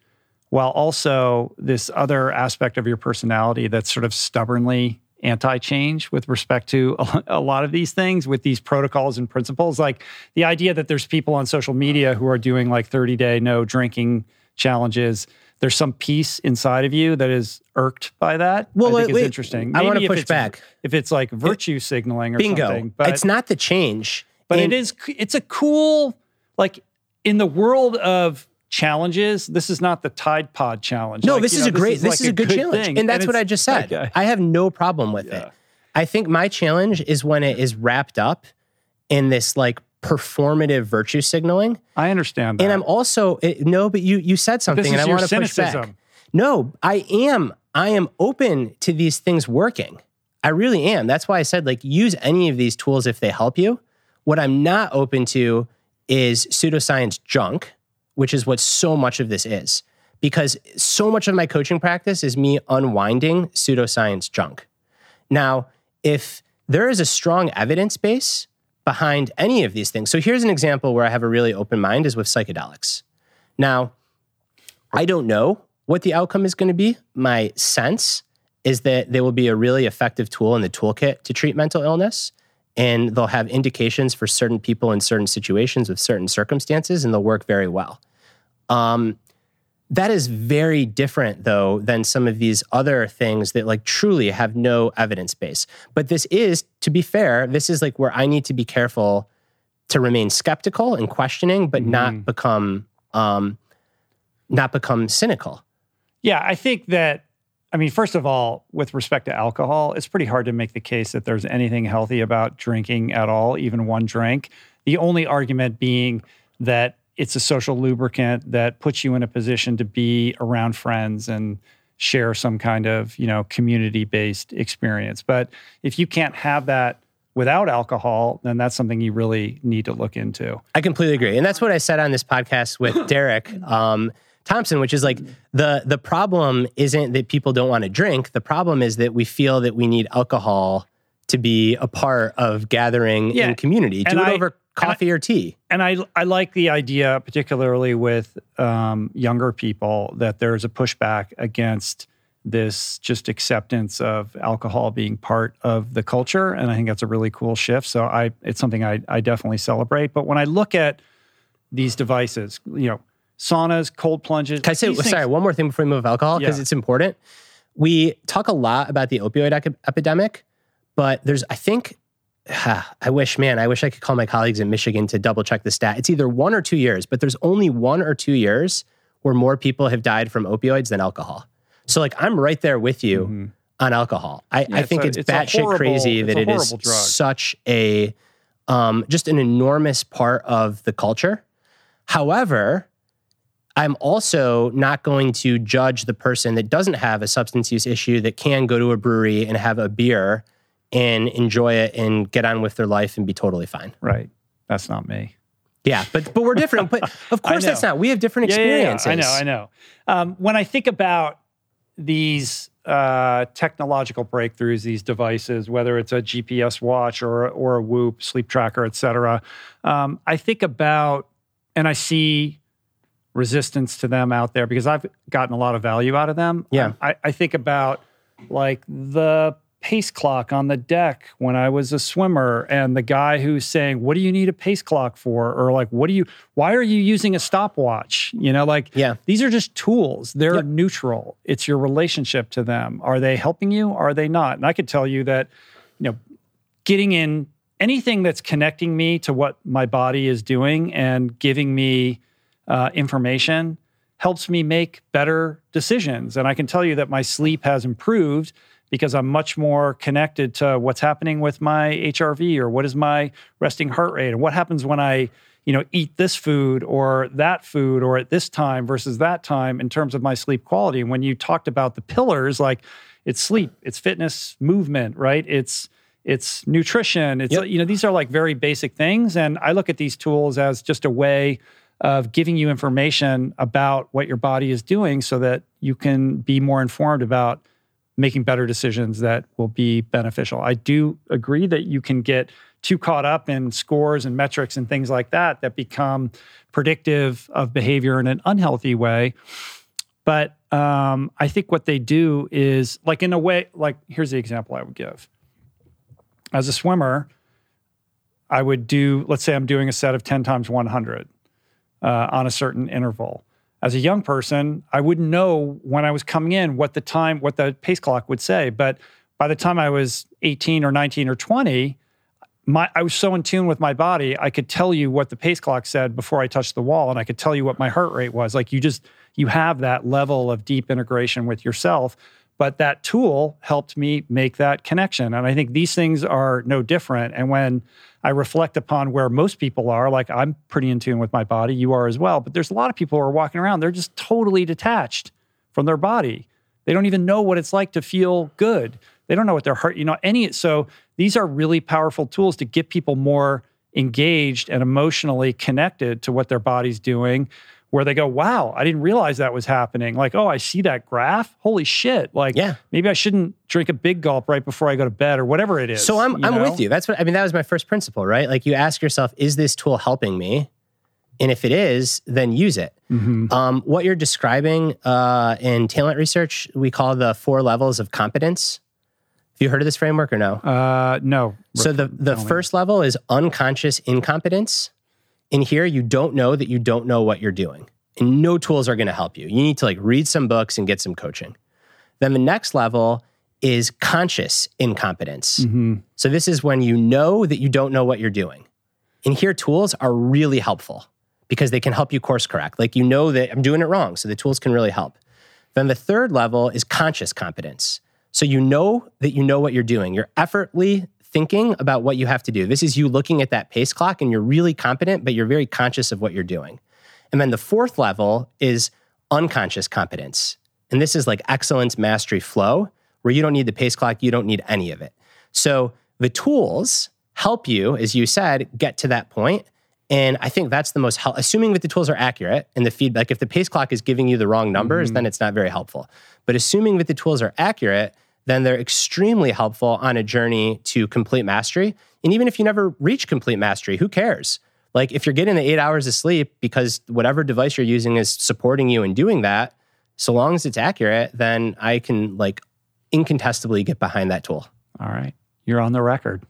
while also this other aspect of your personality that's sort of stubbornly anti-change with respect to a lot of these things, with these protocols and principles. Like the idea that there's people on social media who are doing like 30-day no drinking challenges. There's some piece inside of you that is irked by that. Well, I think it's interesting. Maybe I want to push back. If it's like virtue signaling or something. But it's not the change. But it's a cool, like in the world of challenges, this is not the Tide Pod challenge. No, like, this, you know, is a great, this is like a good challenge. Thing. And that's what I just said. Okay. I have no problem with it. I think my challenge is when it is wrapped up in this like performative virtue signaling. I understand that. And I'm also, but you said something and I want to push back. No, I am open to these things working. I really am. That's why I said like use any of these tools if they help you. What I'm not open to is pseudoscience junk, which is what so much of this is, because so much of my coaching practice is me unwinding pseudoscience junk. Now, if there is a strong evidence base behind any of these things, so here's an example where I have a really open mind is with psychedelics. Now, I don't know what the outcome is going to be. My sense is that they will be a really effective tool in the toolkit to treat mental illness. And they'll have indications for certain people in certain situations with certain circumstances, and they'll work very well. That is very different, though, than some of these other things that like truly have no evidence base. But this is, to be fair, this is like where I need to be careful to remain skeptical and questioning, but not become cynical. Yeah, I think that, I mean, first of all, with respect to alcohol, it's pretty hard to make the case that there's anything healthy about drinking at all, even one drink. The only argument being that it's a social lubricant that puts you in a position to be around friends and share some kind of, you know, community-based experience. But if you can't have that without alcohol, then that's something you really need to look into. I completely agree. And that's what I said on this podcast with Derek Thompson, which is like the problem isn't that people don't want to drink. The problem is that we feel that we need alcohol to be a part of gathering in community. Do it over coffee or tea. And I like the idea, particularly with younger people, that there's a pushback against this just acceptance of alcohol being part of the culture. And I think that's a really cool shift. So it's something I definitely celebrate. But when I look at these devices, you know, saunas, cold plunges. Can I say, sorry, one more thing before we move to alcohol, because it's important. We talk a lot about the opioid epidemic, but there's, I think... I wish I could call my colleagues in Michigan to double check the stat. It's either 1 or 2 years, but there's only 1 or 2 years where more people have died from opioids than alcohol. So like, I'm right there with you on alcohol. I think it's batshit crazy that it is such a, just an enormous part of the culture. However, I'm also not going to judge the person that doesn't have a substance use issue that can go to a brewery and have a beer and enjoy it and get on with their life and be totally fine. Right. That's not me. Yeah, but we're different. But of course that's not. We have different experiences. I know. When I think about these technological breakthroughs, these devices, whether it's a GPS watch or a Whoop, sleep tracker, et cetera, I think about, and I see resistance to them out there because I've gotten a lot of value out of them. Yeah. I think about like the pace clock on the deck when I was a swimmer, and the guy who's saying, what do you need a pace clock for? Or like, why are you using a stopwatch? You know, like, these are just tools. They're neutral. It's your relationship to them. Are they helping you? Are they not? And I could tell you that, you know, getting in anything that's connecting me to what my body is doing and giving me information helps me make better decisions. And I can tell you that my sleep has improved because I'm much more connected to what's happening with my HRV or what is my resting heart rate and what happens when I, you know, eat this food or that food or at this time versus that time in terms of my sleep quality. And when you talked about the pillars, like it's sleep, it's fitness, movement, right? It's nutrition. It's, you know, these are like very basic things. And I look at these tools as just a way of giving you information about what your body is doing so that you can be more informed about making better decisions that will be beneficial. I do agree that you can get too caught up in scores and metrics and things like that that become predictive of behavior in an unhealthy way. But I think what they do is, like in a way, like here's the example I would give. As a swimmer, I would do, let's say I'm doing a set of 10 times 100 on a certain interval. As a young person, I wouldn't know when I was coming in what the pace clock would say. But by the time I was 18 or 19 or 20, I was so in tune with my body, I could tell you what the pace clock said before I touched the wall, and I could tell you what my heart rate was. Like you have that level of deep integration with yourself. But that tool helped me make that connection. And I think these things are no different. And when I reflect upon where most people are, like I'm pretty in tune with my body, you are as well. But there's a lot of people who are walking around, they're just totally detached from their body. They don't even know what it's like to feel good. They don't know what their heart, you know, so these are really powerful tools to get people more engaged and emotionally connected to what their body's doing, where they go, wow, I didn't realize that was happening. Like, oh, I see that graph. Holy shit. Like, maybe I shouldn't drink a big gulp right before I go to bed or whatever it is. So I'm with you. That's what, I mean, that was my first principle, right? Like you ask yourself, is this tool helping me? And if it is, then use it. Mm-hmm. What you're describing in talent research, we call the 4 levels of competence. Have you heard of this framework or no? No. So the first level is unconscious incompetence. In here, you don't know that you don't know what you're doing. and no tools are going to help you. You need to like read some books and get some coaching. Then the next level is conscious incompetence. Mm-hmm. So this is when you know that you don't know what you're doing. And here tools are really helpful because they can help you course correct. Like you know that I'm doing it wrong, so the tools can really help. Then the third level is conscious competence. So you know that you know what you're doing. You're effortlessly thinking about what you have to do. This is you looking at that pace clock and you're really competent, but you're very conscious of what you're doing. And then the fourth level is unconscious competence. And this is like excellence, mastery, flow, where you don't need the pace clock, you don't need any of it. So the tools help you, as you said, get to that point. And I think that's the most helpful, assuming that the tools are accurate and the feedback, if the pace clock is giving you the wrong numbers, then it's not very helpful. But assuming that the tools are accurate, then they're extremely helpful on a journey to complete mastery. And even if you never reach complete mastery, who cares? Like if you're getting the 8 hours of sleep because whatever device you're using is supporting you in doing that, so long as it's accurate, then I can like incontestably get behind that tool. All right. You're on the record.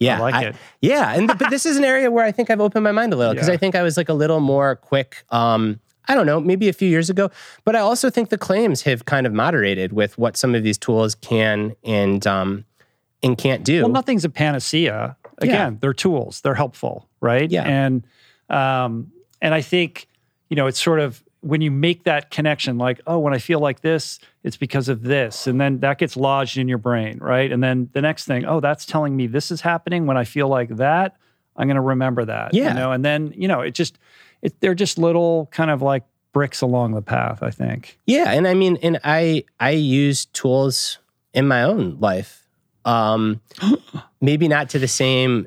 Yeah. I like it. Yeah. And but this is an area where I think I've opened my mind a little because I think I was like a little more quick, I don't know, maybe a few years ago. But I also think the claims have kind of moderated with what some of these tools can and can't do. Well, nothing's a panacea. Again, they're tools. They're helpful, right? Yeah. And I think, you know, it's sort of when you make that connection, like, oh, when I feel like this, it's because of this. And then that gets lodged in your brain, right? And then the next thing, oh, that's telling me this is happening. When I feel like that, I'm going to remember that. Yeah. You know? And then, you know, it just... They're just little kind of like bricks along the path, I think. Yeah, and I mean, and I use tools in my own life. Maybe not to the same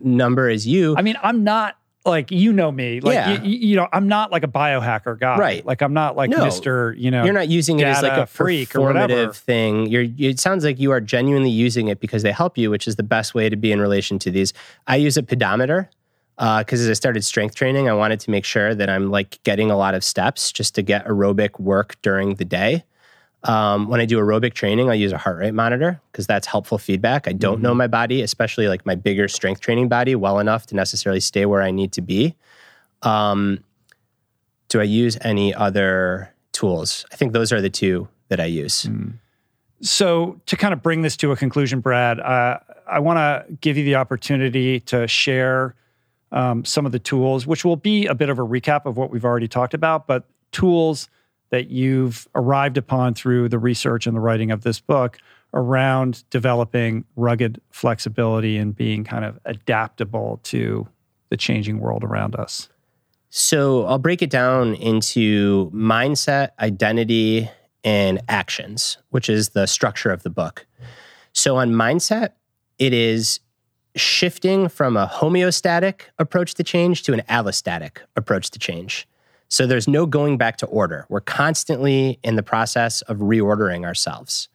number as you. I mean, I'm not like, you know me. Like, you know, I'm not like a biohacker guy. Right. Like I'm not like Mr., you know. You're not using it as like a freak or whatever thing. It sounds like you are genuinely using it because they help you, which is the best way to be in relation to these. I use a pedometer. Because as I started strength training, I wanted to make sure that I'm like getting a lot of steps just to get aerobic work during the day. When I do aerobic training, I use a heart rate monitor because that's helpful feedback. I don't know my body, especially like my bigger strength training body, well enough to necessarily stay where I need to be. Do I use any other tools? I think those are the two that I use. So to kind of bring this to a conclusion, Brad, I want to give you the opportunity to share some of the tools, which will be a bit of a recap of what we've already talked about, but tools that you've arrived upon through the research and the writing of this book around developing rugged flexibility and being kind of adaptable to the changing world around us. So I'll break it down into mindset, identity, and actions, which is the structure of the book. So on mindset, it is shifting from a homeostatic approach to change to an allostatic approach to change. So there's no going back to order. We're constantly in the process of reordering ourselves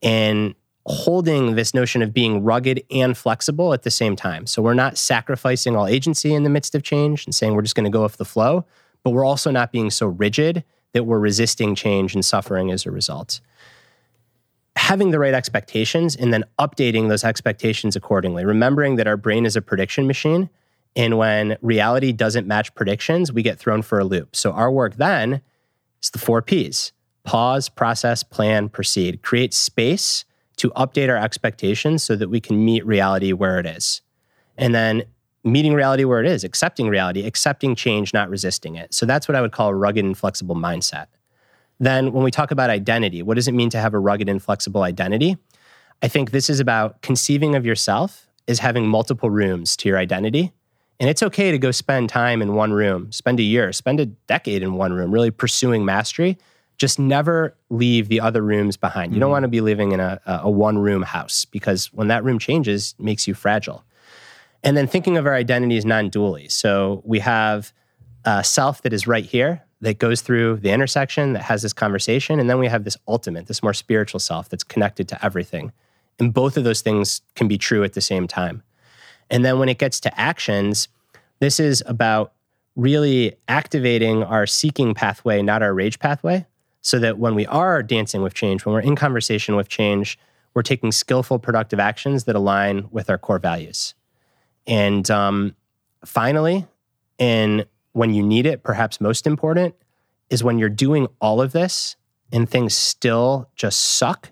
and holding this notion of being rugged and flexible at the same time. So we're not sacrificing all agency in the midst of change and saying we're just going to go with the flow, but we're also not being so rigid that we're resisting change and suffering as a result. Having the right expectations and then updating those expectations accordingly. Remembering that our brain is a prediction machine, and when reality doesn't match predictions, we get thrown for a loop. So our work then is the 4 Ps. Pause, process, plan, proceed. Create space to update our expectations so that we can meet reality where it is. And then meeting reality where it is, accepting reality, accepting change, not resisting it. So that's what I would call a rugged and flexible mindset. Then when we talk about identity, what does it mean to have a rugged and flexible identity? I think this is about conceiving of yourself as having multiple rooms to your identity. And it's okay to go spend time in one room, spend a year, spend a decade in one room, really pursuing mastery. Just never leave the other rooms behind. You don't want to be living in a one-room house because when that room changes, it makes you fragile. And then thinking of our identity as non-dually. So we have a self that is right here, that goes through the intersection, that has this conversation, and then we have this ultimate, this more spiritual self that's connected to everything. And both of those things can be true at the same time. And then when it gets to actions, this is about really activating our seeking pathway, not our rage pathway, so that when we are dancing with change, when we're in conversation with change, we're taking skillful, productive actions that align with our core values. And finally, in when you need it, perhaps most important, is when you're doing all of this and things still just suck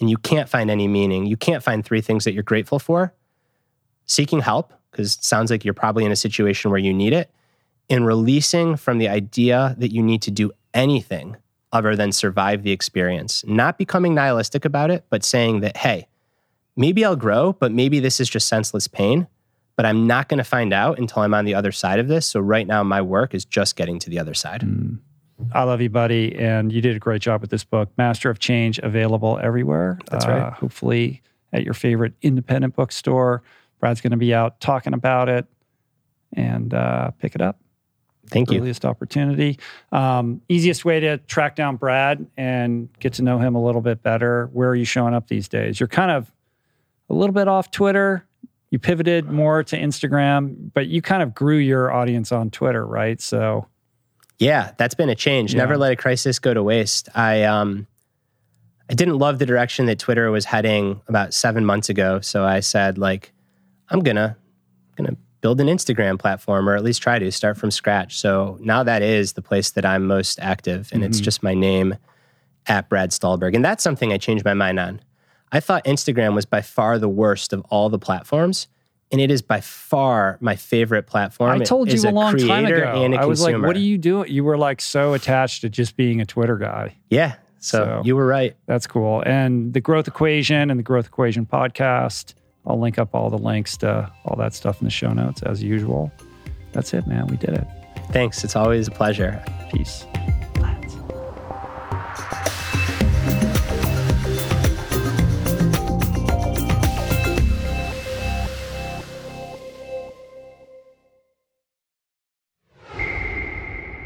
and you can't find any meaning, you can't find three things that you're grateful for, seeking help, because it sounds like you're probably in a situation where you need it, and releasing from the idea that you need to do anything other than survive the experience. Not becoming nihilistic about it, but saying that, hey, maybe I'll grow, but maybe this is just senseless pain, but I'm not going to find out until I'm on the other side of this. So right now, my work is just getting to the other side. Mm. I love you, buddy. And you did a great job with this book, Master of Change, available everywhere. That's right. Hopefully at your favorite independent bookstore. Brad's going to be out talking about it, and pick it up. Thank you. Earliest opportunity. Easiest way to track down Brad and get to know him a little bit better. Where are you showing up these days? You're kind of a little bit off Twitter. You pivoted more to Instagram, but you kind of grew your audience on Twitter, right? So, yeah, that's been a change. Yeah. Never let a crisis go to waste. I didn't love the direction that Twitter was heading about 7 months ago, so I said, like, I'm gonna build an Instagram platform, or at least try to start from scratch. So now that is the place that I'm most active, and it's just my name, at Brad Stulberg. And that's something I changed my mind on. I thought Instagram was by far the worst of all the platforms, and it is by far my favorite platform. I told you a long time ago. I was like, what are you doing? You were like so attached to just being a Twitter guy. Yeah, so you were right. That's cool. And the Growth Equation and the Growth Equation podcast, I'll link up all the links to all that stuff in the show notes as usual. That's it, man. We did it. Thanks. It's always a pleasure. Peace.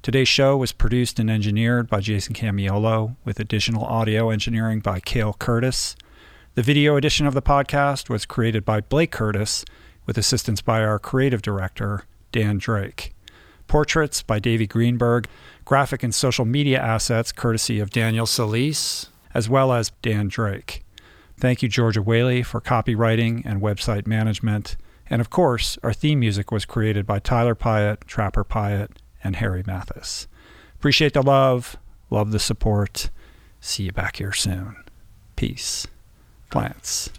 Today's show was produced and engineered by Jason Camiolo, with additional audio engineering by Cale Curtis. The video edition of the podcast was created by Blake Curtis, with assistance by our creative director, Dan Drake. Portraits by Davey Greenberg. Graphic and social media assets courtesy of Daniel Solis, as well as Dan Drake. Thank you, Georgia Whaley, for copywriting and website management. And of course, our theme music was created by Tyler Pyatt, Trapper Pyatt, and Harry Mathis. Appreciate the love the support. See you back here soon. Peace. Plants.